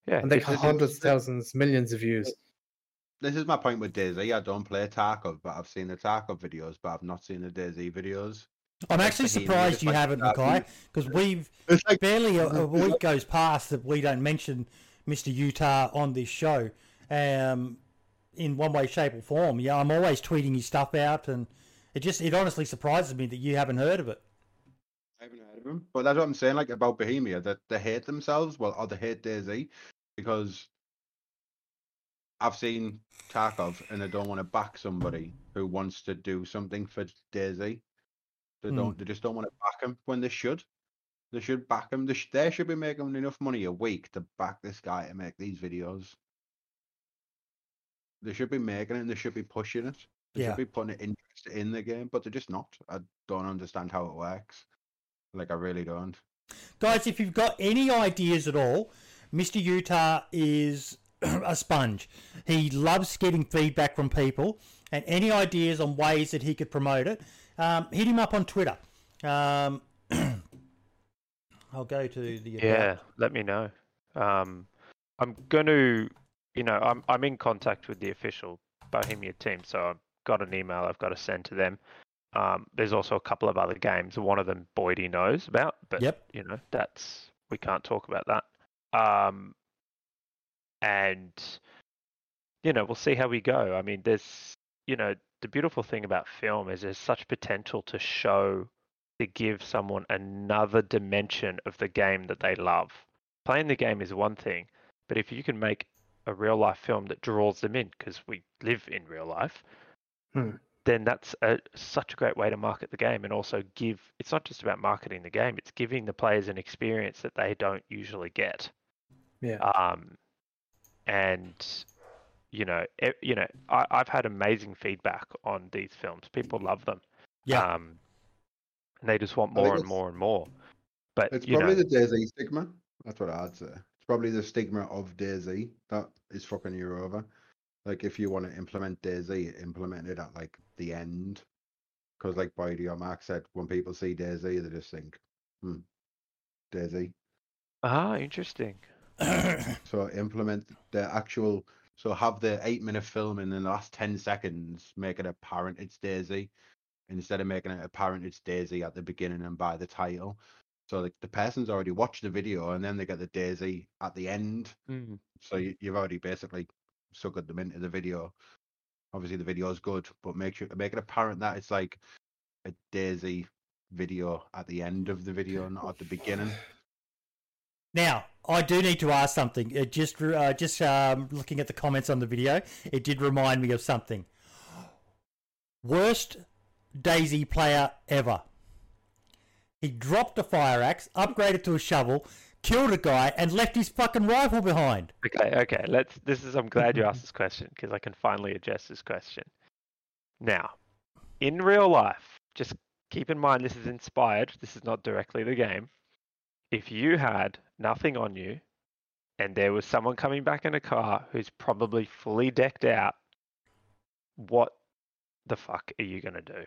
Yeah, and they have hundreds, thousands, millions of views. This is my point with DayZ. I don't play Tarkov, but I've seen the Tarkov videos, but I've not seen the DayZ videos. I'm actually surprised you haven't, Mackay, because we've like, barely a, a week goes past that we don't mention Mister Utah on this show, um, in one way, shape, or form. Yeah, I'm always tweeting his stuff out, and it just it honestly surprises me that you haven't heard of it. I haven't heard of him, but that's what I'm saying, like about Bohemia, that they hate themselves, well, or they hate DayZ, because I've seen Tarkov, and they don't want to back somebody who wants to do something for DayZ. They don't. Mm. They just don't want to back him when they should. They should back him. They, sh- they should be making enough money a week to back this guy to make these videos. They should be making it. And they should be pushing it. They yeah. should be putting it interest in the game, but they're just not. I don't understand how it works. Like I really don't. Guys, if you've got any ideas at all, Mister Utah is a sponge. He loves getting feedback from people, and any ideas on ways that he could promote it. Um, hit him up on Twitter. Um, I'll go to the... Yeah, let me know. Um, I'm going to, you know, I'm I'm in contact with the official Bohemia team, so I've got an email I've got to send to them. Um, there's also a couple of other games. One of them Boydie knows about, but, yep. you know, that's... We can't talk about that. Um, and, you know, we'll see how we go. I mean, there's, you know... The beautiful thing about film is there's such potential to show, to give someone another dimension of the game that they love. Playing the game is one thing, but if you can make a real life film that draws them in, because we live in real life, hmm. then that's a, such a great way to market the game and also give, it's not just about marketing the game, it's giving the players an experience that they don't usually get. Yeah. Um, and... You know, it, you know, I, I've had amazing feedback on these films. People love them, yeah, um, and they just want more and more and more. But it's probably know, the DayZ stigma. That's what I'd say. It's probably the stigma of DayZ that is fucking you over. Like, if you want to implement DayZ, implement it at like the end, because like Boydie or Mark said, when people see DayZ, they just think, "Hmm, DayZ." Ah, interesting. So implement the actual. So have the eight-minute film and in the last ten seconds make it apparent it's DayZ instead of making it apparent it's DayZ at the beginning and by the title. So the, the person's already watched the video and then they get the DayZ at the end. Mm-hmm. So you, you've already basically suckered them into the video. Obviously the video is good, but make sure make it apparent that it's like a DayZ video at the end of the video, not at the beginning. Now, I do need to ask something. It just uh, just um, looking at the comments on the video, it did remind me of something. Worst DayZ player ever. He dropped a fire axe, upgraded to a shovel, killed a guy, and left his fucking rifle behind. Okay, okay. Let's. This is. I'm glad you asked this question because I can finally address this question. Now, in real life, just keep in mind this is inspired. This is not directly the game. If you had nothing on you, and there was someone coming back in a car who's probably fully decked out, what the fuck are you gonna do?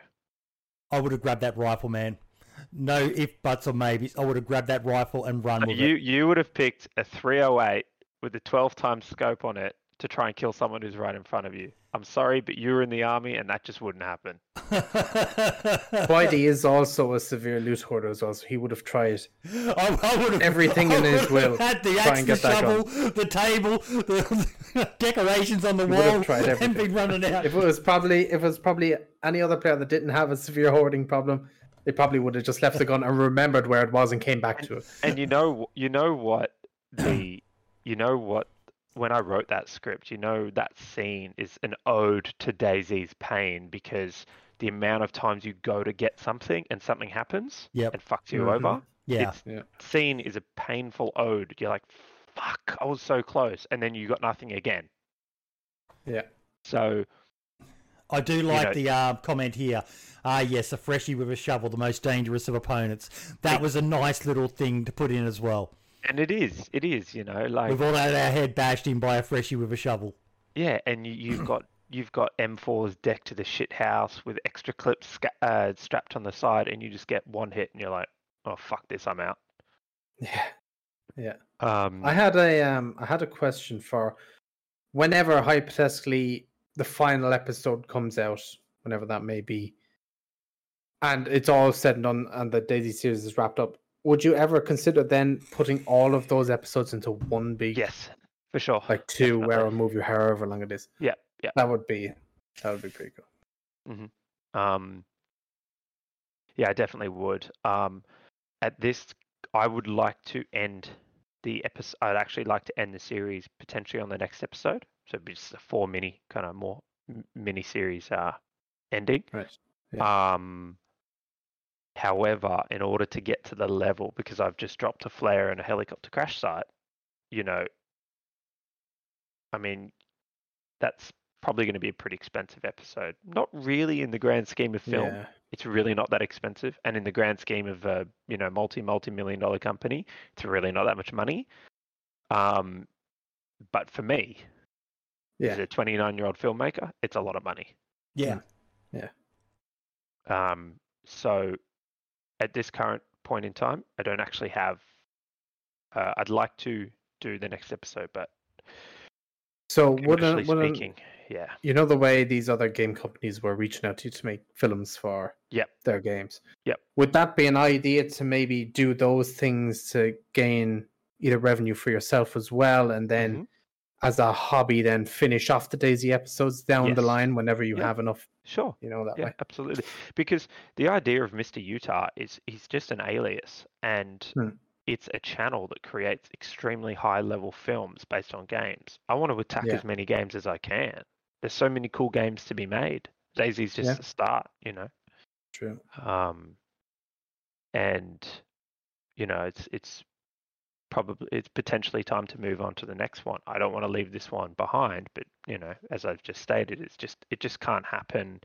I would have grabbed that rifle, man. No if, buts, or maybes. I would have grabbed that rifle and run with you, it. You would have picked a three oh eight with a twelve times scope on it to try and kill someone who's right in front of you. I'm sorry, but you were in the army and that just wouldn't happen. Boydie is also a severe loot hoarder as well, so he would have tried I, I would have, everything I in his will. Had the axe, the shovel, gun. The table, the, the decorations on the he wall, and been running out. If it was probably, if it was probably any other player that didn't have a severe hoarding problem, they probably would have just left the gun and remembered where it was and came back and, to it. And you know, you know what the, you know what, when I wrote that script, you know that scene is an ode to DayZ's pain because the amount of times you go to get something and something happens yep. and fucks you mm-hmm. over. Yeah, it's, yeah. Scene is a painful ode. You're like, fuck, I was so close, and then you got nothing again. Yeah. So. I do like you know, the uh, comment here. Ah, yes, a freshie with a shovel, the most dangerous of opponents. That was a nice little thing to put in as well. And it is, it is, you know, like we've all had our head bashed in by a freshie with a shovel. Yeah, and you, you've got you've got M fours decked to the shit house with extra clips sca- uh, strapped on the side, and you just get one hit, and you're like, oh fuck this, I'm out. Yeah, yeah. Um, I had a um, I had a question for whenever hypothetically the final episode comes out, whenever that may be, and it's all said and done and the DayZ series is wrapped up, would you ever consider then putting all of those episodes into one big? Yes, for sure. Like two, where I'll move you however long it is. Yeah, yeah. That would be, that would be pretty cool. Mm-hmm. Um, yeah, I definitely would. Um, at this, I would like to end the episode. I'd actually like to end the series potentially on the next episode. So it'd be just a four mini kind of more mini series uh, ending. Right. Yeah. Um. However, in order to get to the level, because I've just dropped a flare in a helicopter crash site, you know, I mean, that's probably going to be a pretty expensive episode. Not really in the grand scheme of film. Yeah. It's really not that expensive. And in the grand scheme of a, you know, multi, multi-million dollar company, it's really not that much money. Um, But for me, yeah. as a twenty-nine-year-old filmmaker, it's a lot of money. Yeah. Yeah. Um. So... At this current point in time, I don't actually have. Uh, I'd like to do the next episode, but so wouldn't, wouldn't, speaking, yeah. You know the way these other game companies were reaching out to you to make films for yep. their games. Yep. Would that be an idea to maybe do those things to gain either revenue for yourself as well, and then mm-hmm. as a hobby, then finish off the DayZ episodes down yes. the line whenever you yeah. have enough. Sure. You know that yeah, way. Absolutely. Because the idea of Mister Utah is he's just an alias, and hmm. it's a channel that creates extremely high level films based on games. I want to attack yeah. as many games as I can. There's so many cool games to be made. DayZ's just yeah. a start, you know. True. Um, and you know, it's it's. Probably it's potentially time to move on to the next one. I don't want to leave this one behind, but you know, as I've just stated, it's just it just can't happen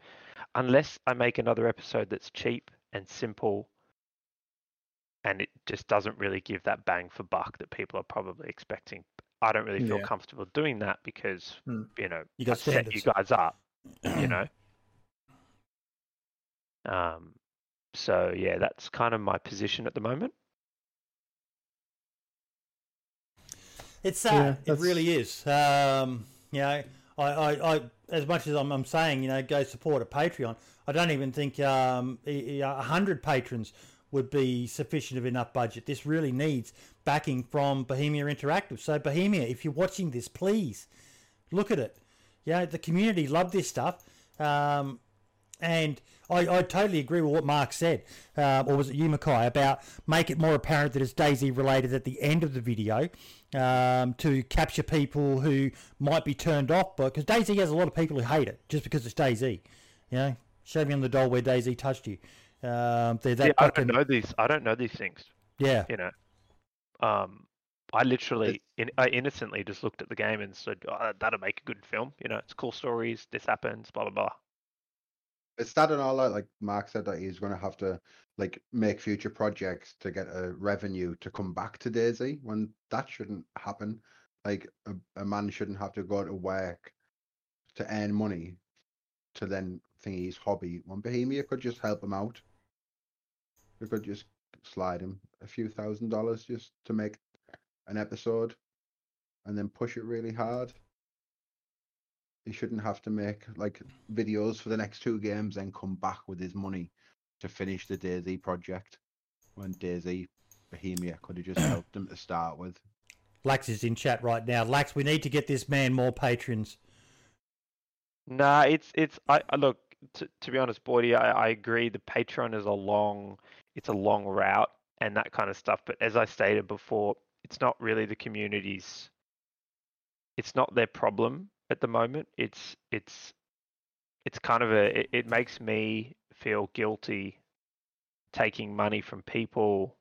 unless I make another episode that's cheap and simple, and it just doesn't really give that bang for buck that people are probably expecting. I don't really feel yeah. comfortable doing that because mm. you know you I've set you guys up, you know. Um, so yeah, that's kind of my position at the moment. It's sad. Yeah, it really is. Um, you know, I, I, I, as much as I'm, I'm saying, you know, go support a Patreon. I don't even think um, a hundred patrons would be sufficient of enough budget. This really needs backing from Bohemia Interactive. So Bohemia, if you're watching this, please look at it. Yeah, you know, the community love this stuff, um, and I, I totally agree with what Mark said, uh, or was it you, Mackay, about make it more apparent that it's DayZ related at the end of the video, um, to capture people who might be turned off, but because DayZ has a lot of people who hate it just because it's DayZ. You know, show me on the doll where DayZ touched you. Um, they're that yeah, I don't know these. I don't know these things. Yeah, you know, um, I literally, in, I innocently just looked at the game and said, oh, "That'll make a good film." You know, it's cool stories. This happens. Blah blah blah. It's that and all that, like Mark said, that he's going to have to like make future projects to get a revenue to come back to DayZ, when that shouldn't happen. Like a, a man shouldn't have to go to work to earn money to then think his hobby. When Bohemia could just help him out. We could just slide him a few thousand dollars just to make an episode and then push it really hard. He shouldn't have to make like videos for the next two games and come back with his money to finish the DayZ project, when DayZ Bohemia could have just helped him to start with. Lax is in chat right now. Lax, we need to get this man more patrons. Nah, it's it's I, I look t- to be honest, Boydie, I, I agree. The Patreon is a long, it's a long route and that kind of stuff. But as I stated before, it's not really the community's. It's not their problem. At the moment, it's it's it's kind of a it, it makes me feel guilty taking money from people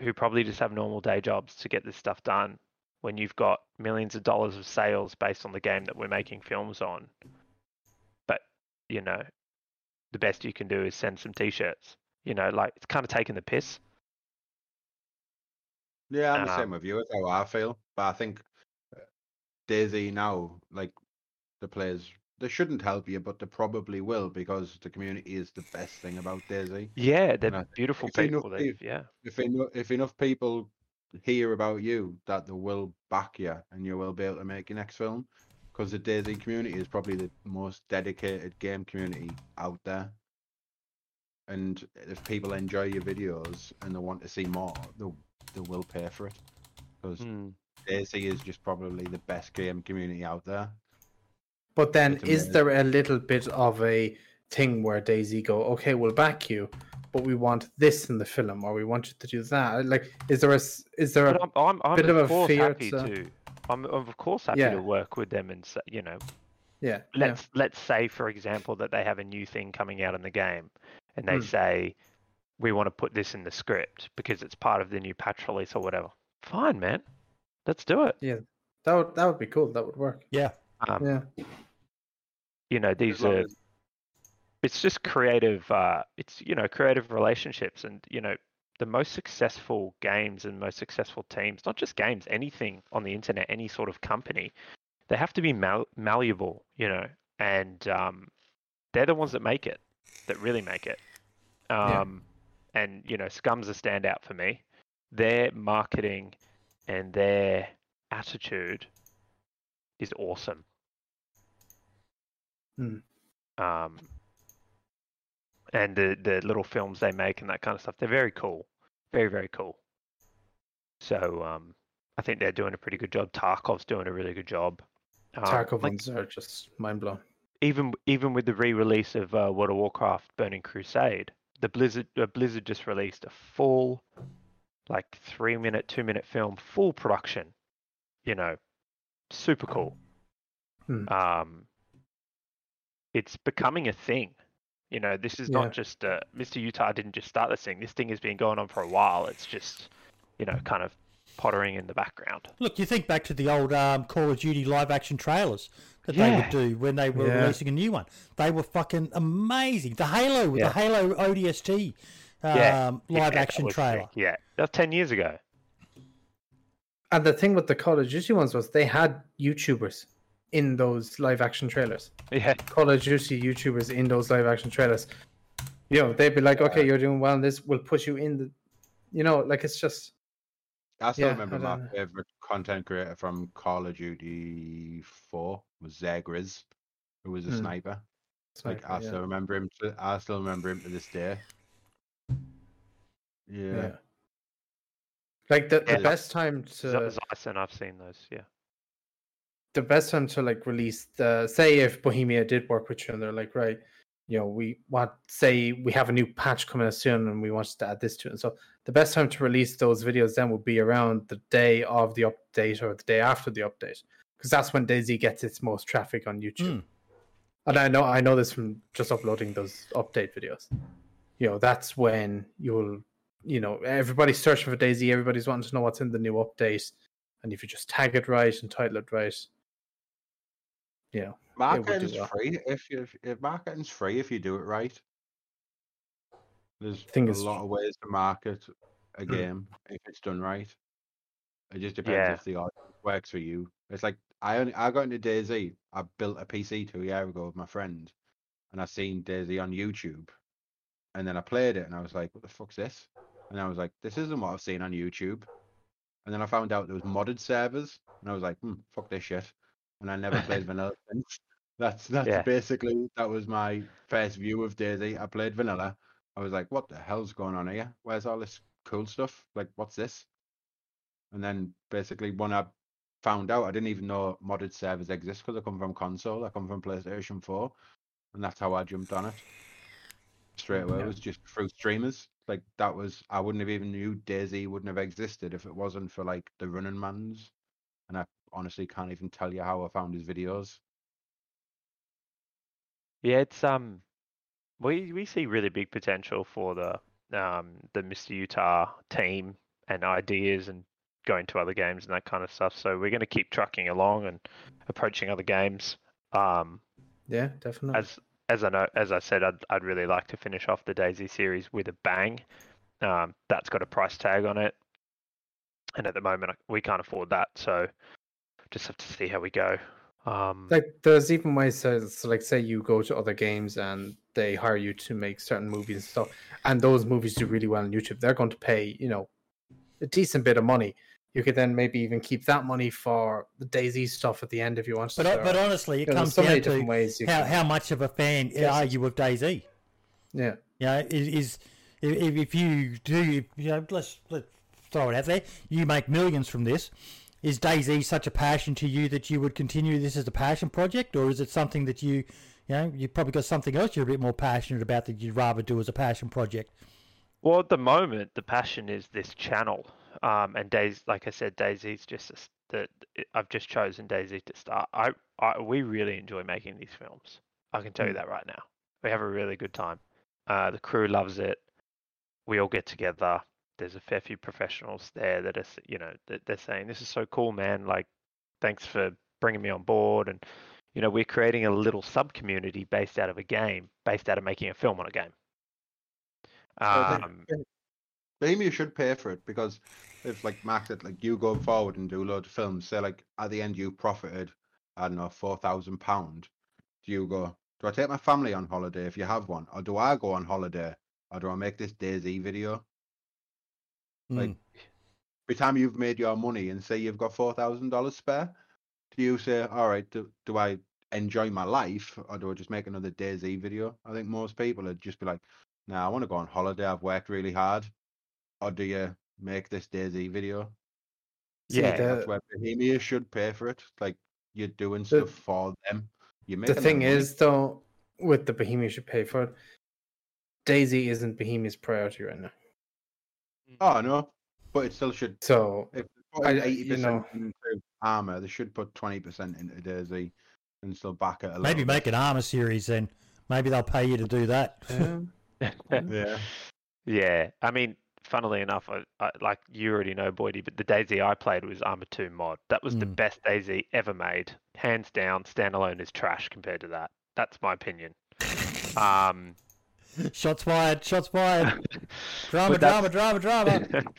who probably just have normal day jobs to get this stuff done, when you've got millions of dollars of sales based on the game that we're making films on. But you know, the best you can do is send some t-shirts. You know, like, it's kind of taking the piss. Yeah, I'm um, the same with you. It's how I feel, but I think DayZ now, like, the players, they shouldn't help you, but they probably will, because the community is the best thing about DayZ. Yeah, they're and beautiful if people. Enough, if, yeah. If enough, if enough people hear about you, that they will back you, and you will be able to make your next film, because the DayZ community is probably the most dedicated game community out there. And if people enjoy your videos and they want to see more, they they will pay for it, because. Mm. DayZ is just probably the best game community out there. But then, is there a little bit of a thing where DayZ go, okay, we'll back you, but we want this in the film, or we want you to do that? Like, is there a is there a I'm, I'm bit of, of a fear? Happy to... to, I'm of course happy yeah. to work with them, and you know, yeah. Let's yeah. let's say, for example, that they have a new thing coming out in the game, and they mm. say we want to put this in the script because it's part of the new patch release or whatever. Fine, man. Let's do it. Yeah, that would that would be cool. That would work. Yeah, um, yeah. You know, these are. It's just creative. Uh, it's you know creative relationships, and you know the most successful games and most successful teams, not just games, anything on the internet, any sort of company, they have to be mal- malleable. You know, and um, they're the ones that make it, that really make it. Um, yeah. And you know, Scum's a standout for me. Their marketing and their attitude is awesome. Mm. Um, and the, the little films they make and that kind of stuff, they're very cool. Very, very cool. So um, I think they're doing a pretty good job. Tarkov's doing a really good job. Um, Tarkov like, ones are just mind-blowing. Even even with the re-release of uh, World of Warcraft Burning Crusade, the Blizzard, uh, Blizzard just released a full... like three minute, two minute film, full production, you know, super cool. Hmm. Um, it's becoming a thing, you know, this is yeah. not just, uh, Mister Utah didn't just start this thing. This thing has been going on for a while. It's just, you know, kind of pottering in the background. Look, you think back to the old um, Call of Duty live action trailers that yeah. they would do when they were yeah. releasing a new one. They were fucking amazing. The Halo, with yeah. the Halo O D S T. Yeah, um, live yeah, action trailer. Sick. Yeah, that's ten years ago. And the thing with the Call of Duty ones was they had YouTubers in those live action trailers. Yeah, Call of Duty YouTubers in those live action trailers. You know, they'd be like, "Okay, uh, you're doing well in this. We'll put you in the," you know, like it's just. I still yeah, remember I my know. favorite content creator from Call of Duty Four was Zagriz, who was a mm. sniper. sniper. Like I yeah. still remember him. To, I still remember him to this day. Yeah. yeah, like the, yeah. the best time to. And I've seen those. Yeah, the best time to like release the say if Bohemia did work with you and they're like, right, you know, we want, say we have a new patch coming up soon and we want to add this to it. And so the best time to release those videos then would be around the day of the update or the day after the update, because that's when DayZ gets its most traffic on YouTube. Mm. And I know I know this from just uploading those update videos. You know, that's when you'll, you know, everybody's searching for DayZ, everybody's wanting to know what's in the new update. And if you just tag it right and title it right, you know. Marketing's well. free if you if, if marketing's free if you do it right. There's a lot of ways to market a game if it's done right. It just depends yeah. if the audience works for you. It's like I only I got into DayZ. I built a P C two years ago with my friend, and I seen DayZ on YouTube, and then I played it, and I was like, "What the fuck's this?" And I was like, "This isn't what I've seen on YouTube." And then I found out there was modded servers, and I was like, "Hmm, fuck this shit." And I never played vanilla since. That's that's yeah. basically that was my first view of DayZ. I played vanilla. I was like, "What the hell's going on here? Where's all this cool stuff? Like, what's this?" And then basically when I found out, I didn't even know modded servers exist because I come from console. I come from PlayStation four, and that's how I jumped on it straight away. Yeah. It was just through streamers. Like that was I wouldn't have even knew DayZ wouldn't have existed if it wasn't for like the Running Mans, and I. Honestly, can't even tell you how I found his videos. Yeah, it's um, we we see really big potential for the um the Mister Utah team and ideas and going to other games and that kind of stuff. So we're going to keep trucking along and approaching other games. Um, yeah, definitely. As as I know, as I said, I'd I'd really like to finish off the DayZ series with a bang. Um, that's got a price tag on it, and at the moment we can't afford that, so. Just have to see how we go. Um, like there's even ways to, so like say you go to other games and they hire you to make certain movies and stuff, and those movies do really well on YouTube. They're going to pay, you know, a decent bit of money. You could then maybe even keep that money for the DayZ stuff at the end if you want to. But, but honestly, it you know, comes so down to how, how much of a fan yes. are you of DayZ? Yeah, yeah. You know, is if, if you do, you know, let's let's throw it out there. You make millions from this. Is DayZ such a passion to you that you would continue this as a passion project, or is it something that you, you know, you probably got something else you're a bit more passionate about that you'd rather do as a passion project? Well, at the moment, the passion is this channel, um, and DayZ, like I said, DayZ's just that I've just chosen DayZ to start. I, I, we really enjoy making these films. I can tell you that right now. We have a really good time. Uh, the crew loves it. We all get together. There's a fair few professionals there that are, you know, that they're saying, this is so cool, man. Like, thanks for bringing me on board. And, you know, we're creating a little sub community based out of a game, based out of making a film on a game. Um, so Bohemia should pay for it, because if, like Max said, like you go forward and do loads of films, say like at the end you profited, I don't know, four thousand pounds. Do you go, do I take my family on holiday if you have one? Or do I go on holiday? Or do I make this DayZ video? Like, mm. By the time you've made your money and say you've got four thousand dollars spare, do you say, all right, do, do I enjoy my life or do I just make another DayZ video? I think most people would just be like, no, nah, I want to go on holiday. I've worked really hard. Or do you make this DayZ video? Yeah. See, the, that's where Bohemia should pay for it. Like, you're doing the, stuff for them. You make the thing money. Is, though, with the Bohemia should pay for it, DayZ isn't Bohemia's priority right now. Oh no, but it still should. So if they put eighty percent into Armor, they should put twenty percent into DayZ and still back it a little. Maybe make an Armor series, then maybe they'll pay you to do that. Yeah, yeah. yeah. I mean, funnily enough, I, I, like you already know, Boydie, but the DayZ I played was Armor two mod. That was mm. the best DayZ ever made, hands down. Standalone is trash compared to that. That's my opinion. Um. Shots fired! Shots fired! drama, drama, drama, drama. No,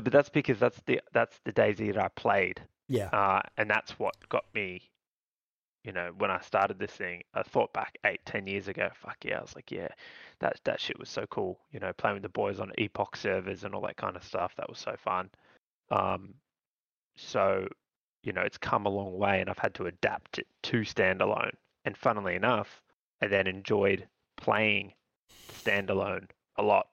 but that's because that's the that's the DayZ that I played. Yeah. Uh, and that's what got me. You know, when I started this thing, I thought back eight, ten years ago. Fuck yeah! I was like, yeah, that that shit was so cool. You know, playing with the boys on Epoch servers and all that kind of stuff. That was so fun. Um, so, you know, it's come a long way, and I've had to adapt it to standalone. And funnily enough, I then enjoyed playing standalone a lot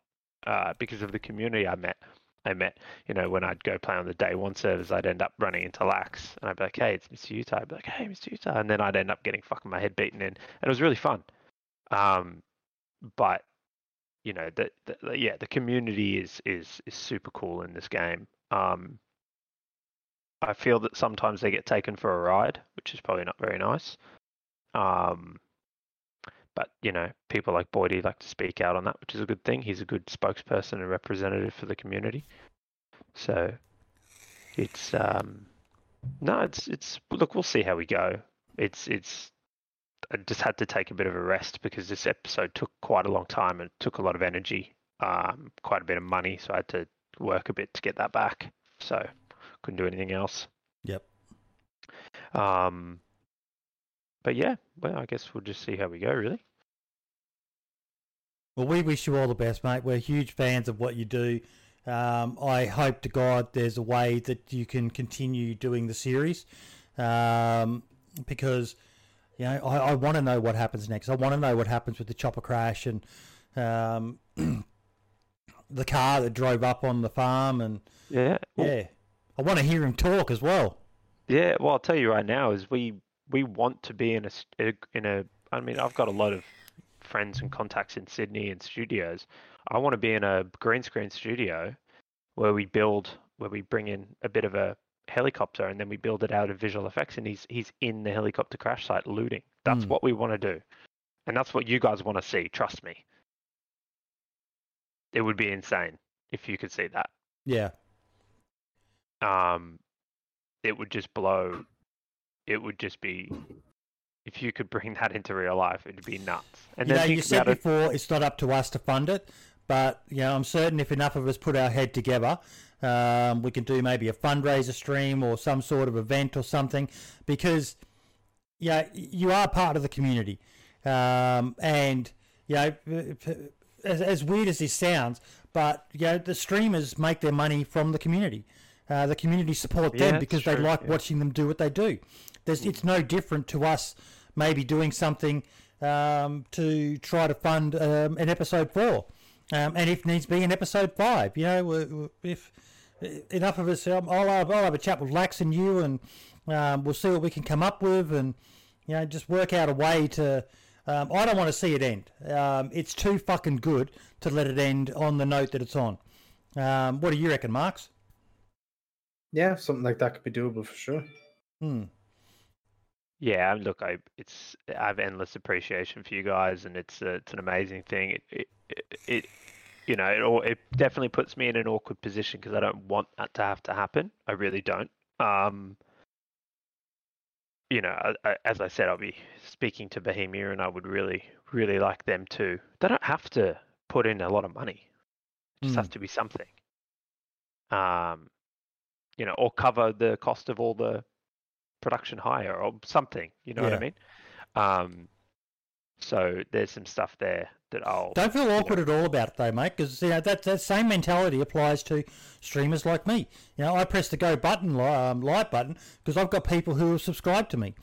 uh, because of the community I met. I met, you know, when I'd go play on the day one servers, I'd end up running into Lax, and I'd be like, hey, it's Mister Utah. I'd be like, hey, Mister Utah. And then I'd end up getting fucking my head beaten in. And it was really fun. Um, but you know that yeah, the community is is is super cool in this game. Um, I feel that sometimes they get taken for a ride, which is probably not very nice. Um, but you know, people like Boydie like to speak out on that, which is a good thing. He's a good spokesperson and representative for the community. So it's um, no, it's it's look, we'll see how we go. It's it's. I just had to take a bit of a rest because this episode took quite a long time and took a lot of energy, um, quite a bit of money. So I had to work a bit to get that back. So couldn't do anything else. Yep. Um, but yeah, well, I guess we'll just see how we go, really. Well, we wish you all the best, mate. We're huge fans of what you do. Um, I hope to God there's a way that you can continue doing the series, um, because... You know, I, I want to know what happens next. I want to know what happens with the chopper crash and um, the car that drove up on the farm. And yeah, well, yeah, I want to hear him talk as well. Yeah, well, I'll tell you right now is we we want to be in a in a. I mean, I've got a lot of friends and contacts in Sydney and studios. I want to be in a green screen studio where we build where we bring in a bit of a helicopter and then we build it out of visual effects and he's he's in the helicopter crash site looting. That's mm. what we want to do, and that's what you guys want to see. Trust me, it would be insane if you could see that. Yeah. Um it would just blow. It would just be, if you could bring that into real life, it'd be nuts. And you then know, you said before it, it's not up to us to fund it, but you know, I'm certain if enough of us put our head together, Um, we can do maybe a fundraiser stream or some sort of event or something, because yeah, you are part of the community. Um, and you know, as, as weird as this sounds, but you know, the streamers make their money from the community. Uh, the community support them yeah, because true. they like yeah. watching them do what they do. There's, it's no different to us maybe doing something um, to try to fund um, an episode four. Um, and if needs be, in episode five, you know, if enough of us, I'll, I'll have a chat with Lax and you, and um, we'll see what we can come up with, and you know, just work out a way to. Um, I don't want to see it end. Um, it's too fucking good to let it end on the note that it's on. Um, what do you reckon, Marks? Yeah, something like that could be doable for sure. Hmm. Yeah, look, I it's I have endless appreciation for you guys, and it's a, it's an amazing thing. It, it, It, it, you know, it, all, it definitely puts me in an awkward position because I don't want that to have to happen. I really don't. Um, you know, I, I, as I said, I'll be speaking to Bohemia, and I would really, really like them to. They don't have to put in a lot of money. It just mm. has to be something. Um, you know, or cover the cost of all the production hire or something. You know yeah. what I mean? Um, so there's some stuff there that I'll... Don't feel awkward you know. at all about it though, mate, because you know, that, that same mentality applies to streamers like me. You know, I press the go button, um, live button, because I've got people who have subscribed to me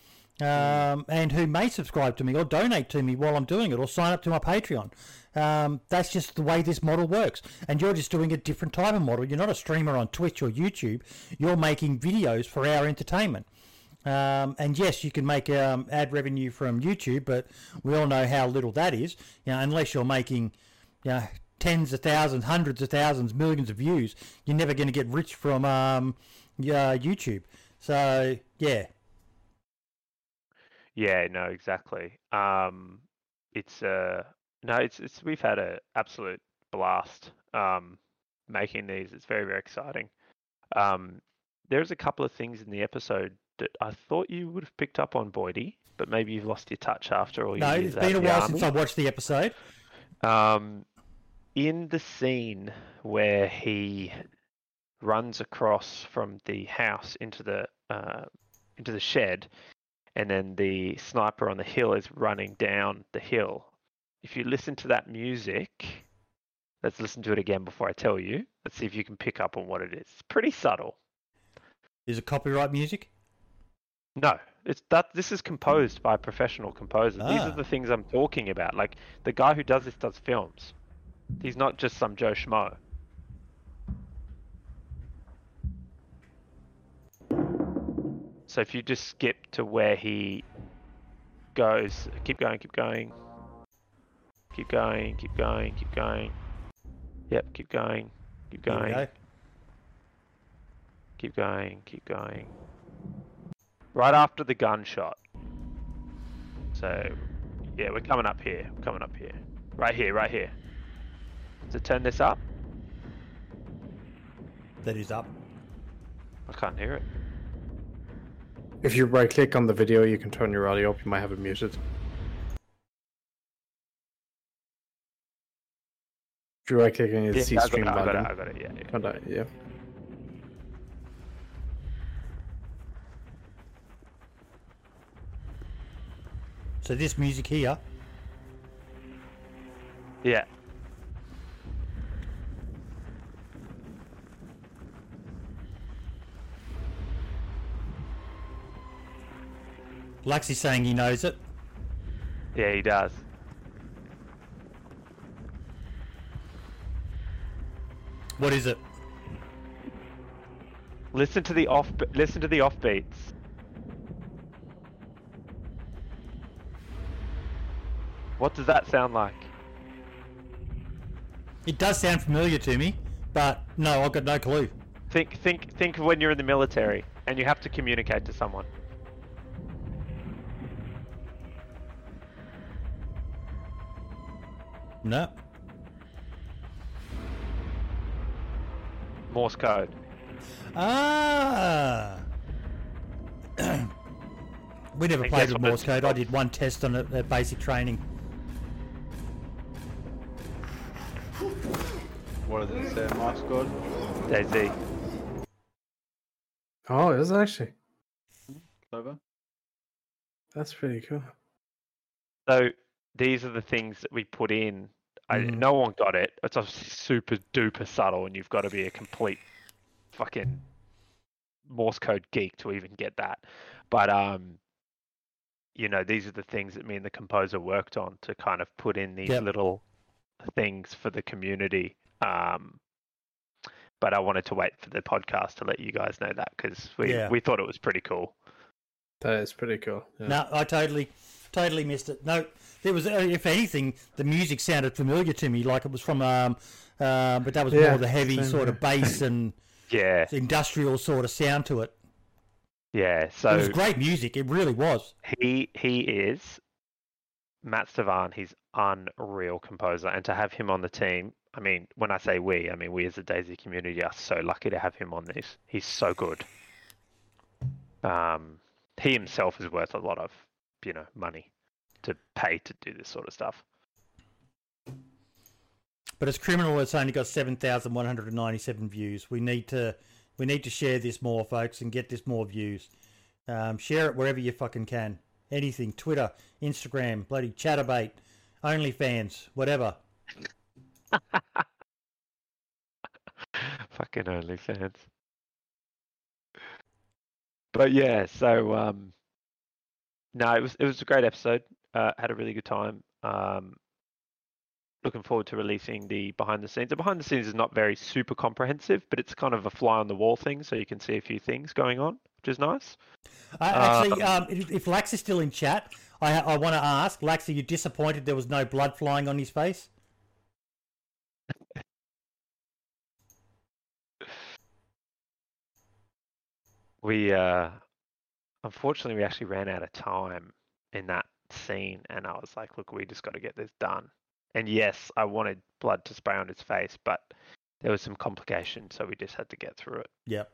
um, and who may subscribe to me or donate to me while I'm doing it or sign up to my Patreon. Um, that's just the way this model works. And you're just doing a different type of model. You're not a streamer on Twitch or YouTube. You're making videos for our entertainment. Um, and yes, you can make um, ad revenue from YouTube, but we all know how little that is. You know, unless you're making, you know, tens of thousands, hundreds of thousands, millions of views, you're never going to get rich from um, uh, YouTube. So yeah, yeah, no, exactly. Um, it's uh, no, it's it's we've had an absolute blast um, making these. It's very very exciting. Um, there's a couple of things in the episode that I thought you would have picked up on, Boydie, but maybe you've lost your touch after all your no, years. No, it's been a while since I watched the episode. Um, in the scene where he runs across from the house into the uh, into the shed, and then the sniper on the hill is running down the hill. If you listen to that music, let's listen to it again before I tell you. Let's see if you can pick up on what it is. It's pretty subtle. Is it copyright music? No, it's that. This is composed by professional composers. Ah. These are the things I'm talking about. Like the guy who does this does films. He's not just some Joe Schmo. So if you just skip to where he goes, keep going, keep going. keep going, keep going, keep going. Yep, keep going, keep going. Go. Keep going, keep going. Right after the gunshot. So, yeah, we're coming up here, we're coming up here. Right here, right here. So turn this up. That is up. I can't hear it. If you right click on the video, you can turn your audio up, you might have it muted. If you right click on your yeah, C stream button. I got it, yeah. yeah. Got it, yeah. So this music here. Yeah. Lax is saying he knows it. Yeah, he does. What is it? Listen to the off. Listen to the offbeats. What does that sound like? It does sound familiar to me, but no, I've got no clue. Think, think, think of when you're in the military and you have to communicate to someone. No. Morse code. Ah. We never and played with Morse code. I did one test on it at basic training. What does it say, Morse code? DayZ. Oh, it is actually. Clever. That's pretty cool. So these are the things that we put in. I, mm. No one got it. It's obviously super duper subtle, and you've got to be a complete fucking Morse code geek to even get that. But um, you know, these are the things that me and the composer worked on to kind of put in these yep. little things for the community. Um, but I wanted to wait for the podcast to let you guys know that because we yeah. we thought it was pretty cool. That is pretty cool. Yeah. No, I totally. Totally missed it. No, there was, if anything, the music sounded familiar to me, like it was from, um, uh, but that was yeah, more the heavy sort way. of bass and yeah, industrial sort of sound to it. Yeah, so it was great music. It really was. He he is Matt Stavan. He's unreal composer, and to have him on the team. I mean, when I say we, I mean we as a DayZ community are so lucky to have him on this. He's so good. Um, he himself is worth a lot of. You know, money to pay to do this sort of stuff. But it's criminal. It's only got seven thousand one hundred and ninety-seven views. We need to, we need to share this more, folks, and get this more views. Um, share it wherever you fucking can. Anything, Twitter, Instagram, bloody Chatterbait, OnlyFans, whatever. Fucking OnlyFans. But yeah, so. Um... No, it was it was a great episode. Uh, had a really good time. Um, looking forward to releasing the behind the scenes. The behind the scenes is not very super comprehensive, but it's kind of a fly on the wall thing, so you can see a few things going on, which is nice. Uh, actually, um, um, if Lax is still in chat, I I want to ask Lax, are you disappointed there was no blood flying on his face? we. Uh... Unfortunately, we actually ran out of time in that scene, and I was like, look, we just got to get this done. And yes, I wanted blood to spray on his face, but there was some complication, so we just had to get through it. Yep.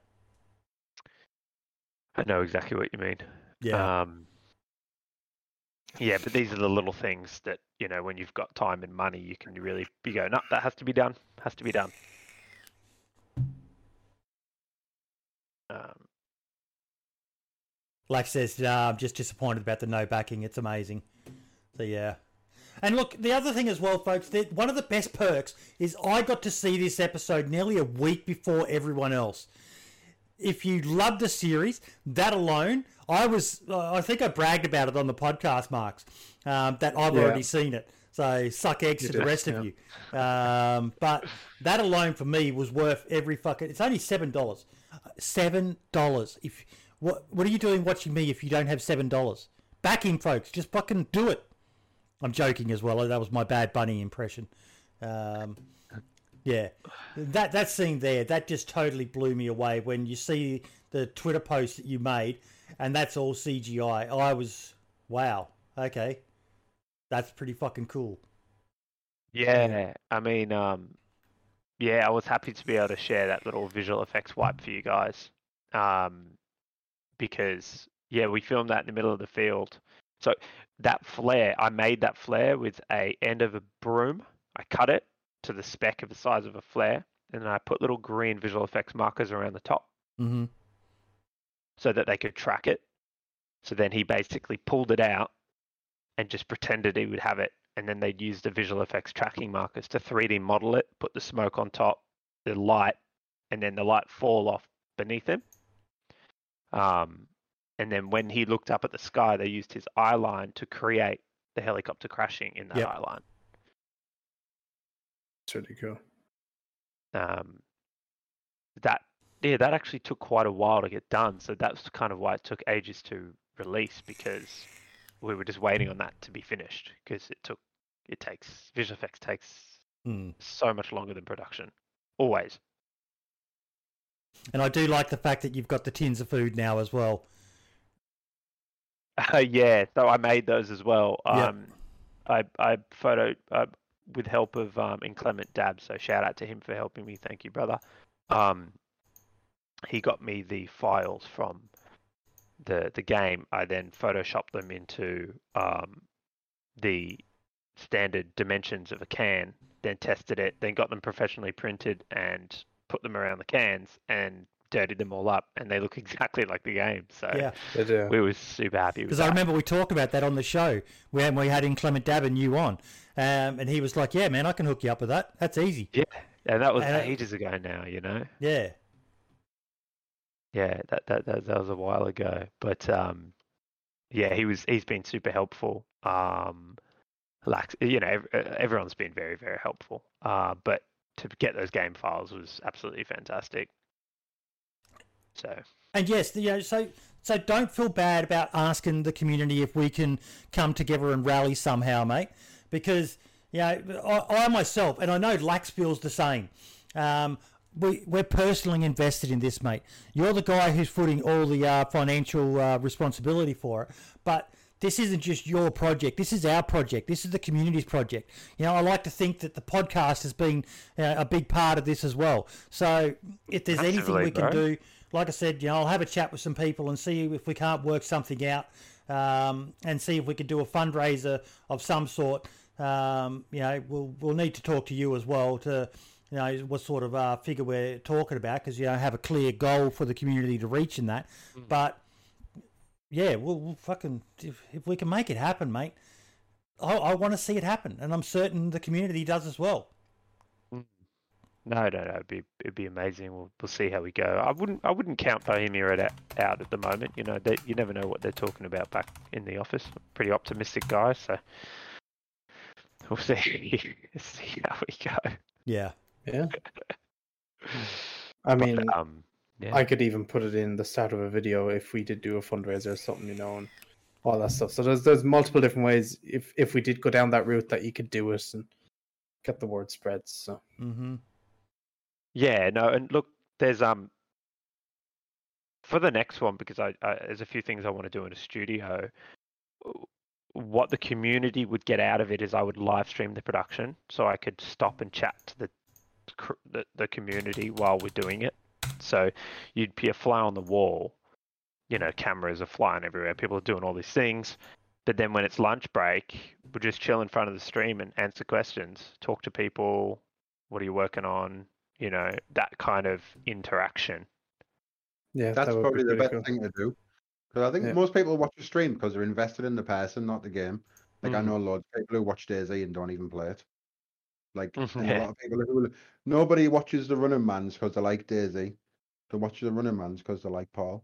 I know exactly what you mean. Yeah. Um, yeah, but these are the little things that, you know, when you've got time and money, you can really be going, no, that has to be done, has to be done. Um. Lax says, nah, I'm just disappointed about the no backing. It's amazing. So, yeah. And look, the other thing as well, folks, that one of the best perks is I got to see this episode nearly a week before everyone else. If you love the series, that alone, I was, I think I bragged about it on the podcast, Marks, um, that I've yeah. already seen it. So suck eggs you to do. the rest yeah. of you. Um, but that alone for me was worth every fucking, it's only seven dollars. seven dollars. If What what are you doing watching me if you don't have seven dollars? Back in, folks. Just fucking do it. I'm joking as well. That was my Bad Bunny impression. Um, yeah, that that scene there, that just totally blew me away when you see the Twitter post that you made, and that's all C G I. I was, wow, okay, that's pretty fucking cool. Yeah, I mean, um, yeah, I was happy to be able to share that little visual effects wipe for you guys, um, because yeah, we filmed that in the middle of the field. So that flare, I made that flare with a end of a broom. I cut it to the spec of the size of a flare, and then I put little green visual effects markers around the top, mm-hmm. so that they could track it. So then he basically pulled it out and just pretended he would have it. And then they'd use the visual effects tracking markers to three D model it, put the smoke on top, the light, and then the light fall off beneath him. Um, and then when he looked up at the sky, they used his eye line to create the helicopter crashing in that yep. eye line. It's really cool. Um, that yeah, that actually took quite a while to get done. So that's kind of why it took ages to release, because we were just waiting on that to be finished, because it took, it takes, visual effects takes mm. so much longer than production, always. And I do like the fact that you've got the tins of food now as well. Uh, yeah, so I made those as well. Um, yep. I I photo uh, with help of um, Inclement Dab, so shout out to him for helping me. Thank you, brother. Um, he got me the files from the the game. I then photoshopped them into um the standard dimensions of a can, then tested it, then got them professionally printed and put them around the cans and dirtied them all up, and they look exactly like the game. So yeah, they do. We were super happy with that. Because I remember we talked about that on the show when we had Inclement Dab and you on, um and he was like, yeah man, I can hook you up with that, that's easy. Yeah, and that was and ages I... ago now, you know. Yeah. Yeah, that, that that that was a while ago, but um, yeah, he was he's been super helpful. Um, Lax, you know, ev- everyone's been very very helpful. Uh, but to get those game files was absolutely fantastic. So and yes, you know, so so don't feel bad about asking the community if we can come together and rally somehow, mate. Because you know, I, I myself, and I know Lax feels the same. Um, We, we're personally invested in this, mate. You're the guy who's footing all the uh, financial uh, responsibility for it. But this isn't just your project. This is our project. This is the community's project. You know, I like to think that the podcast has been uh, a big part of this as well. So if there's Absolutely, anything we can bro. do, like I said, you know, I'll have a chat with some people and see if we can't work something out, um, and see if we can do a fundraiser of some sort. Um, you know, we'll we'll need to talk to you as well to... you know, what sort of uh, figure we're talking about, because, you know, have a clear goal for the community to reach in that. Mm. But, yeah, we'll, we'll fucking, if, if we can make it happen, mate, I, I want to see it happen. And I'm certain the community does as well. No, no, no, it'd be, it'd be amazing. We'll, we'll see how we go. I wouldn't I wouldn't count Bohemia out, out at the moment. You know, they, you never know what they're talking about back in the office. I'm a pretty optimistic guy, so we'll see, see how we go. Yeah. Yeah, I mean, but, um, yeah. I could even put it in the start of a video if we did do a fundraiser or something, you know, and all that stuff. So there's there's multiple different ways if if we did go down that route that you could do it and get the word spread. So mm-hmm. yeah, no, and look, there's um for the next one, because I, I there's a few things I want to do in a studio. What the community would get out of it is I would live stream the production, so I could stop and chat to the The, the community while we're doing it. So you'd be a fly on the wall, you know, cameras are flying everywhere, people are doing all these things, but then when it's lunch break, we'll just chill in front of the stream and answer questions, talk to people, what are you working on, you know, that kind of interaction. Yeah, that's that probably the best cool. thing to do, because I think yeah. most people watch a stream because they're invested in the person, not the game. Like mm. I know loads of people who watch DayZ and don't even play it. Like mm-hmm. a lot of people who nobody watches the Running Mans because they like Daisy, they watch the Running Mans because they like Paul.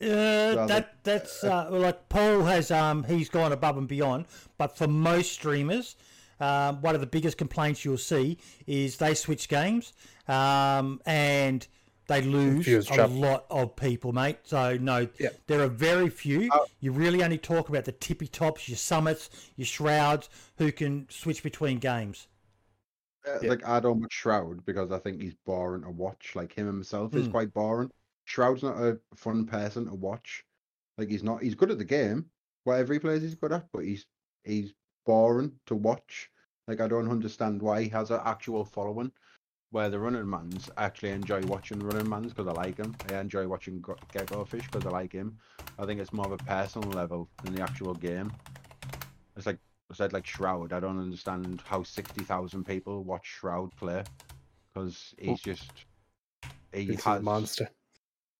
Uh, so that like, that's uh, uh, like Paul has um he's gone above and beyond. But for most streamers, um, one of the biggest complaints you'll see is they switch games, um, and they lose a trouble. lot of people, mate. So, no, yep. there are very few. Oh. You really only talk about the tippy tops, your Summits, your Shrouds, who can switch between games. Uh, yep. Like, I don't watch Shroud because I think he's boring to watch. Like, him himself mm. is quite boring. Shroud's not a fun person to watch. Like, he's not. He's good at the game. Whatever he plays, he's good at. But he's he's boring to watch. Like, I don't understand why he has an actual following. Where the Running Man's, I actually enjoy watching Running Man's because I like him. I enjoy watching Get Girlfish because I like him. I think it's more of a personal level than the actual game. It's like I said, like Shroud. I don't understand how sixty thousand people watch Shroud play because he's just he it's has a monster.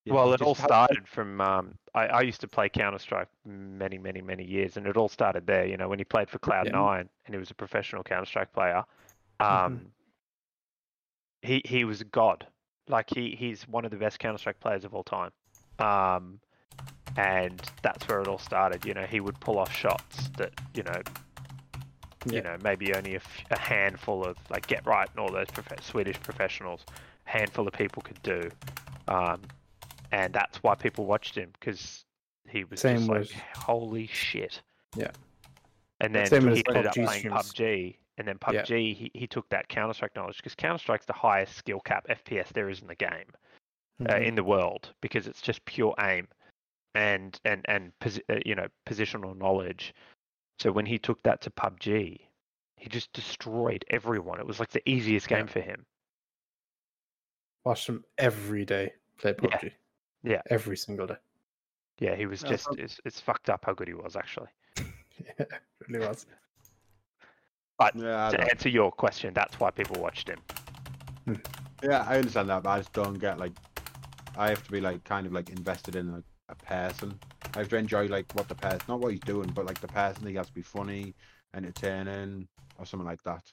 Yeah, well, it all started has... from um, I, I used to play Counter-Strike many, many, many years, and it all started there. You know, when he played for Cloud yeah. Nine and he was a professional Counter-Strike player. Um, mm-hmm. He he was a god. Like, he, he's one of the best Counter-Strike players of all time. Um, and that's where it all started. You know, he would pull off shots that, you know, yeah. you know maybe only a, a handful of, like, Get Right and all those prof- Swedish professionals, a handful of people could do. Um, and that's why people watched him, because he was Same just was... like, holy shit. Yeah. And then Same he ended up playing P U B G. And then P U B G, yeah. he, he took that Counter-Strike knowledge, because Counter-Strike's the highest skill cap F P S there is in the game, mm-hmm. uh, in the world, because it's just pure aim and, and, and posi- uh, you know, positional knowledge. So when he took that to P U B G, he just destroyed everyone. It was like the easiest game yeah. for him. Watched him every day play P U B G. Yeah. yeah. Every single day. Yeah, he was just, uh-huh. it's, it's fucked up how good he was, actually. yeah, really was. But yeah, to answer your question, that's why people watched him. Yeah, I understand that, but I just don't get, like, I have to be, like, kind of, like, invested in, like, a person. I have to enjoy, like, what the person, not what he's doing, but, like, the person. He has to be funny, entertaining, or something like that.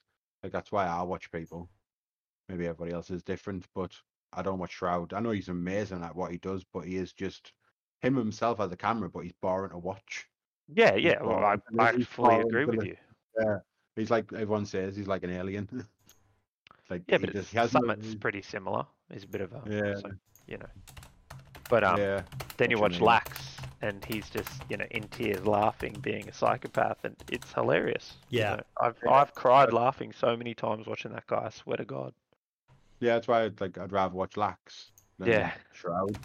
Like, that's why I watch people. Maybe everybody else is different, but I don't watch Shroud. I know he's amazing at what he does, but he is just him himself as a camera, but he's boring to watch. Yeah, yeah, well, I, I fully agree with you. Yeah. He's like, everyone says, he's like an alien. like Yeah, but he just, he Summit's really... pretty similar. He's a bit of a, yeah. so, you know. But um, yeah. then you watch Lax, and he's just, you know, in tears laughing, being a psychopath, and it's hilarious. Yeah. You know, I've yeah. I've cried laughing so many times watching that guy, I swear to God. Yeah, that's why I'd, like, I'd rather watch Lax than yeah. Shroud.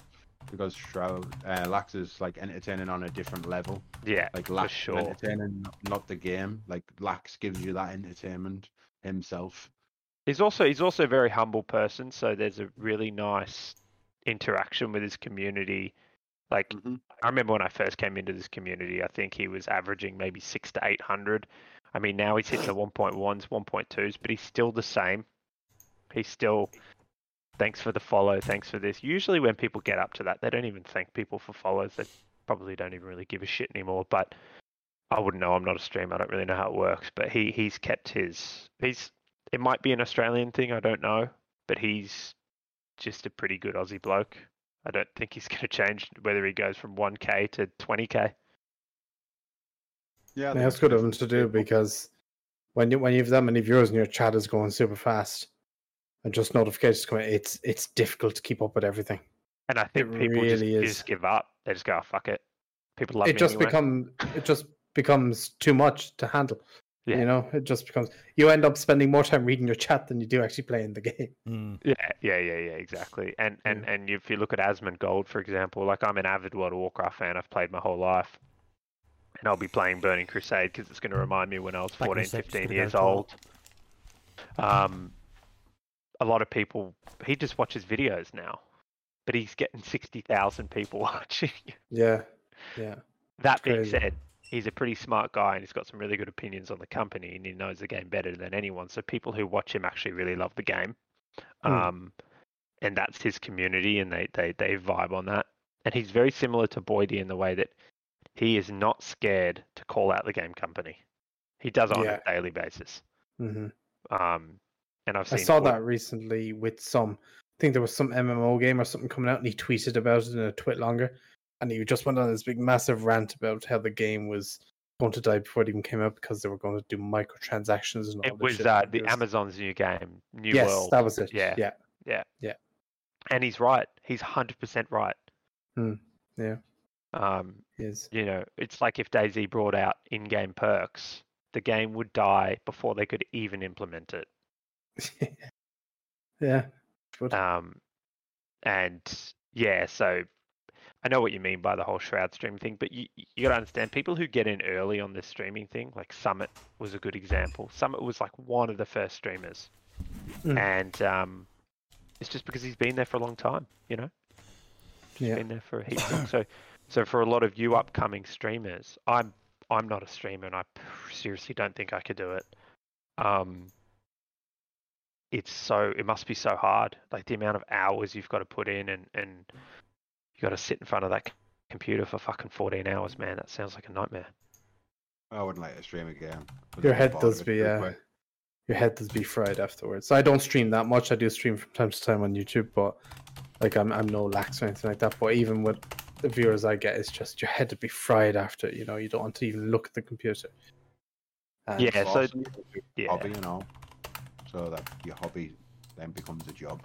Because Shroud, uh, Lax is, like, entertaining on a different level. Yeah, like Lax for sure. entertaining, not the game. Like, Lax gives you that entertainment himself. He's also he's also a very humble person, so there's a really nice interaction with his community. Like, mm-hmm. I remember when I first came into this community, I think he was averaging maybe six to eight hundred. I mean, now he's hitting the one point ones, one point twos, but he's still the same. He's still. Thanks for the follow. Thanks for this. Usually when people get up to that, they don't even thank people for follows. They probably don't even really give a shit anymore, but I wouldn't know. I'm not a streamer. I don't really know how it works, but he, he's kept his, he's, it might be an Australian thing. I don't know, but he's just a pretty good Aussie bloke. I don't think he's going to change whether he goes from one K to twenty K. Yeah. That's good of him to do, because when you, when you have that many viewers and your chat is going super fast, and just notifications coming, it's it's difficult to keep up with everything. And I think it people really just, just give up. They just go, oh, fuck it. People love it. It just anyway. become it just becomes too much to handle. Yeah. You know, it just becomes you end up spending more time reading your chat than you do actually playing the game. Mm. Yeah, yeah, yeah, yeah, exactly. And and yeah. and if you look at Asmongold, for example, like, I'm an avid World of Warcraft fan. I've played my whole life. And I'll be playing Burning Crusade because it's going to remind me when I was fourteen, fifteen years old. Um A lot of people, he just watches videos now, but he's getting sixty thousand people watching. Yeah, yeah. That being said, he's a pretty smart guy and he's got some really good opinions on the company and he knows the game better than anyone. So people who watch him actually really love the game. Mm. Um, and that's his community and they, they, they vibe on that. And he's very similar to Boydie in the way that he is not scared to call out the game company. He does it on yeah. a daily basis. Mm-hmm. Um. And I've seen I saw that recently with some, I think there was some M M O game or something coming out, and he tweeted about it in a twit longer, and he just went on this big massive rant about how the game was going to die before it even came out because they were going to do microtransactions and all that shit. It was uh, the Amazon's new game, New World. Yes, that was it. Yeah, yeah, yeah. yeah. And he's right. He's one hundred percent right. Mm, yeah. Um, yes. You know, it's like if DayZ brought out in-game perks, the game would die before they could even implement it. Yeah. Good. Um, and yeah, so I know what you mean by the whole Shroud stream thing, but you you got to understand, people who get in early on this streaming thing, like Summit was a good example. Summit was like one of the first streamers. Mm. And um, it's just because he's been there for a long time, you know? Just yeah. been there for a heap long. So, so for a lot of you upcoming streamers, I'm I'm not a streamer and I seriously don't think I could do it. Um, it's so, it must be so hard. Like the amount of hours you've got to put in and, and you got to sit in front of that computer for fucking fourteen hours, man. That sounds like a nightmare. I wouldn't like to stream again. Your head does be, yeah. Uh, your head does be fried afterwards. So I don't stream that much. I do stream from time to time on YouTube, but like I'm I'm no lax or anything like that. But even with the viewers I get, it's just your head to be fried after, you know, you don't want to even look at the computer. And yeah, so awesome. yeah. Hobby, you know. So that your hobby then becomes a job.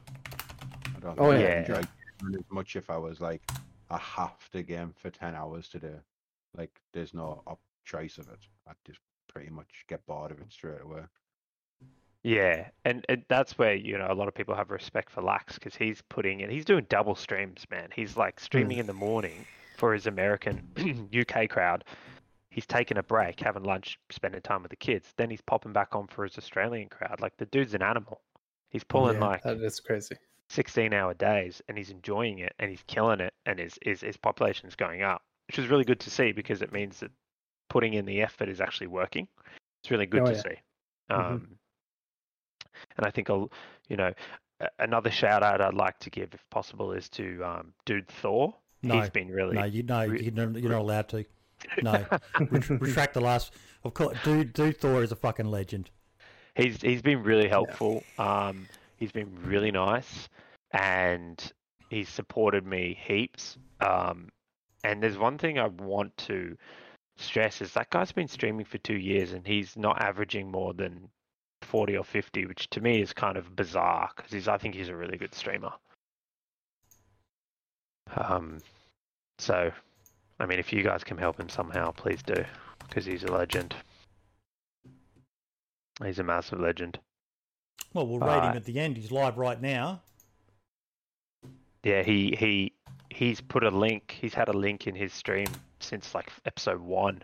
I don't think oh, I yeah. enjoy as much if I was like, I have to game for ten hours to do. Like, there's no op- choice of it. I just pretty much get bored of it straight away. Yeah, and, and that's where, you know, a lot of people have respect for Lax, because he's putting in, he's doing double streams, man. He's like streaming mm. in the morning for his American U K crowd. He's taking a break, having lunch, spending time with the kids. Then he's popping back on for his Australian crowd. Like, the dude's an animal. He's pulling yeah, like that is crazy. sixteen hour days, and he's enjoying it, and he's killing it, and his, his, his population is going up, which is really good to see, because it means that putting in the effort is actually working. It's really good oh, to yeah. see. Um, mm-hmm. And I think, I'll, you know, another shout out I'd like to give, if possible, is to um, Dude Thor. No, he's been really. No, you, no re- you're not allowed to. No, retract the last. Of course, dude, dude, Thor is a fucking legend. He's he's been really helpful. Yeah. Um, he's been really nice, and he's supported me heaps. Um, and there's one thing I want to stress is that guy's been streaming for two years, and he's not averaging more than forty or fifty, which to me is kind of bizarre because he's I think he's a really good streamer. Um, so. I mean, if you guys can help him somehow, please do, because he's a legend. He's a massive legend. Well, we'll rate uh, him at the end. He's live right now. Yeah, he he he's put a link. He's had a link in his stream since like episode one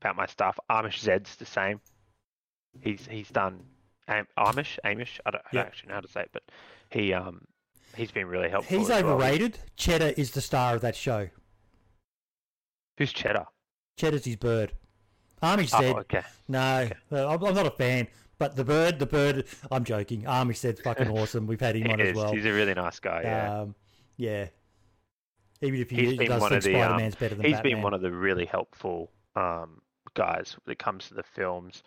about my stuff. Amish Zed's the same. He's he's done Am- Amish Amish. I don't, I don't yeah. actually know how to say it, but he um he's been really helpful. He's overrated. Well. Cheddar is the star of that show. Who's Cheddar? Cheddar's his bird. Amish said, oh, okay. no, okay. Uh, I'm, I'm not a fan, but the bird, the bird, I'm joking. Amish said, fucking awesome. We've had him he on is. as well. He's a really nice guy, yeah. Um, yeah. Even if he does think the, Spider-Man's um, better than he's Batman. He's been one of the really helpful um, guys when it comes to the films.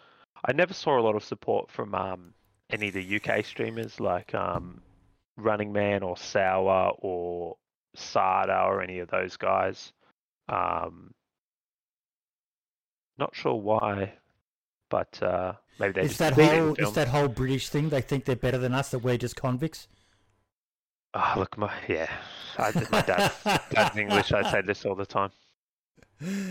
I never saw a lot of support from um, any of the U K streamers like um, Running Man or Sour or Sada or any of those guys. Um, not sure why, but uh, maybe they it's just that whole it's that whole British thing. They think they're better than us. That we're just convicts. Oh, look, my yeah, I, my dad's, dad's English. I say this all the time.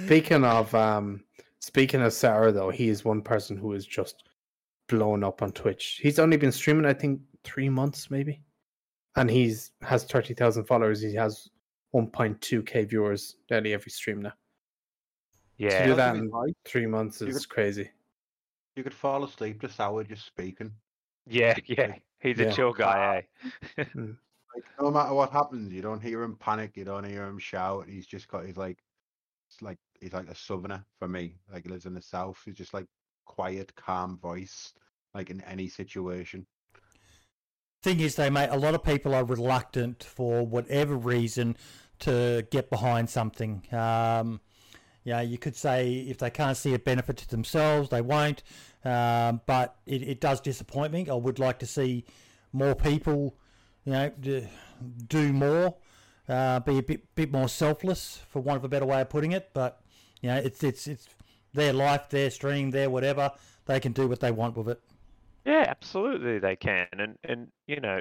Speaking of um, speaking of Sarah, though, he is one person who is just blown up on Twitch. He's only been streaming, I think, three months maybe, and he's has thirty thousand followers. He has one point two k viewers nearly every stream now. Yeah, to do that in like three months is you could, crazy. You could fall asleep to Sour just speaking. Yeah, yeah, he's yeah. a chill guy. Eh? Like, no matter what happens, you don't hear him panic, you don't hear him shout. He's just got he's like, it's like he's like a southerner for me. Like he lives in the south. He's just like quiet, calm voice, like in any situation. Thing is, they mate, a lot of people are reluctant for whatever reason to get behind something. Um, yeah, you could say if they can't see a benefit to themselves, they won't. Um, but it, it does disappoint me. I would like to see more people, you know, do, do more, uh, be a bit bit more selfless, for want of a better way of putting it. But you know, it's it's it's their life, their stream, their whatever. They can do what they want with it. Yeah, absolutely they can. And, and you know,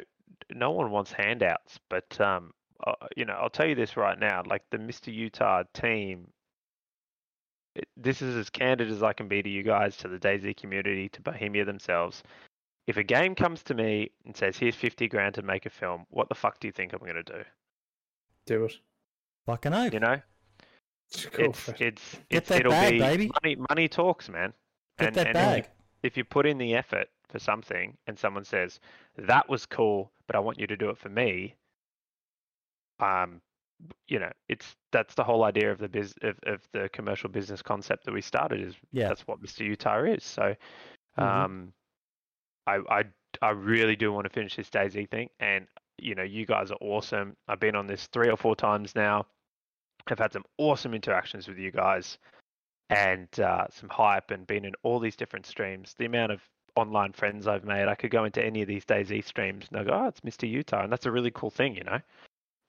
no one wants handouts, but um, uh, you know, I'll tell you this right now, like the Mister Utah team, it, this is as candid as I can be to you guys, to the DayZ community, to Bohemia themselves. If a game comes to me and says, here's fifty grand to make a film, what the fuck do you think I'm going to do? Do it. Fucking oath. You know? It's, cool, it's, it's, it's it'll bag, be, baby. Money, money talks, man. Get and, that and bag. If you, if you put in the effort for something and someone says, that was cool, but I want you to do it for me, um, you know, it's that's the whole idea of the biz, of, of the commercial business concept that we started is yeah. that's what Mister Utah is. So, um, mm-hmm. I, I I really do want to finish this DayZ thing, and you know you guys are awesome. I've been on this three or four times now. I've had some awesome interactions with you guys, and uh, some hype, and been in all these different streams. The amount of online friends I've made, I could go into any of these DayZ streams and I go, oh, it's Mister Utah, and that's a really cool thing, you know.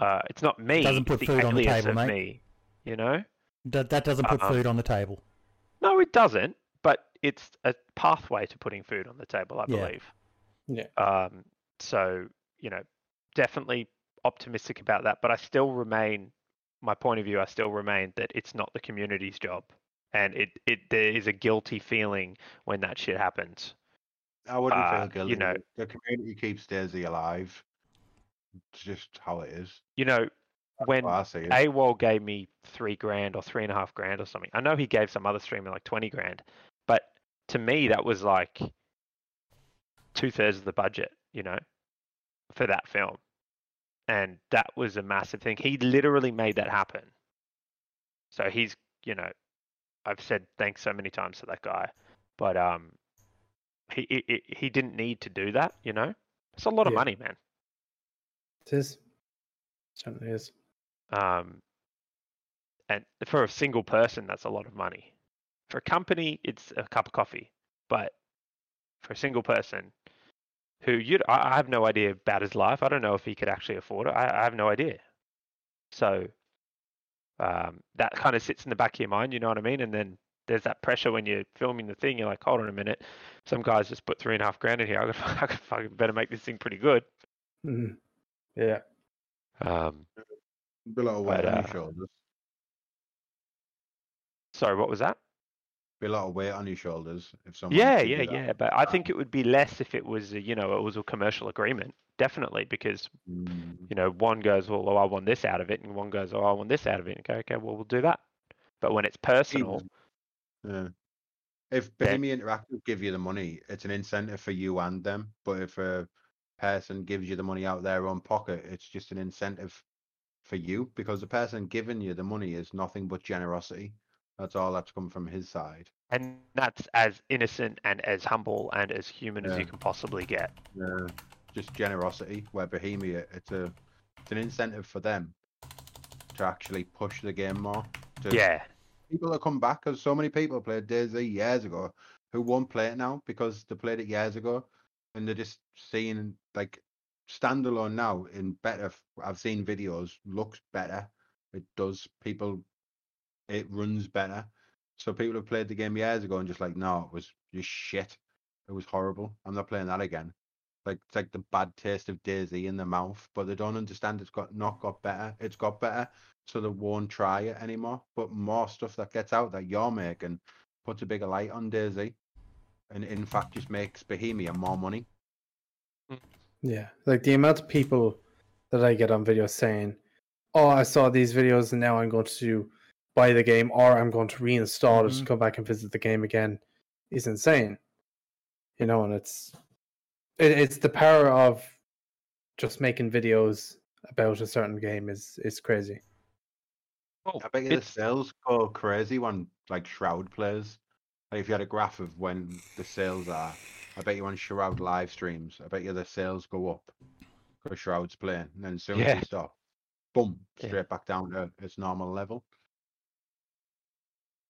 Uh, it's not me. It doesn't put food on the table, mate. Me, you know. That that doesn't put uh-uh. food on the table. No, it doesn't. But it's a pathway to putting food on the table, I believe. Yeah. yeah. Um, so, you know, definitely optimistic about that. But I still remain, my point of view, I still remain that it's not the community's job. And it, it there is a guilty feeling when that shit happens. I wouldn't uh, feel guilty. You know, the community keeps DayZ alive. It's just how it is. You know, when AWOL gave me three grand or three and a half grand or something, I know he gave some other streamer like twenty grand. But to me, that was like two thirds of the budget, you know, for that film. And that was a massive thing. He literally made that happen. So he's, you know, I've said thanks so many times to that guy, but um, he he, he didn't need to do that, you know. It's a lot yeah. of money, man. It is. It certainly is. Um, and for a single person, that's a lot of money. For a company, it's a cup of coffee, but for a single person who you, I have no idea about his life. I don't know if he could actually afford it. I, I have no idea. So um, that kind of sits in the back of your mind, you know what I mean? And then there's that pressure when you're filming the thing. You're like, hold on a minute. Some guys just put three and a half grand in here. I could, I could fucking better make this thing pretty good. Mm-hmm. Yeah. Um, a little weight on your shoulders. Sorry, what was that? Be a lot of weight on your shoulders if someone yeah yeah yeah but I think it would be less if it was a, you know it was a commercial agreement, definitely, because mm. you know one goes, well, oh, I want this out of it, and one goes, oh, I want this out of it. Okay, okay, well, we'll do that. But when it's personal, yeah. if Bohemia Interactive give you the money, it's an incentive for you and them. But if a person gives you the money out of their own pocket, it's just an incentive for you, because the person giving you the money is nothing but generosity. That's all that's come from his side. And that's as innocent and as humble and as human yeah. as you can possibly get. Yeah. Just generosity, where Bohemia, it's a it's an incentive for them to actually push the game more. To yeah. people that come back, because so many people played DayZ years ago who won't play it now because they played it years ago, and they're just seeing, like, standalone now in better, I've seen videos, looks better. It does. People... It runs better. So people have played the game years ago and just like, no, it was just shit. It was horrible. I'm not playing that again. Like, it's like the bad taste of DayZ in the mouth, but they don't understand it's got not got better. It's got better, so they won't try it anymore. But more stuff that gets out that you're making puts a bigger light on DayZ, and in fact just makes Bohemia more money. Yeah, like the amount of people that I get on video saying, oh, I saw these videos and now I'm going to buy the game, or I'm going to reinstall mm-hmm. it and go back and visit the game again, is insane. You know, and it's it, it's the power of just making videos about a certain game is is crazy. Oh, I bet you the sales go crazy when, like, Shroud plays. Like, if you had a graph of when the sales are, I bet you on Shroud live streams, I bet you the sales go up because Shroud's playing, and then as soon yeah. as you stop, boom, straight yeah. back down to its normal level.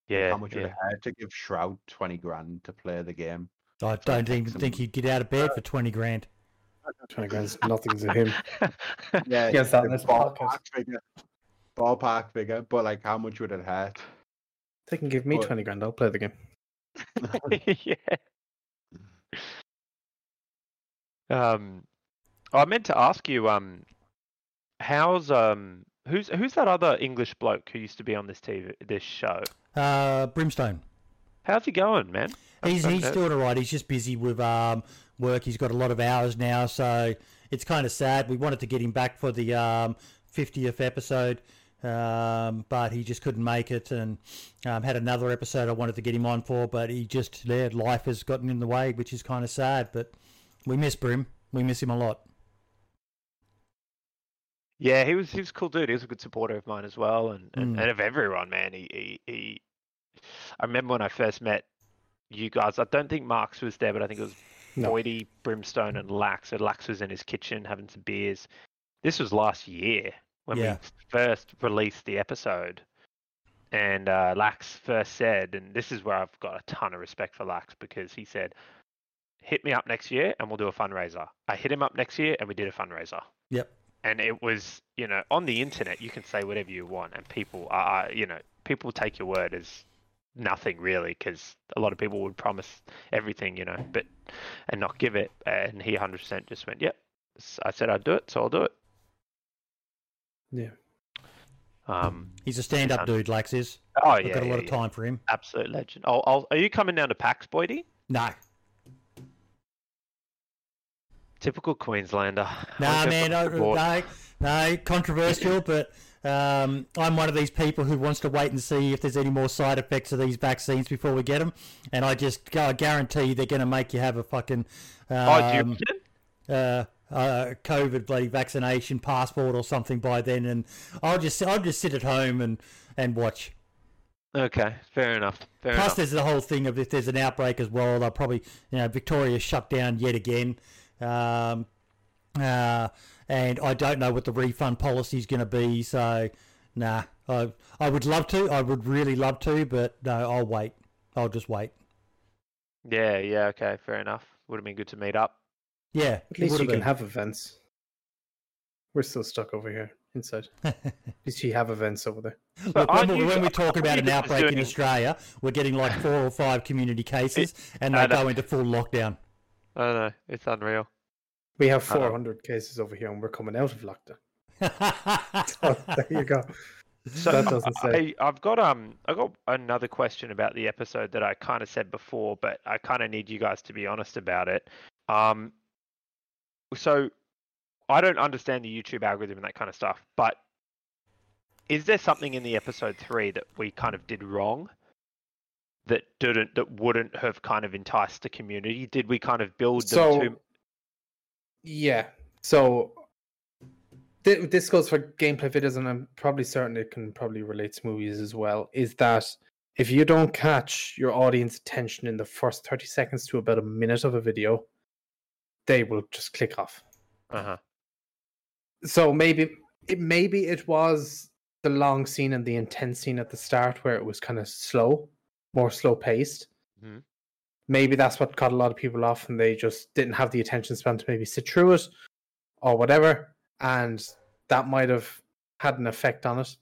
Yeah, how much yeah. would it have to give Shroud twenty grand to play the game? I don't even think he'd get out of bed for twenty grand. Twenty grand's nothing to him. Yeah, yes, that that's ballpark figure. Ballpark figure, but like, how much would it hurt? They can give me but... twenty grand. I'll play the game. yeah. Um, Oh, I meant to ask you, um, how's um, who's who's that other English bloke who used to be on this T V, this show? Uh, Brimstone. How's he going, man? He's he's doing all right. He's just busy with um work. He's got a lot of hours now, so it's kind of sad. We wanted to get him back for the um fiftieth episode, um, but he just couldn't make it, and um, had another episode I wanted to get him on for, but he just yeah, life has gotten in the way, which is kind of sad. But we miss Brim. We miss him a lot. Yeah, he was he was a cool dude. He was a good supporter of mine as well, and and, mm. and of everyone, man. He he. he... I remember when I first met you guys, I don't think Marx was there, but I think it was no. Boydie, Brimstone, and Lax. And Lax was in his kitchen having some beers. This was last year when yeah. we first released the episode. And uh, Lax first said, and this is where I've got a ton of respect for Lax, because he said, hit me up next year and we'll do a fundraiser. I hit him up next year and we did a fundraiser. Yep. And it was, you know, on the internet, you can say whatever you want. And people are, you know, people take your word as nothing really, because a lot of people would promise everything, you know, but and not give it. And he one hundred percent just went, yep, I said I'd do it, so I'll do it. Yeah. Um, He's a stand-up um, dude, Lax is. Oh, I've yeah. I've got a lot yeah, of time yeah. for him. Absolute legend. I'll, I'll, are you coming down to PAX, Boydie? No. Typical Queenslander. Nah, man, no, no, no, controversial, but um, I'm one of these people who wants to wait and see if there's any more side effects of these vaccines before we get them, and I just I guarantee they're going to make you have a fucking um, oh, uh, uh, COVID bloody vaccination passport or something by then, and I'll just I'll just sit at home and, and watch. Okay, fair enough. Fair Plus, enough. There's the whole thing of if there's an outbreak as well, they'll probably you know Victoria shut down yet again. Um, uh, and I don't know what the refund policy is going to be, so nah, I, I would love to, I would really love to, but no, I'll wait. I'll just wait. Yeah, yeah, okay, fair enough. Would have been good to meet up. Yeah. At least you can have events. We're still stuck over here, inside. At least you have events over there. Look, when, you, when we talk about an outbreak doing... in Australia, we're getting like four or five community cases, and they go into full lockdown. I don't know. It's unreal. We have four hundred cases over here, and we're coming out of lockdown. So, there you go. So that doesn't say. I, I've got um, I got another question about the episode that I kind of said before, but I kind of need you guys to be honest about it. Um, so I don't understand the YouTube algorithm and that kind of stuff, but is there something in the episode three that we kind of did wrong? That didn't, that wouldn't have kind of enticed the community? Did we kind of build them so, to? Yeah. So th- this goes for gameplay videos, and I'm probably certain it can probably relate to movies as well. Is that if you don't catch your audience attention in the first thirty seconds to about a minute of a video, they will just click off. Uh huh. So maybe it maybe it was the long scene and the intense scene at the start where it was kind of slow. More slow-paced. Mm-hmm. Maybe that's what caught a lot of people off, and they just didn't have the attention span to maybe sit through it or whatever, and that might have had an effect on it.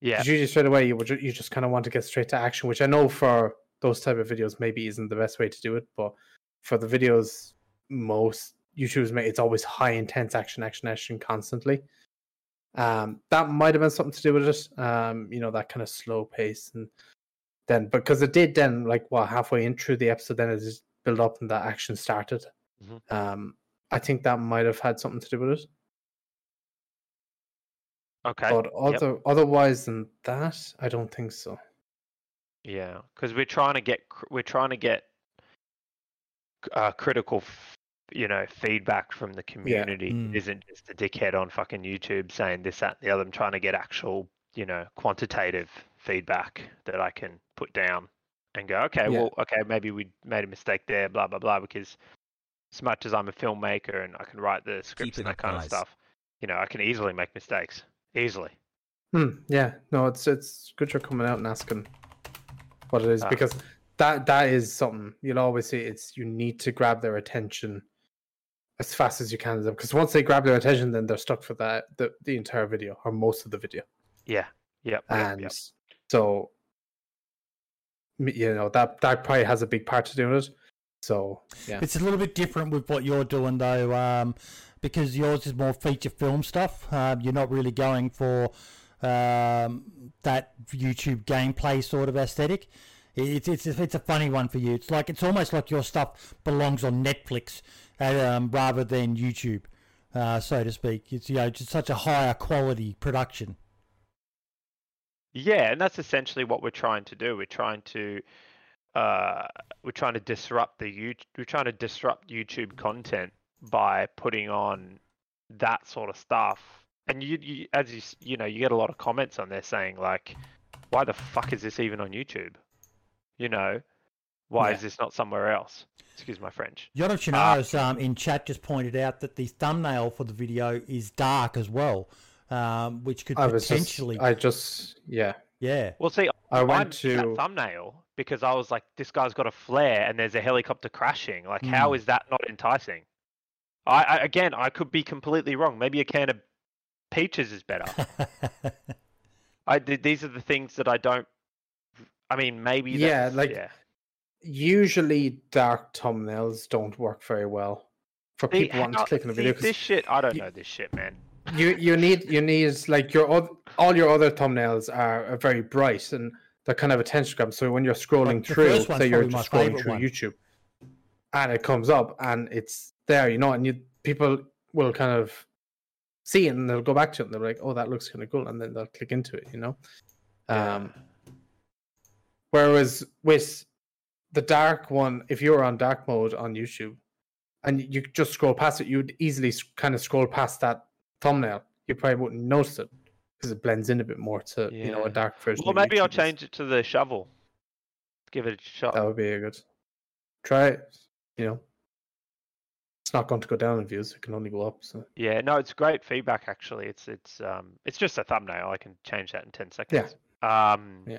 Yeah. Because usually straight away, you would you just kind of want to get straight to action, which I know for those type of videos maybe isn't the best way to do it, but for the videos most YouTubers make, it's always high-intense action, action, action constantly. Um, that might have been something to do with it, um, you know, that kind of slow pace and then because it did then like well halfway in through the episode then it just built up and that action started. Mm-hmm. um I think that might have had something to do with it. Okay, but other, yep. otherwise than that I don't think so. Yeah, because we're trying to get we're trying to get uh critical you know feedback from the community. Yeah. Mm. It isn't just a dickhead on fucking YouTube saying this that and the other. I'm trying to get actual you know quantitative feedback that I can put down and go, okay, yeah. well, okay, maybe we made a mistake there, blah, blah, blah, because as much as I'm a filmmaker and I can write the scripts Keep and that kind nice. Of stuff, you know, I can easily make mistakes. Easily. Mm, yeah. No, it's it's good you're coming out and asking what it is, uh, because that that is something. You'll always see it's you need to grab their attention as fast as you can, because once they grab their attention, then they're stuck for that the, the entire video or most of the video. Yeah. Yeah. And yep. So, you know, that, that probably has a big part to do with it. So yeah. It's a little bit different with what you're doing though, um, because yours is more feature film stuff. Um, you're not really going for um, that YouTube gameplay sort of aesthetic. It's it's it's a funny one for you. It's like it's almost like your stuff belongs on Netflix um, rather than YouTube, uh, so to speak. It's, you know, just such a higher quality production. Yeah, and that's essentially what we're trying to do. We're trying to uh, we're trying to disrupt the U- we're trying to disrupt YouTube content by putting on that sort of stuff. And you, you as you you know, you get a lot of comments on there saying like, "Why the fuck is this even on YouTube?" You know, why yeah. is this not somewhere else? Excuse my French. Yoda Chernarus uh, um, in chat just pointed out that the thumbnail for the video is dark as well, um, which could I potentially... Just, I just, yeah. Yeah. Well, see, I, I went to that thumbnail because I was like, this guy's got a flare and there's a helicopter crashing. Like, mm. how is that not enticing? I, I Again, I could be completely wrong. Maybe a can of peaches is better. I These are the things that I don't... I mean, maybe... Yeah, like, yeah. usually dark thumbnails don't work very well for see, people wanting to click on a video. This shit, I don't you, know this shit, man. You you need, you need like, your other, all your other thumbnails are, are very bright, and they're kind of attention grabbing. So when you're scrolling like through, say you're just scrolling through one. YouTube, and it comes up, and it's there, you know, and you people will kind of see it, and they'll go back to it, and they're like, oh, that looks kind of cool, and then they'll click into it, you know? Yeah. Um... Whereas with the dark one, if you were on dark mode on YouTube and you just scroll past it, you'd easily kind of scroll past that thumbnail. You probably wouldn't notice it because it blends in a bit more to yeah. you know a dark version. Well, maybe YouTube I'll is. change it to the shovel. Give it a shot. That would be a good. Try it. You know, it's not going to go down in views. It can only go up. So yeah, no, it's great feedback. Actually, it's it's um it's just a thumbnail. I can change that in ten seconds. Yeah. Um, yeah.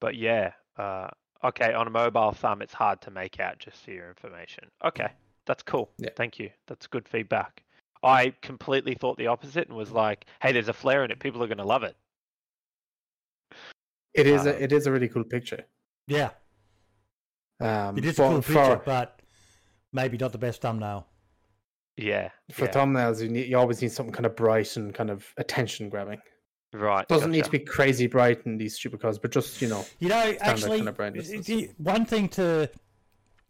But yeah, uh, okay, on a mobile thumb, it's hard to make out just for your information. Okay, that's cool. Yeah. Thank you. That's good feedback. I completely thought the opposite and was like, hey, there's a flare in it. People are going to love it. It is, um, a, it is a really cool picture. Yeah. Um, it is for, a cool picture, for, but maybe not the best thumbnail. Yeah. For yeah. thumbnails, you, need, you always need something kind of bright and kind of attention-grabbing. Right. Doesn't gotcha. need to be crazy bright in these stupid cars, but just, you know, you know, actually, kind of the, one thing to,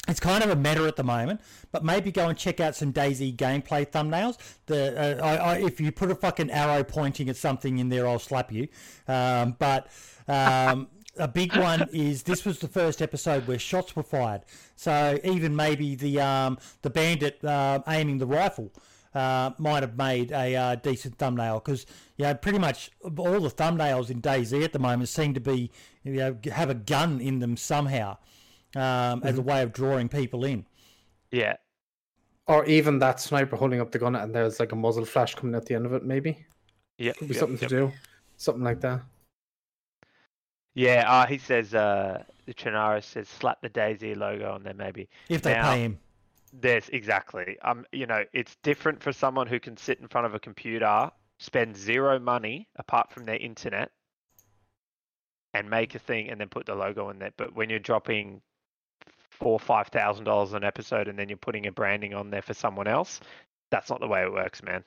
it's kind of a meta at the moment, but maybe go and check out some DayZ gameplay thumbnails. The uh, I, I, if you put a fucking arrow pointing at something in there, I'll slap you. Um, but um, a big one is this was the first episode where shots were fired. So even maybe the um, the bandit uh, aiming the rifle. Uh, might have made a uh, decent thumbnail because you know pretty much all the thumbnails in DayZ at the moment seem to be you know have a gun in them somehow um, mm-hmm. as a way of drawing people in. Yeah, or even that sniper holding up the gun and there's like a muzzle flash coming at the end of it. Maybe yeah, could be yep, something yep. to do, something like that. Yeah, uh, he says uh, the Chernarus says slap the DayZ logo on there maybe if they now, pay him. There's exactly, um, you know, it's different for someone who can sit in front of a computer, spend zero money apart from their internet and make a thing and then put the logo in there. But when you're dropping four or five thousand dollars an episode and then you're putting a branding on there for someone else, that's not the way it works, man.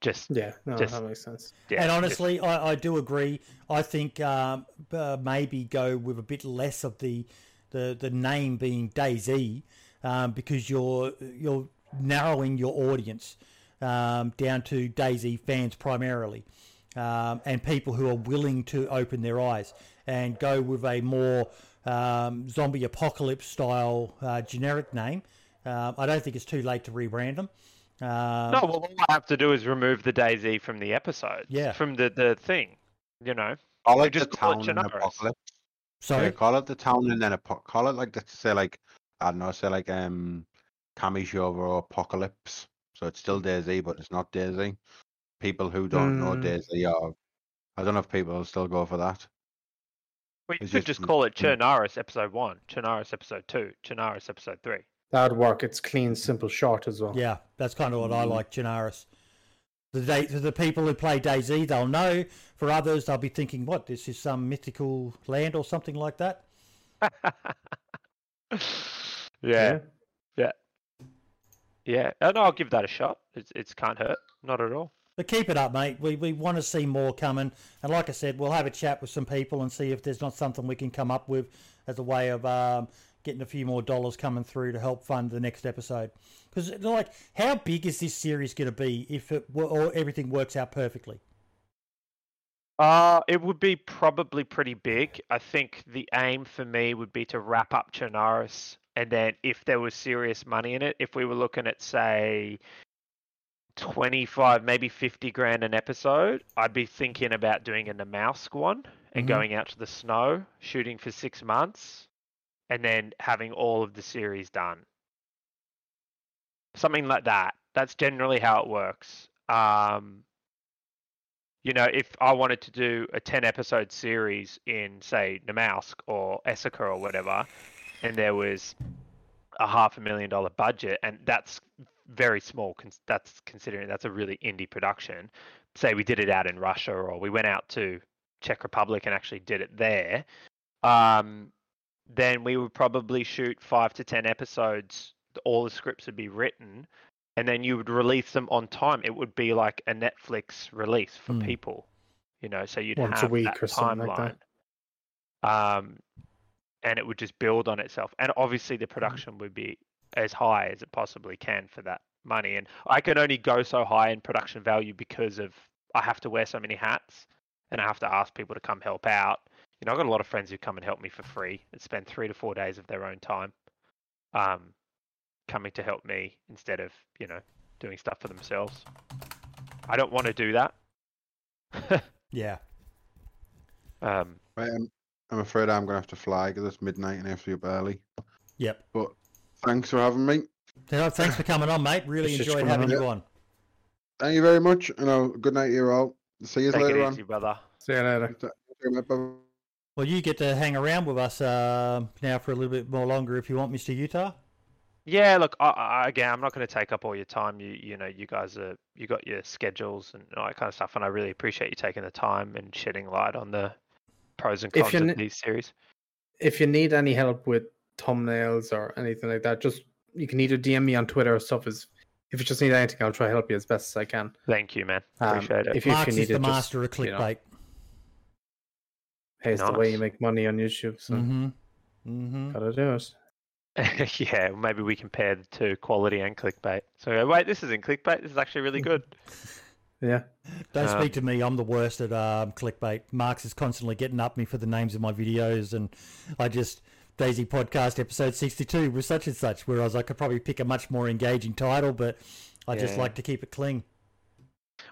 Just, yeah, no, just, that makes sense. Yeah, and honestly, just... I, I do agree. I think um, uh, maybe go with a bit less of the, the, the name being DayZ. Um, because you're you're narrowing your audience um, down to DayZ fans primarily, um, and people who are willing to open their eyes and go with a more um, zombie apocalypse style uh, generic name. Uh, I don't think it's too late to rebrand them. Um, no, well, all I have to do is remove the DayZ from the episode. Yeah, from the, the thing. You know, I like just call it apocalypse. Sorry, yeah, call it the town and then apoc. Call it like that. Say like. I don't know, say like um, Kamyshovo Apocalypse. So it's still DayZ, but it's not DayZ. People who don't mm. know DayZ are... I don't know if people will still go for that. Well, you it's could just, just call it Chernarus Episode one, Chernarus Episode two, Chernarus Episode three. That'd work. It's clean, simple, short as well. Yeah, that's kind of what mm. I like, Chernarus. The, day, the people who play DayZ, they'll know. For others, they'll be thinking, what, this is some mythical land or something like that? Yeah. Yeah. Yeah. And I'll give that a shot. It's it can't hurt. Not at all. But keep it up, mate. We we want to see more coming. And like I said, we'll have a chat with some people and see if there's not something we can come up with as a way of um, getting a few more dollars coming through to help fund the next episode. Because, like, how big is this series going to be if it or everything works out perfectly? Uh, it would be probably pretty big. I think the aim for me would be to wrap up Chernarus. And then if there was serious money in it, if we were looking at, say, twenty-five, maybe fifty grand an episode, I'd be thinking about doing a Molsk one and mm-hmm. going out to the snow, shooting for six months, and then having all of the series done. Something like that. That's generally how it works. Um, you know, if I wanted to do a ten episode series in, say, Molsk or Esseker or whatever, and there was a half a million dollar budget, and that's very small. That's considering that's a really indie production. Say we did it out in Russia, or we went out to Czech Republic and actually did it there. Um, then we would probably shoot five to ten episodes. All the scripts would be written, and then you would release them on time. It would be like a Netflix release for mm. people, you know. So you'd Once have a week that or something timeline. Like that. Um, and it would just build on itself. And obviously the production would be as high as it possibly can for that money. And I can only go so high in production value because of, I have to wear so many hats and I have to ask people to come help out. You know, I've got a lot of friends who come and help me for free and spend three to four days of their own time um, coming to help me instead of, you know, doing stuff for themselves. I don't want to do that. yeah. Um, um... I'm afraid I'm going to have to fly because it's midnight and I have to be up early. Yep. But thanks for having me. No, thanks for coming on, mate. Really it's enjoyed having on. you on. Thank you very much. And a good night to you all. See you Take later it easy, on. Brother. See you later. Well, you get to hang around with us uh, now for a little bit more longer if you want, Mister Utah. Yeah, look, I, I, again, I'm not going to take up all your time. You, you know, you guys are, you got your schedules and all that kind of stuff. And I really appreciate you taking the time and shedding light on the pros and cons of these series. If you need any help with thumbnails or anything like that, just you can either D M me on Twitter or stuff. As if you just need anything, I'll try to help you as best as I can. Thank you, man. Appreciate um, it. If, Mark's if you need is the it, master just, of clickbait. You know, hey, it's nice. The way you make money on YouTube. So mm-hmm. Mm-hmm. Gotta do it. yeah, maybe we compare the two, quality and clickbait. So wait, this isn't clickbait. This is actually really good. Yeah. Don't um, speak to me. I'm the worst at um, clickbait. Mark's is constantly getting up me for the names of my videos, and I just Daisy podcast episode sixty-two was such and such. Whereas I could probably pick a much more engaging title, but I yeah. just like to keep it clean.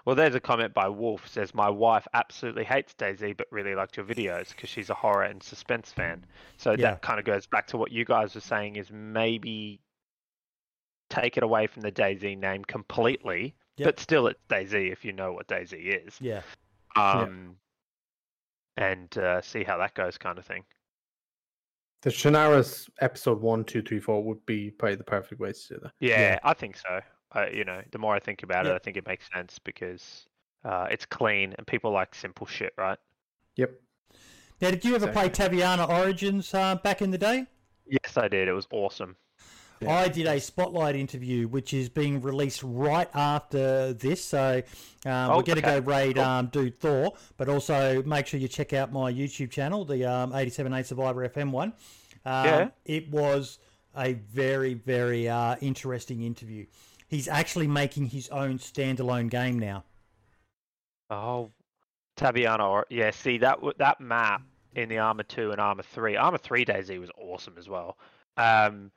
Well, there's a comment by Wolf says my wife absolutely hates Daisy, but really liked your videos because she's a horror and suspense fan. So yeah. that kind of goes back to what you guys were saying is maybe take it away from the Daisy name completely. Yep. But still, it's DayZ if you know what DayZ is. Yeah. Um, yep. And uh, see how that goes kind of thing. The Chernarus episode one, two, three, four would be probably the perfect way to do that. Yeah, yeah. I think so. I, you know, the more I think about yep. it, I think it makes sense because uh, it's clean and people like simple shit, right? Yep. Now, did you ever so, play Taviana Origins uh, back in the day? Yes, I did. It was awesome. I did a spotlight interview, which is being released right after this. So um, oh, we're going to okay. go raid cool. um, Dude Thor, but also make sure you check out my YouTube channel, the um, eighty-seven point eight Survivor F M one. Um, yeah. It was a very, very uh, interesting interview. He's actually making his own standalone game now. Oh, Taviana. Yeah, see, that that map in the Armor two and Armor three. Armor three DayZ was awesome as well. Um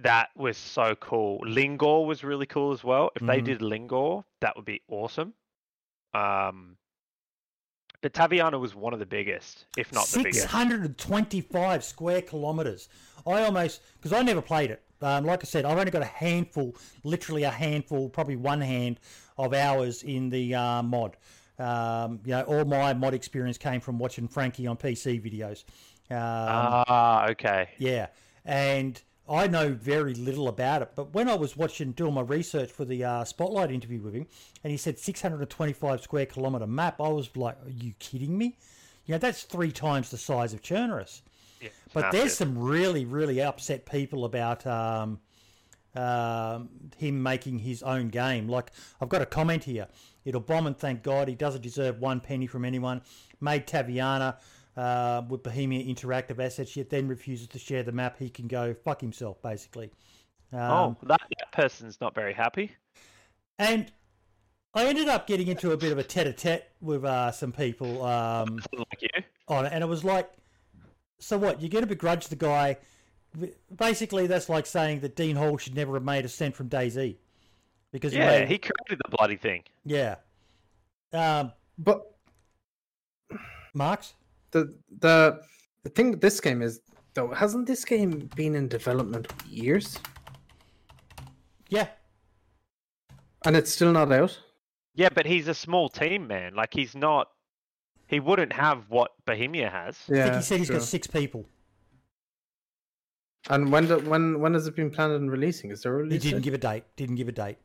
That was so cool. Lingor was really cool as well. If mm-hmm. they did Lingor, that would be awesome. Um, but Taviana was one of the biggest, if not the biggest. six hundred twenty-five square kilometres. I almost... Because I never played it. Um, like I said, I've only got a handful, literally a handful, probably one hand of hours in the uh, mod. Um, you know, all my mod experience came from watching Frankie on P C videos. Ah, um, uh, okay. Yeah. And... I know very little about it, but when I was watching, doing my research for the uh, Spotlight interview with him, and he said six hundred twenty-five square kilometre map, I was like, are you kidding me? You know, that's three times the size of Chernarus. Yeah, but there's it. some really, really upset people about um, uh, him making his own game. Like, I've got a comment here. It'll bomb and thank God. He doesn't deserve one penny from anyone. Made Taviana uh, with Bohemia Interactive assets, yet then refuses to share the map. He can go fuck himself, basically. Um, oh, that, that person's not very happy. And I ended up getting into a bit of a tete-a-tete with uh, some people. Um, like you. On it, and it was like, so what? You're going to begrudge the guy? Basically, that's like saying that Dean Hall should never have made a cent from DayZ because yeah, he, made... he created the bloody thing. Yeah, um, but Marks, the the the thing with this game is though, hasn't this game been in development for years? Yeah, and it's still not out. Yeah, but he's a small team, man. Like he's not. He wouldn't have what Bohemia has. Yeah, I think he said he's true. got six people. And when do, when when has it been planned on releasing? Is there a release? He didn't date? give a date. Didn't give a date.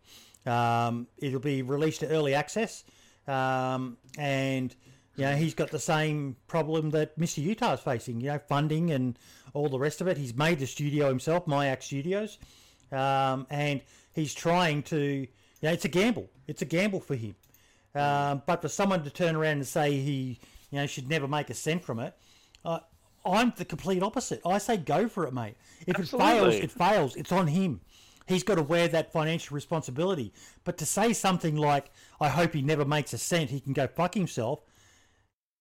Um, it'll be released to early access. Um, and you know he's got the same problem that Mister Utah's facing. You know, funding and all the rest of it. He's made the studio himself, Myac Studios, um, and he's trying to. You know, it's a gamble. It's a gamble for him. Um, but for someone to turn around and say he, you know, should never make a cent from it, uh, I'm the complete opposite. I say go for it, mate. If Absolutely. it fails, it fails. It's on him. He's got to wear that financial responsibility. But to say something like, "I hope he never makes a cent," he can go fuck himself.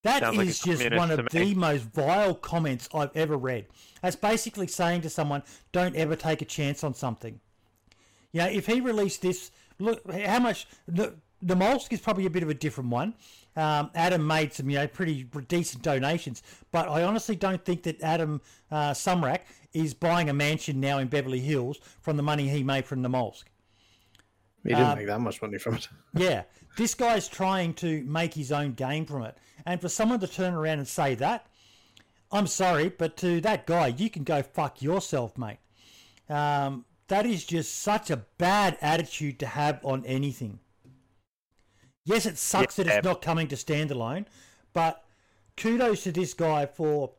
That Sounds is like just one of the most vile comments I've ever read. That's basically saying to someone, "Don't ever take a chance on something." You know, if he released this, look how much. The, The Molsk is probably a bit of a different one. Um, Adam made some, you know, pretty decent donations, but I honestly don't think that Adam uh, Sumrak is buying a mansion now in Beverly Hills from the money he made from the Molsk. He didn't um, make that much money from it. Yeah, this guy's trying to make his own game from it, and for someone to turn around and say that, I'm sorry, but to that guy, you can go fuck yourself, mate. Um, that is just such a bad attitude to have on anything. Yes, it sucks yeah, that it's not coming to standalone, but kudos to this guy for,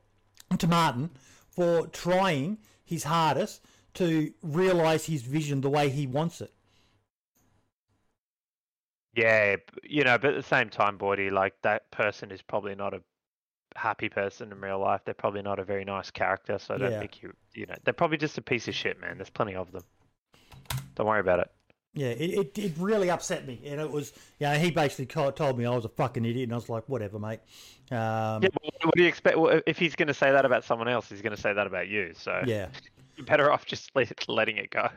to Martin, for trying his hardest to realise his vision the way he wants it. Yeah, you know, but at the same time, Boydie, like that person is probably not a happy person in real life. They're probably not a very nice character, so I don't yeah. think you, you know, they're probably just a piece of shit, man. There's plenty of them. Don't worry about it. Yeah, it, it it really upset me, and it was, you know, he basically told me I was a fucking idiot, and I was like, whatever, mate. Um, yeah, well, what do you expect? Well, if he's going to say that about someone else, he's going to say that about you, so yeah. You're better off just letting it go.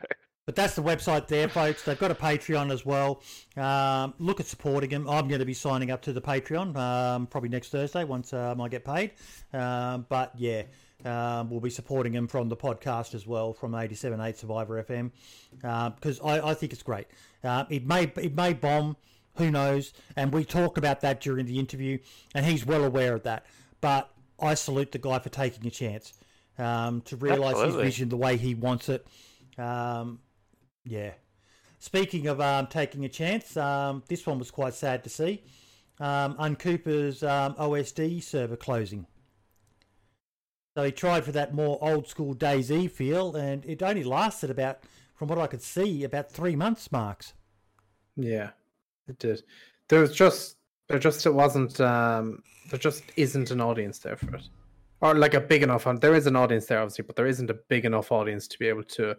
But that's the website there, folks. They've got a Patreon as well. Um, look at supporting them. I'm going to be signing up to the Patreon um, probably next Thursday once um, I get paid, um, but yeah. Um, we'll be supporting him from the podcast as well, from eighty-seven point eight Survivor F M, because uh, I, I think it's great. Uh, it may it may bomb, who knows? And we talked about that during the interview, and he's well aware of that. But I salute the guy for taking a chance um, to realise his vision the way he wants it. Um, yeah. Speaking of um, taking a chance, um, this one was quite sad to see. Um, Uncooper's um, O S D server closing. So he tried for that more old-school DayZ feel, and it only lasted about, from what I could see, about three months, Marks. Yeah, it did. There was just, there just it wasn't, um, there just isn't an audience there for it. Or like a big enough, there is an audience there, obviously, but there isn't a big enough audience to be able to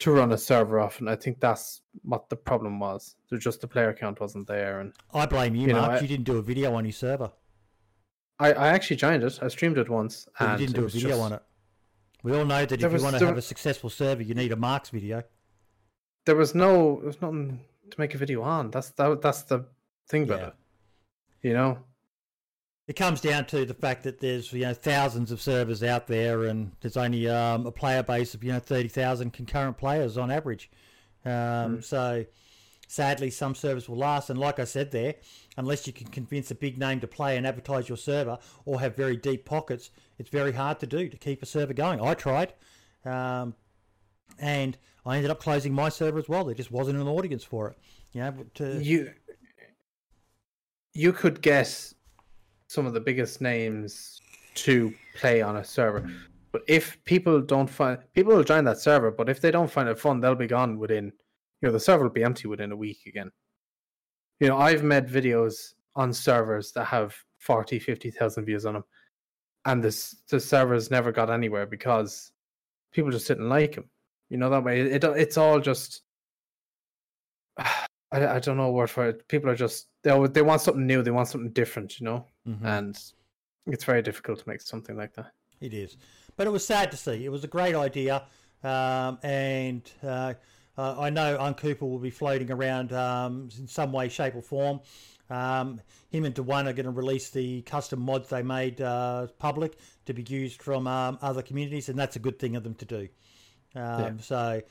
to run a server off, and I think that's what the problem was. There just the player count wasn't there. And I blame you, you Mark. Know, I, you didn't do a video on your server. I, I actually joined it. I streamed it once. But and you didn't do a video just... on it. We all know that there if was, you want to have was... a successful server, you need a Marks video. There was no... There was nothing to make a video on. That's that, that's the thing about yeah. it. You know? It comes down to the fact that there's, you know, thousands of servers out there, and there's only um, a player base of, you know, thirty thousand concurrent players on average. Um, mm. So... Sadly, some servers will last, and like I said there, unless you can convince a big name to play and advertise your server or have very deep pockets, it's very hard to do, to keep a server going. I tried, um, and I ended up closing my server as well. There just wasn't an audience for it. You know, to... you, you could guess some of the biggest names to play on a server. But if people don't find, people will join that server, but if they don't find it fun, they'll be gone within, you know, the server will be empty within a week again. You know, I've made videos on servers that have forty, fifty thousand views on them, and this, the servers never got anywhere because people just didn't like them. You know, that way, it, it it's all just, I, I don't know a word for it. People are just, they always, they want something new, they want something different, you know? Mm-hmm. And it's very difficult to make something like that. It is. But it was sad to see. It was a great idea. Um, and uh, uh, I know Uncooper will be floating around um, in some way, shape or form. Um, him and DeWine are going to release the custom mods they made uh, public to be used from um, other communities, and that's a good thing of them to do. Um, yeah. So,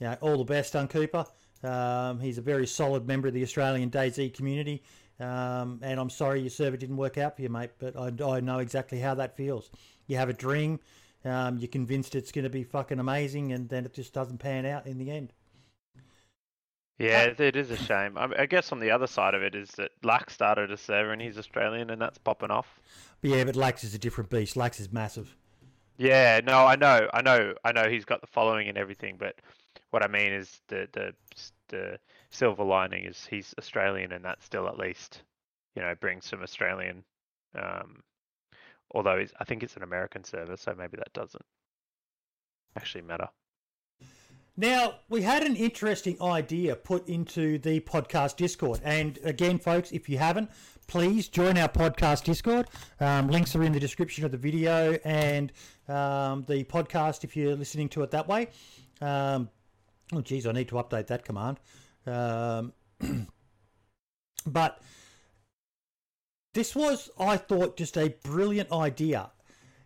you know, all the best, Uncooper. Um, he's a very solid member of the Australian DayZ community, um, and I'm sorry your server didn't work out for you, mate, but I, I know exactly how that feels. You have a dream, um, you're convinced it's going to be fucking amazing, and then it just doesn't pan out in the end. Yeah, it is a shame. I guess on the other side of it is that Lax started a server and he's Australian and that's popping off. Yeah, but Lax is a different beast. Lax is massive. Yeah, no, I know, I know, I know he's got the following and everything, but what I mean is the the, the silver lining is he's Australian and that still at least, you know, brings some Australian, um, although he's, I think it's an American server, so maybe that doesn't actually matter. Now, we had an interesting idea put into the podcast Discord. And again, folks, if you haven't, please join our podcast Discord. Um, links are in the description of the video and um, the podcast if you're listening to it that way. Um, oh, geez, I need to update that command. Um, but this was, I thought, just a brilliant idea.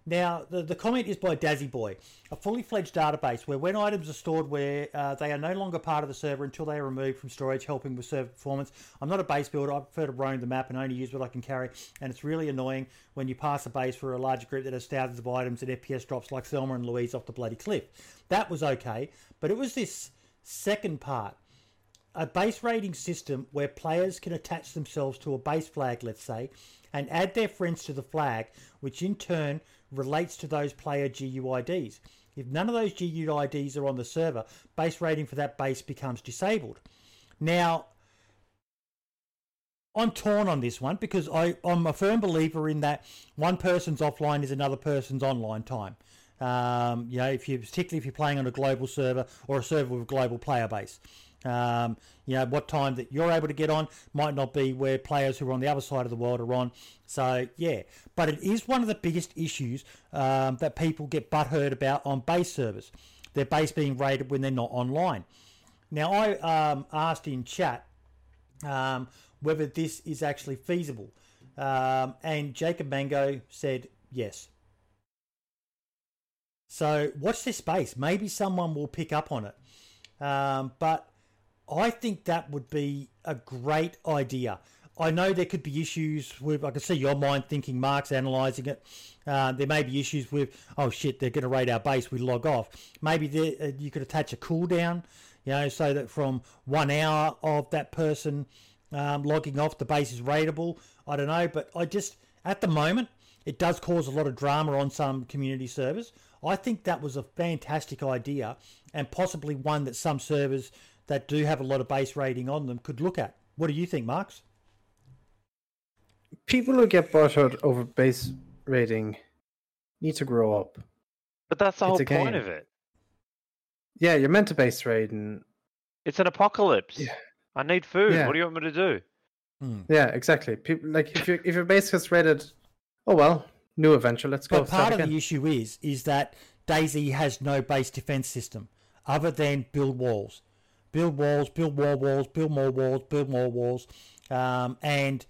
Now, the, the comment is by Dazzy Boy, a fully-fledged database where when items are stored where uh, they are no longer part of the server until they are removed from storage, helping with server performance. I'm not a base builder. I prefer to roam the map and only use what I can carry, and it's really annoying when you pass a base for a larger group that has thousands of items and F P S drops like Thelma and Louise off the bloody cliff. That was okay, but it was this second part, a base rating system where players can attach themselves to a base flag, let's say, and add their friends to the flag, which in turn relates to those player G U I Ds. If none of those G U I Ds are on the server, base rating for that base becomes disabled. Now, I'm torn on this one because I, I'm a firm believer in that one person's offline is another person's online time. Um, you know, if you, particularly if you're playing on a global server or a server with a global player base. Um, you know, what time that you're able to get on might not be where players who are on the other side of the world are on. So, yeah. But it is one of the biggest issues um, that people get butthurt about on base servers. Their base being raided when they're not online. Now, I um, asked in chat um, whether this is actually feasible. Um, and Jacob Mango said yes. So, watch this space. Maybe someone will pick up on it. Um, but I think that would be a great idea. I know there could be issues with, I can see your mind thinking, Mark's analysing it. Uh, there may be issues with, oh shit, they're going to raid our base, we log off. Maybe there, uh, you could attach a cooldown, you know, so that from one hour of that person um, logging off, the base is raidable. I don't know, but I just, at the moment, it does cause a lot of drama on some community servers. I think that was a fantastic idea and possibly one that some servers that do have a lot of base rating on them could look at. What do you think, Marks? People who get buttered over base rating need to grow up. But that's the whole point of it. Yeah, you're meant to base raid and... It's an apocalypse. Yeah. I need food. Yeah. What do you want me to do? Mm. Yeah, exactly. People, like if, you, if your base gets raided, oh well, new adventure, let's go. But part of again. the issue is, is that DayZ has no base defense system other than build walls. Build walls, build more walls, build more walls, build more walls. Um, and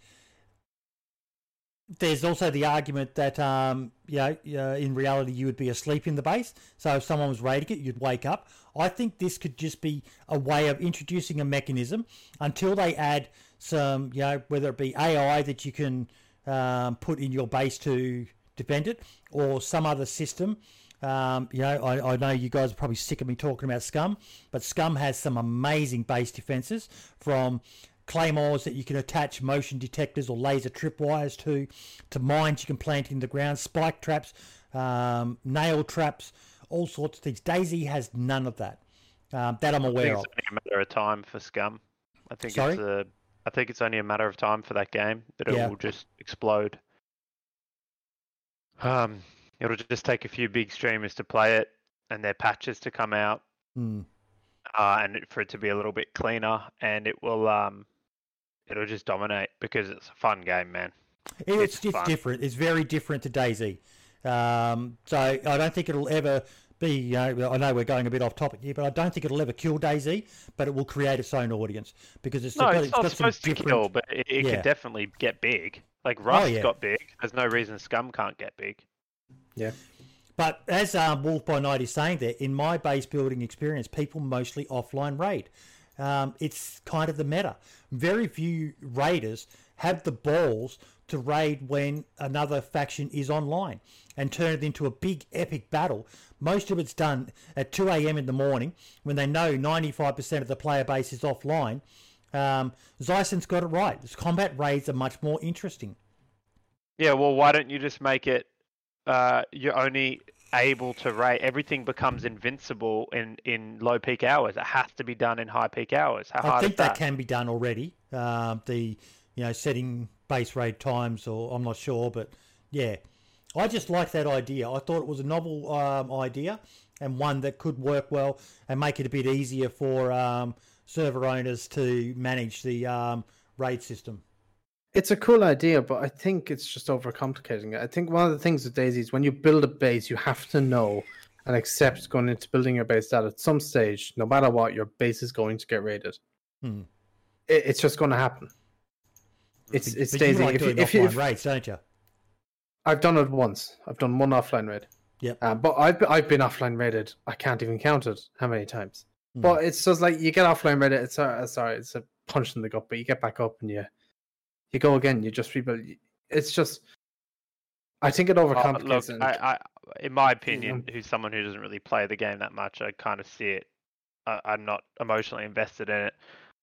there's also the argument that, um, you know, uh, in reality, you would be asleep in the base. So if someone was raiding it, you'd wake up. I think this could just be a way of introducing a mechanism until they add some, you know, whether it be A I that you can um, put in your base to defend it or some other system. Um, you know, I, I know you guys are probably sick of me talking about Scum, but Scum has some amazing base defenses from claymores that you can attach motion detectors or laser tripwires to, to mines you can plant in the ground, spike traps, um, nail traps, all sorts of things. DayZ has none of that, um, that I'm aware of. I think it's only a matter of time for Scum. I think Sorry? it's a, I think it's only a matter of time for that game that it yeah. will just explode. Um, it'll just take a few big streamers to play it and their patches to come out, mm. uh, and for it to be a little bit cleaner, and it will, um, it'll just dominate because it's a fun game, man. It's, it's, it's different. It's very different to DayZ. Um, so I don't think it'll ever be, you know, I know we're going a bit off topic here, but I don't think it'll ever kill DayZ, but it will create its own audience because it's, no, got, it's, it's not got supposed to different... kill, but it, it yeah. could definitely get big. Like Rust oh, yeah. got big. There's no reason Scum can't get big. Yeah. But as um, Wolf by Night is saying there, in my base building experience, people mostly offline raid. Um, it's kind of the meta. Very few raiders have the balls to raid when another faction is online and turn it into a big epic battle. Most of it's done at two a.m. in the morning when they know ninety-five percent of the player base is offline. Um, Zeissen's got it right. His combat raids are much more interesting. Yeah, well, why don't you just make it uh, you're only able to raid? Everything becomes invincible in, in low peak hours. It has to be done in high peak hours. How hard I think is that? that can be done already. Uh, the, you know, setting base raid times, or I'm not sure, but yeah. I just like that idea. I thought it was a novel um, idea and one that could work well and make it a bit easier for... Um, server owners to manage the um, raid system. It's a cool idea, but I think it's just overcomplicating it. I think one of the things with DayZ is when you build a base, you have to know and accept going into building your base that at some stage, no matter what, your base is going to get raided. Hmm. It, it's just going to happen. It's but, it's but DayZ. You like if, doing if, offline if, raids, don't you? I've done it once. I've done one offline raid. Yep. Uh, but I've I've been offline raided. I can't even count it how many times. But it's just like you get offline Reddit, it's a, sorry, it's a punch in the gut, but you get back up and you you go again, you just rebuild. It's just, I think it overcomplicates. Oh, look, I, I, in my opinion, you know, who's someone who doesn't really play the game that much, I kind of see it. I, I'm not emotionally invested in it.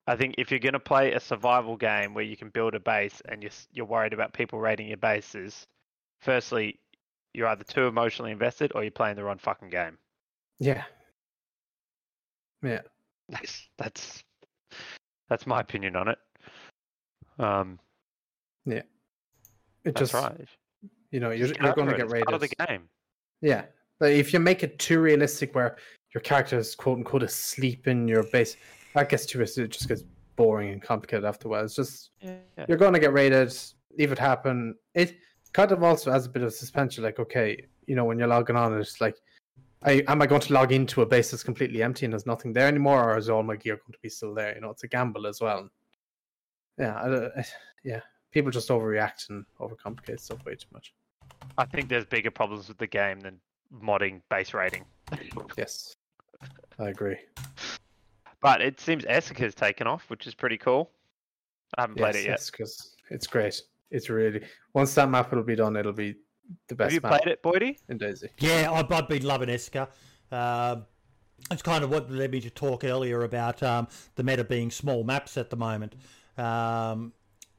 I think if you're going to play a survival game where you can build a base and you're, you're worried about people raiding your bases, firstly, you're either too emotionally invested or you're playing the wrong fucking game. Yeah. Yeah, that's, that's that's my opinion on it. Um, yeah, it that's just right. You know, you're, you're going to get raided. Out of the game. Yeah, like if you make it too realistic, where your character is quote unquote asleep in your base, that gets too realistic. It just gets boring and complicated afterwards. It's just yeah. you're going to get raided. Leave it happen. It kind of also has a bit of suspension. Like, okay, you know, when you're logging on, it's like, I, am I going to log into a base that's completely empty and there's nothing there anymore, or is all my gear going to be still there? You know, it's a gamble as well. Yeah, I, I, yeah. People just overreact and overcomplicate stuff way too much. I think there's bigger problems with the game than modding base raiding. Yes, I agree. But it seems Esseker's taken off, which is pretty cool. I haven't yes, played it yet. Esseker's, it's great. It's really, once that map will be done, it'll be the best. Have you played it, Boydie? And Daisy. Yeah, I've, I've been loving Esseker. Uh, it's kind of what led me to talk earlier about um, the meta being small maps at the moment. Um,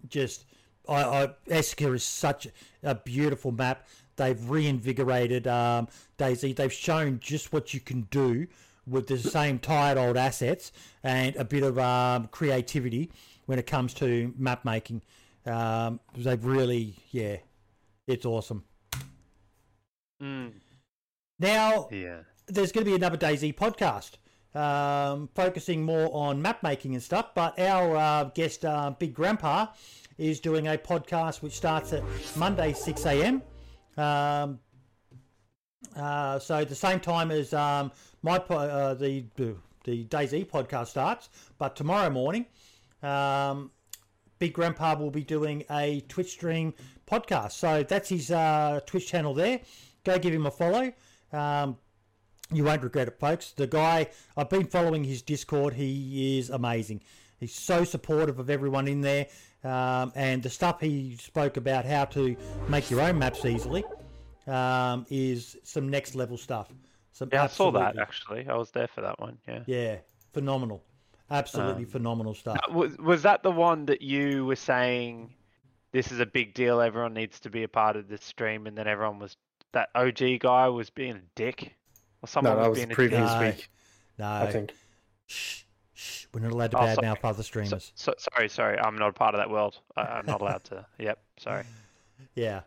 just, I, I, Esseker is such a beautiful map. They've reinvigorated um, DayZ. They've shown just what you can do with the same tired old assets and a bit of um, creativity when it comes to map making. Um, they've really, yeah, it's awesome. Mm. Now, yeah. there's going to be another DayZ podcast um, focusing more on map making and stuff, but our uh, guest, uh, Big Grandpa, is doing a podcast which starts at Monday, six a.m. Um, uh, so the same time as um, my po- uh, the, the DayZ podcast starts, but tomorrow morning, um, Big Grandpa will be doing a Twitch stream podcast. So that's his uh, Twitch channel there. Go give him a follow. Um, you won't regret it, folks. The guy, I've been following his Discord. He is amazing. He's so supportive of everyone in there. Um, and the stuff he spoke about how to make your own maps easily um, is some next level stuff. Some yeah, I saw that, actually. I was there for that one. Yeah, yeah, phenomenal. Absolutely um, phenomenal stuff. Was, was that the one that you were saying, this is a big deal, everyone needs to be a part of this stream, and then everyone was, that O G guy was being a dick? Or someone no, was, was being a dick? No, that was previous week. No. I think. Shh, shh, we're not allowed to oh, bad mouth other streamers. So, so, sorry, sorry, I'm not a part of that world. I, I'm not allowed to, yep, sorry. Yeah.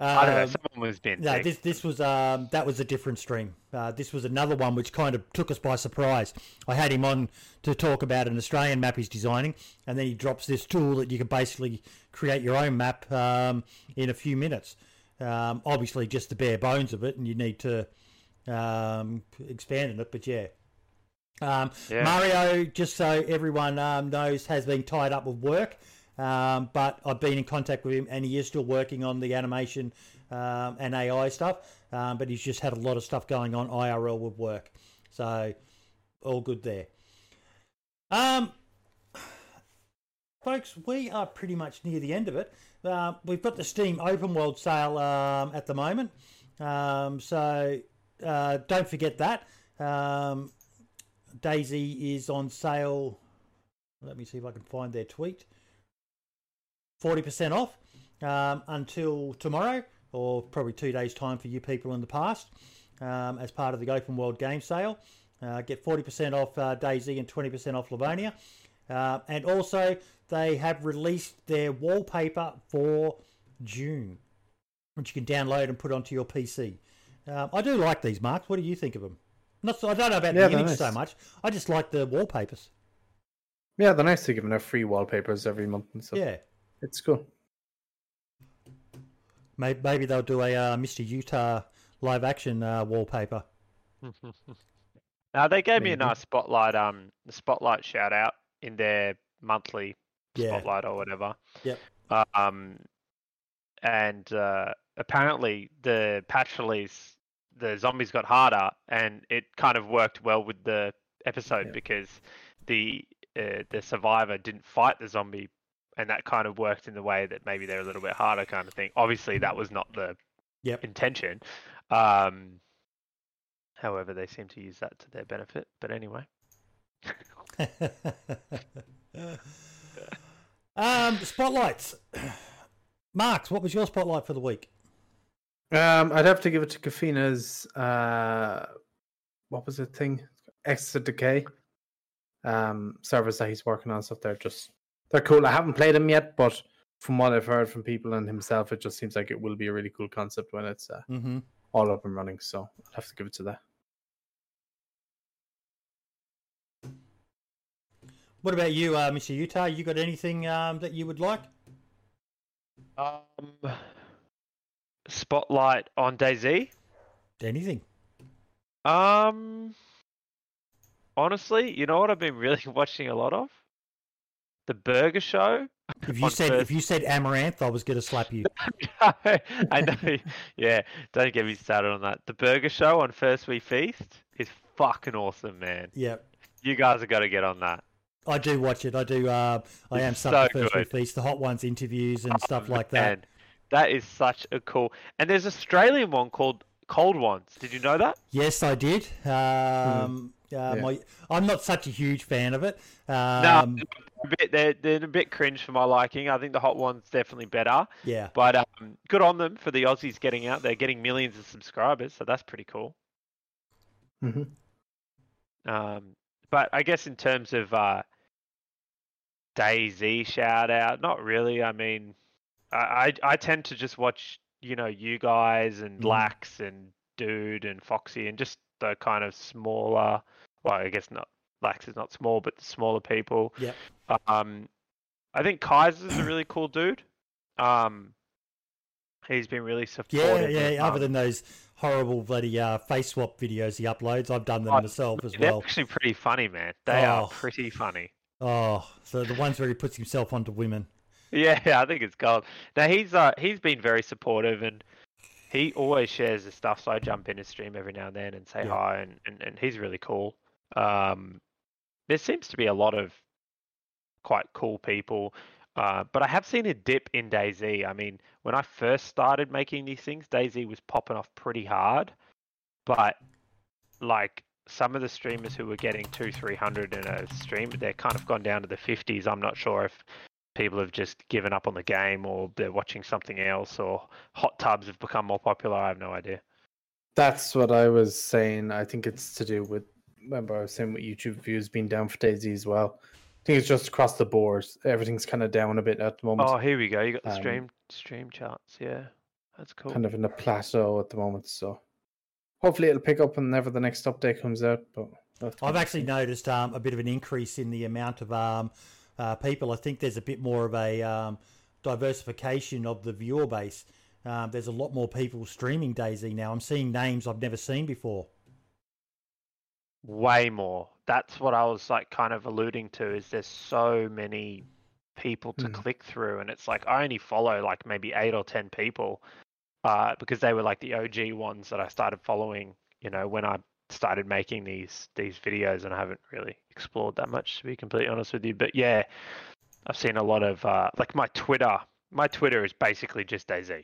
Um, I don't know, someone was being no, dick. This, this was, um, that was a different stream. Uh, this was another one which kind of took us by surprise. I had him on to talk about an Australian map he's designing, and then he drops this tool that you can basically create your own map um, in a few minutes. Um, obviously, just the bare bones of it, and you need to um, expand on it, but yeah. Um, yeah. Mario, just so everyone um, knows, has been tied up with work, um, but I've been in contact with him, and he is still working on the animation um, and A I stuff, um, but he's just had a lot of stuff going on I R L with work. So, all good there. Um, folks, we are pretty much near the end of it. Uh, we've got the Steam Open World sale um, at the moment, um, so uh, don't forget that. Um, Daisy is on sale. Let me see if I can find their tweet. forty percent off um, until tomorrow, or probably two days' time for you people in the past, um, as part of the Open World game sale. Uh, get forty percent off uh, Daisy and twenty percent off Livonia. Uh, and also, they have released their wallpaper for June, which you can download and put onto your P C. Uh, I do like these, Mark. What do you think of them? Not so, I don't know about yeah, the image nice. so much. I just like the wallpapers. Yeah, they're nice to give them free wallpapers every month and stuff. Yeah. It's cool. Maybe, maybe they'll do a uh, Mister Utah live action uh, wallpaper. Now, they gave maybe. me a nice spotlight, um, spotlight shout out in their monthly yeah. spotlight or whatever. Yep. Um, and uh, apparently the patch release, the zombies got harder, and it kind of worked well with the episode yeah. because the uh, the survivor didn't fight the zombie, and that kind of worked in the way that maybe they're a little bit harder kind of thing. Obviously, that was not the yep. intention. Um, however, they seem to use that to their benefit. But anyway. um, spotlights. Marks, what was your spotlight for the week? Um, I'd have to give it to Kafina's, uh, what was the thing? Exit Decay um, servers that he's working on. So they're just, they're cool. I haven't played them yet, but from what I've heard from people and himself, it just seems like it will be a really cool concept when it's uh, mm-hmm. all up and running. So I'd have to give it to that. What about you, uh, Mister Utah? You got anything um, that you would like? Um... Spotlight on DayZ? Anything? Um, honestly, you know what I've been really watching a lot of? The Burger Show. If you said Thursday. If you said Amaranth, I was gonna slap you. No, I know. Yeah, don't get me started on that. The Burger Show on First We Feast is fucking awesome, man. Yep. You guys have got to get on that. I do watch it. I do. Uh, I it's am so stuck First We Feast, the Hot Ones interviews and oh, stuff like man. that. That is such a cool... And there's an Australian one called Cold Ones. Did you know that? Yes, I did. Um, mm. uh, yeah. my, I'm not such a huge fan of it. Um, no, a bit, they're, they're a bit cringe for my liking. I think the Hot Ones definitely better. Yeah. But um, good on them for the Aussies getting out there, getting millions of subscribers. So that's pretty cool. Mm-hmm. Um, but I guess in terms of uh, DayZ shout out, not really. I mean... I I tend to just watch, you know, you guys and mm. Lax and Dude and Foxy and just the kind of smaller, well, I guess not, Lax is not small, but the smaller people. Yeah. Um, I think Kaiser's a really cool dude. Um, he's been really supportive. Yeah, yeah, and, um, other than those horrible bloody uh, face swap videos he uploads, I've done them oh, myself as they're well. They're actually pretty funny, man. They oh. are pretty funny. Oh, so the ones where he puts himself onto women. Yeah, I think it's gold. Now, he's uh, he's been very supportive, and he always shares his stuff, so I jump in his stream every now and then and say yeah. hi, and, and, and he's really cool. Um, there seems to be a lot of quite cool people, uh, but I have seen a dip in DayZ. I mean, when I first started making these things, DayZ was popping off pretty hard, but, like, some of the streamers who were getting two, three hundred in a stream, they're kind of gone down to the fifties. I'm not sure if people have just given up on the game or they're watching something else, or hot tubs have become more popular. I have no idea. That's what I was saying. I think it's to do with, remember I was saying with YouTube views being down for DayZ as well. I think it's just across the board. Everything's kind of down a bit at the moment. Oh, here we go. You got the um, stream stream charts. Yeah, that's cool. Kind of in a plateau at the moment, so hopefully it'll pick up whenever the next update comes out. But I've come actually noticed um, a bit of an increase in the amount of um, uh, people. I think there's a bit more of a um, diversification of the viewer base. Um, there's a lot more people streaming DayZ now. I'm seeing names I've never seen before. Way more. That's what I was like kind of alluding to, is there's so many people to mm. click through, and it's like I only follow like maybe eight or ten people uh, because they were like the O G ones that I started following, you know, when I started making these these videos, and I haven't really explored that much, to be completely honest with you. But yeah, I've seen a lot of uh, like my Twitter. My Twitter is basically just DayZ,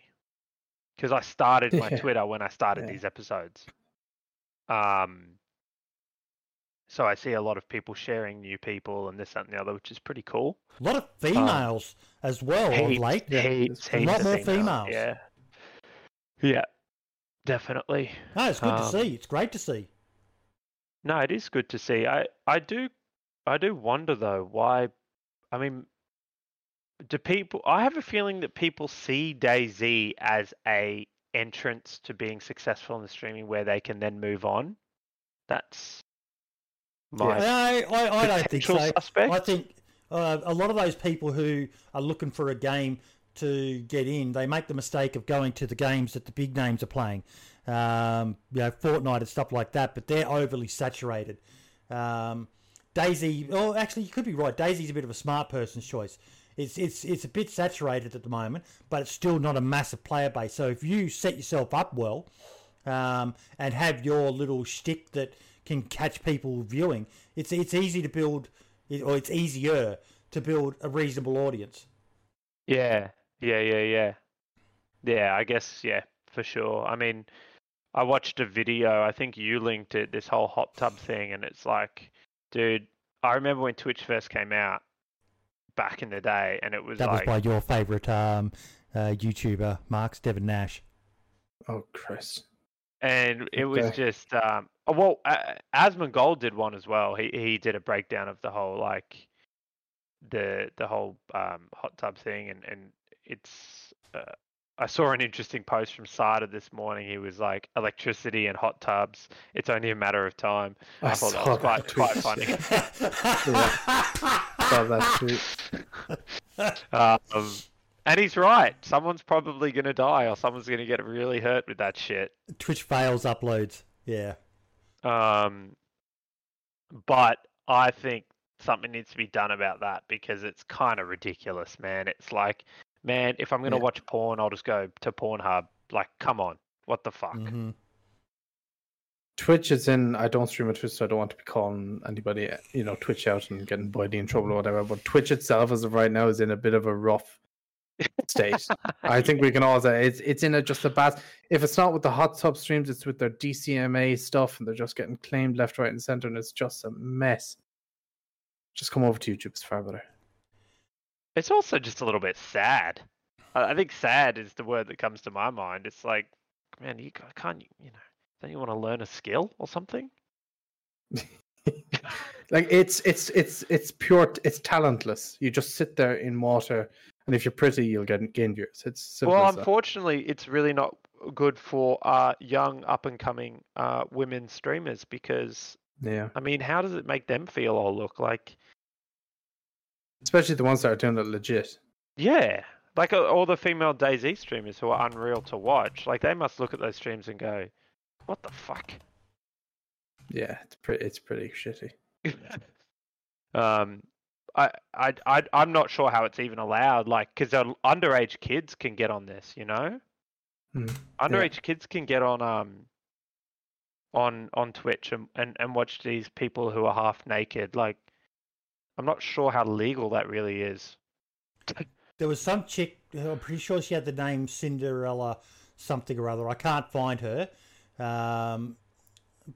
because I started my yeah. Twitter when I started yeah. these episodes. Um. So I see a lot of people sharing new people and this, that, and the other, which is pretty cool. A lot of females um, as well. Heaps, like heaps, a lot more females. females. Yeah, yeah, definitely. No, it's good um, to see. It's great to see. No, it is good to see. I, I do, I do wonder though why. I mean, do people? I have a feeling that people see DayZ as a entrance to being successful in the streaming, where they can then move on. That's. My yeah, no, I, I don't think so. Suspect? I think uh, a lot of those people who are looking for a game to get in, they make the mistake of going to the games that the big names are playing, um, you know, Fortnite and stuff like that. But they're overly saturated. Um, DayZ, oh, actually, you could be right. DayZ's a bit of a smart person's choice. It's it's it's a bit saturated at the moment, but it's still not a massive player base. So if you set yourself up well um, and have your little shtick that can catch people viewing, it's it's easy to build, or it's easier to build a reasonable audience. Yeah, yeah, yeah, yeah, yeah. I guess yeah, for sure. I mean, I watched a video. I think you linked it. This whole hot tub thing, and it's like, dude, I remember when Twitch first came out back in the day, and it was that like... was by your favorite um, uh, YouTuber, Mark's Devin Nash. Oh, Chris. And it was just, um, well, Asmongold did one as well. He he did a breakdown of the whole, like, the the whole um, hot tub thing. And, and it's, uh, I saw an interesting post from Sada this morning. He was like, electricity and hot tubs, it's only a matter of time. I, I thought that was quite, that quite funny. Yeah. I that um, And he's right. Someone's probably going to die, or someone's going to get really hurt with that shit. Twitch fails uploads. Yeah. Um, but I think something needs to be done about that, because it's kind of ridiculous, man. It's like, man, if I'm going to yeah. watch porn, I'll just go to Pornhub. Like, come on. What the fuck? Mm-hmm. Twitch is in... I don't stream on Twitch, so I don't want to be calling anybody, you know, Twitch out and getting Boydie in trouble or whatever. But Twitch itself, as of right now, is in a bit of a rough... state. I think yeah. we can all say it's it's in a just a bad. If it's not with the hot tub streams, it's with their D C M A stuff, and they're just getting claimed left, right, and center, and it's just a mess. Just come over to YouTube; it's far better. It's also just a little bit sad. I think "sad" is the word that comes to my mind. It's like, man, you can't, you know, don't you want to learn a skill or something? Like it's it's it's it's pure. It's talentless. You just sit there in water. And if you're pretty, you'll get gain viewers. It's simple. Well, unfortunately, that. It's really not good for uh, young, up-and-coming uh, women streamers, because, yeah, I mean, how does it make them feel or look like? Especially the ones that are doing it legit. Yeah, like uh, all the female DayZ streamers who are unreal to watch. Like, they must look at those streams and go, "What the fuck?" Yeah, it's pretty. It's pretty shitty. um. I, I, I, I'm not sure how it's even allowed, like, because underage kids can get on this, you know? Mm, underage yeah. kids can get on um on on Twitch and, and, and watch these people who are half naked. Like, I'm not sure how legal that really is. There was some chick, I'm pretty sure she had the name Cinderella something or other. I can't find her. Um,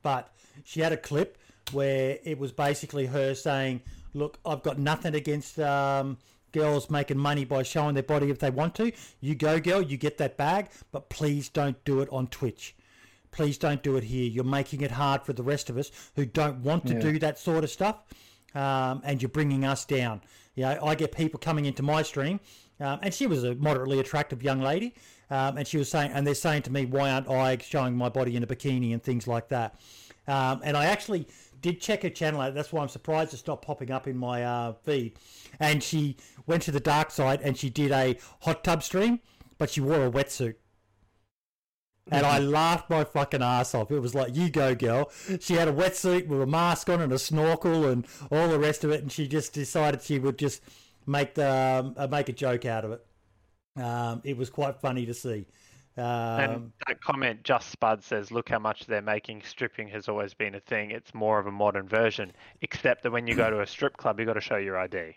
but she had a clip where it was basically her saying, look, I've got nothing against um, girls making money by showing their body if they want to. You go, girl, you get that bag, but please don't do it on Twitch. Please don't do it here. You're making it hard for the rest of us who don't want to yeah. do that sort of stuff, um, and you're bringing us down. You know, I get people coming into my stream, um, and she was a moderately attractive young lady, um, and she was saying, and they're saying to me, why aren't I showing my body in a bikini and things like that? Um, and I actually did check her channel out. That's why I'm surprised it's not popping up in my uh, feed. And she went to the dark side and she did a hot tub stream, but she wore a wetsuit. And I laughed my fucking ass off. It was like, you go, girl. She had a wetsuit with a mask on and a snorkel and all the rest of it, and she just decided she would just make the um, make a joke out of it. Um, it was quite funny to see. Um, and that comment, Just Spud says, look how much they're making. Stripping has always been a thing. It's more of a modern version, except that when you go to a strip club, you got to show your I D.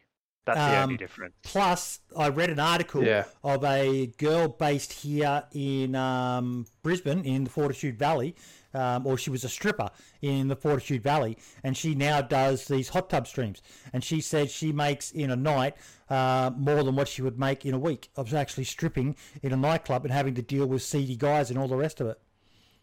That's the um, only difference. Plus, I read an article yeah. of a girl based here in um, Brisbane, in the Fortitude Valley, um, or she was a stripper in the Fortitude Valley, and she now does these hot tub streams. And she said she makes in a night uh, more than what she would make in a week of actually stripping in a nightclub and having to deal with seedy guys and all the rest of it.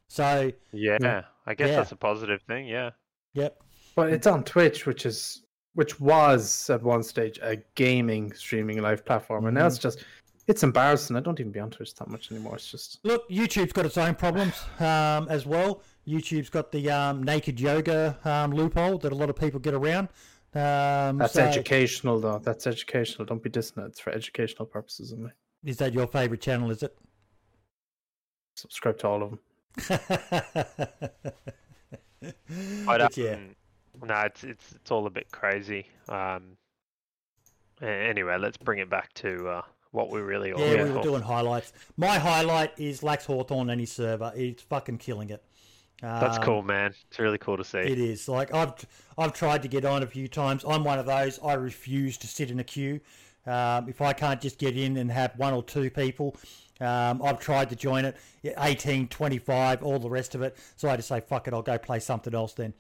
So yeah, you know, I guess yeah. that's a positive thing. Yeah. Yep. But it's on Twitch, which is. Which was at one stage a gaming streaming live platform, and now it's just, it's embarrassing. I don't even be on Twitch that much anymore. It's just, look, YouTube's got its own problems um, as well. YouTube's got the um, naked yoga um, loophole that a lot of people get around. Um, That's so... educational, though. That's educational. Don't be dissing it. It's for educational purposes only. Is that your favorite channel? Is it? Subscribe to all of them. Quite up. Yeah. No, it's it's it's all a bit crazy. Um, anyway, let's bring it back to uh, what we really all yeah, about. We were doing highlights. My highlight is Lax Hawthorne and his server. He's fucking killing it. Um, That's cool, man. It's really cool to see. It is. Like I've I've tried to get on a few times. I'm one of those. I refuse to sit in a queue. Um, if I can't just get in and have one or two people, um, I've tried to join it. eighteen, twenty-five, all the rest of it. So I just say fuck it. I'll go play something else then.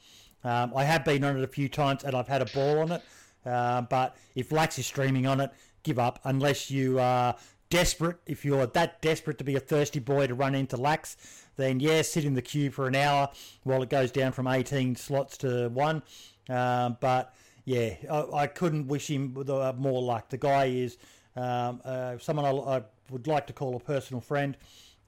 Um, I have been on it a few times and I've had a ball on it, uh, but if Lax is streaming on it, give up unless you are desperate. If you're that desperate to be a thirsty boy to run into Lax, then yeah, sit in the queue for an hour while it goes down from eighteen slots to one. Um, but yeah, I, I couldn't wish him more luck. The guy is um, uh, someone I, I would like to call a personal friend.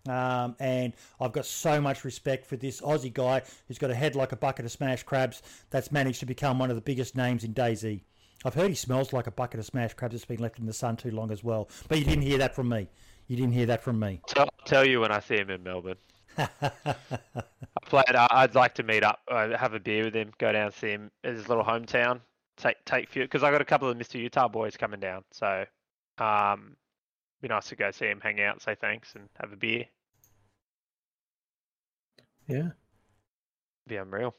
Um, and I've got so much respect for this Aussie guy who's got a head like a bucket of smashed crabs that's managed to become one of the biggest names in DayZ. I've heard he smells like a bucket of smashed crabs that's been left in the sun too long as well. But you didn't hear that from me. You didn't hear that from me. I'll tell you when I see him in Melbourne. I played, I'd like to meet up, have a beer with him, go down and see him in his little hometown, take take few, because I got a couple of Mister Utah boys coming down. So um, be nice to go see him, hang out, say thanks, and have a beer. Yeah. Be unreal.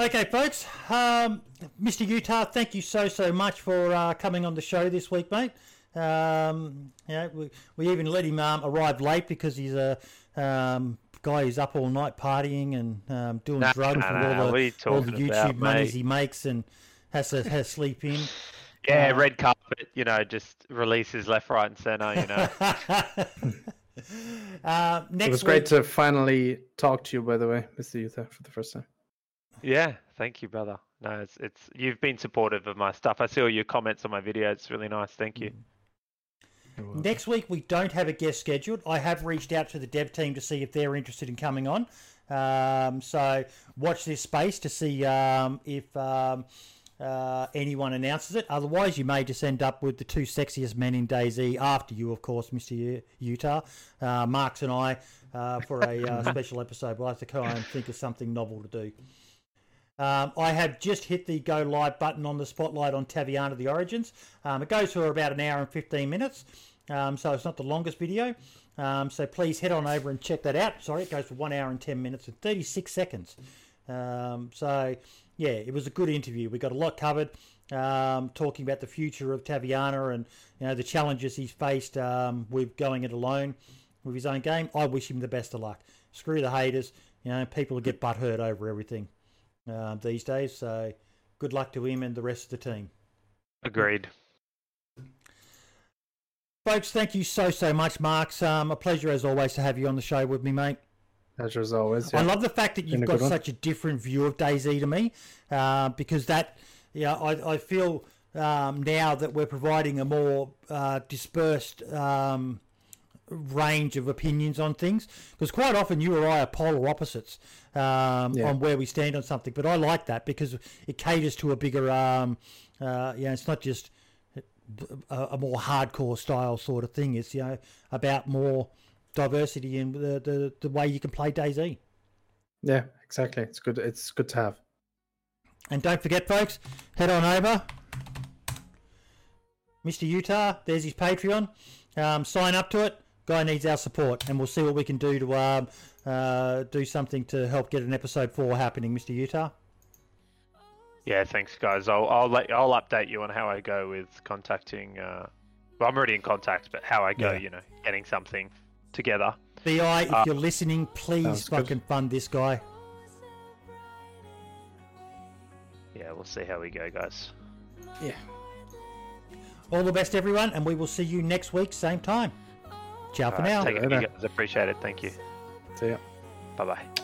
Okay, folks. Um, Mister Utah, thank you so, so much for uh, coming on the show this week, mate. Um, you know, we, we even let him um, arrive late because he's a um, guy who's up all night partying and um, doing nah, drugs nah, with all, nah, the, all the YouTube about, monies he makes and has to has sleep in. Yeah, um, red carpet, you know, just releases left, right, and centre, you know. Uh, next it was week... great to finally talk to you, by the way, Mister Utah, for the first time. Yeah, thank you, brother. No, it's it's you've been supportive of my stuff. I see all your comments on my video. It's really nice. Thank you. Next week we don't have a guest scheduled. I have reached out to the dev team to see if they're interested in coming on. Um, so watch this space to see um, if um, uh, anyone announces it. Otherwise, you may just end up with the two sexiest men in DayZ after you, of course, Mister Utah, uh, Marks and I, uh, for a uh, special episode. We'll have to go and think of something novel to do. Um, I have just hit the go live button on the spotlight on Taviana the Origins. Um, it goes for about an hour and fifteen minutes, um, so it's not the longest video. Um, so please head on over and check that out. Sorry, it goes for one hour and ten minutes and thirty-six seconds. Um, so... Yeah, it was a good interview. We got a lot covered, um, talking about the future of Taviana and, you know, the challenges he's faced um, with going it alone with his own game. I wish him the best of luck. Screw the haters. You know, people get butthurt over everything uh, these days. So good luck to him and the rest of the team. Agreed. Folks, thank you so, so much, Mark. Um, a pleasure, as always, to have you on the show with me, mate. Pleasure, as always. Yeah. I love the fact that you've got such a different view of DayZ to me, uh, because that, yeah, I, I feel um, now that we're providing a more uh, dispersed um, range of opinions on things, because quite often you or I are polar opposites um, yeah. on where we stand on something. But I like that because it caters to a bigger, um, uh, you know, it's not just a more hardcore style sort of thing. It's, you know, about more diversity in the, the, the way you can play DayZ. Yeah, exactly. It's good. It's good to have. And don't forget, folks, head on over. Mister Utah, there's his Patreon. Um, sign up to it. Guy needs our support, and we'll see what we can do to um, uh, do something to help get an episode four happening, Mister Utah. Yeah, thanks, guys. I'll I'll let, I'll update you on how I go with contacting. Uh, well, I'm already in contact, but how I go, yeah. you know, getting something together. B I, if uh, you're listening, please fucking good. fund this guy. Yeah, we'll see how we go, guys. Yeah. All the best, everyone, and we will see you next week, same time. Ciao All for right, now. Take it, you guys. Appreciate it. Thank you. See ya. Bye bye.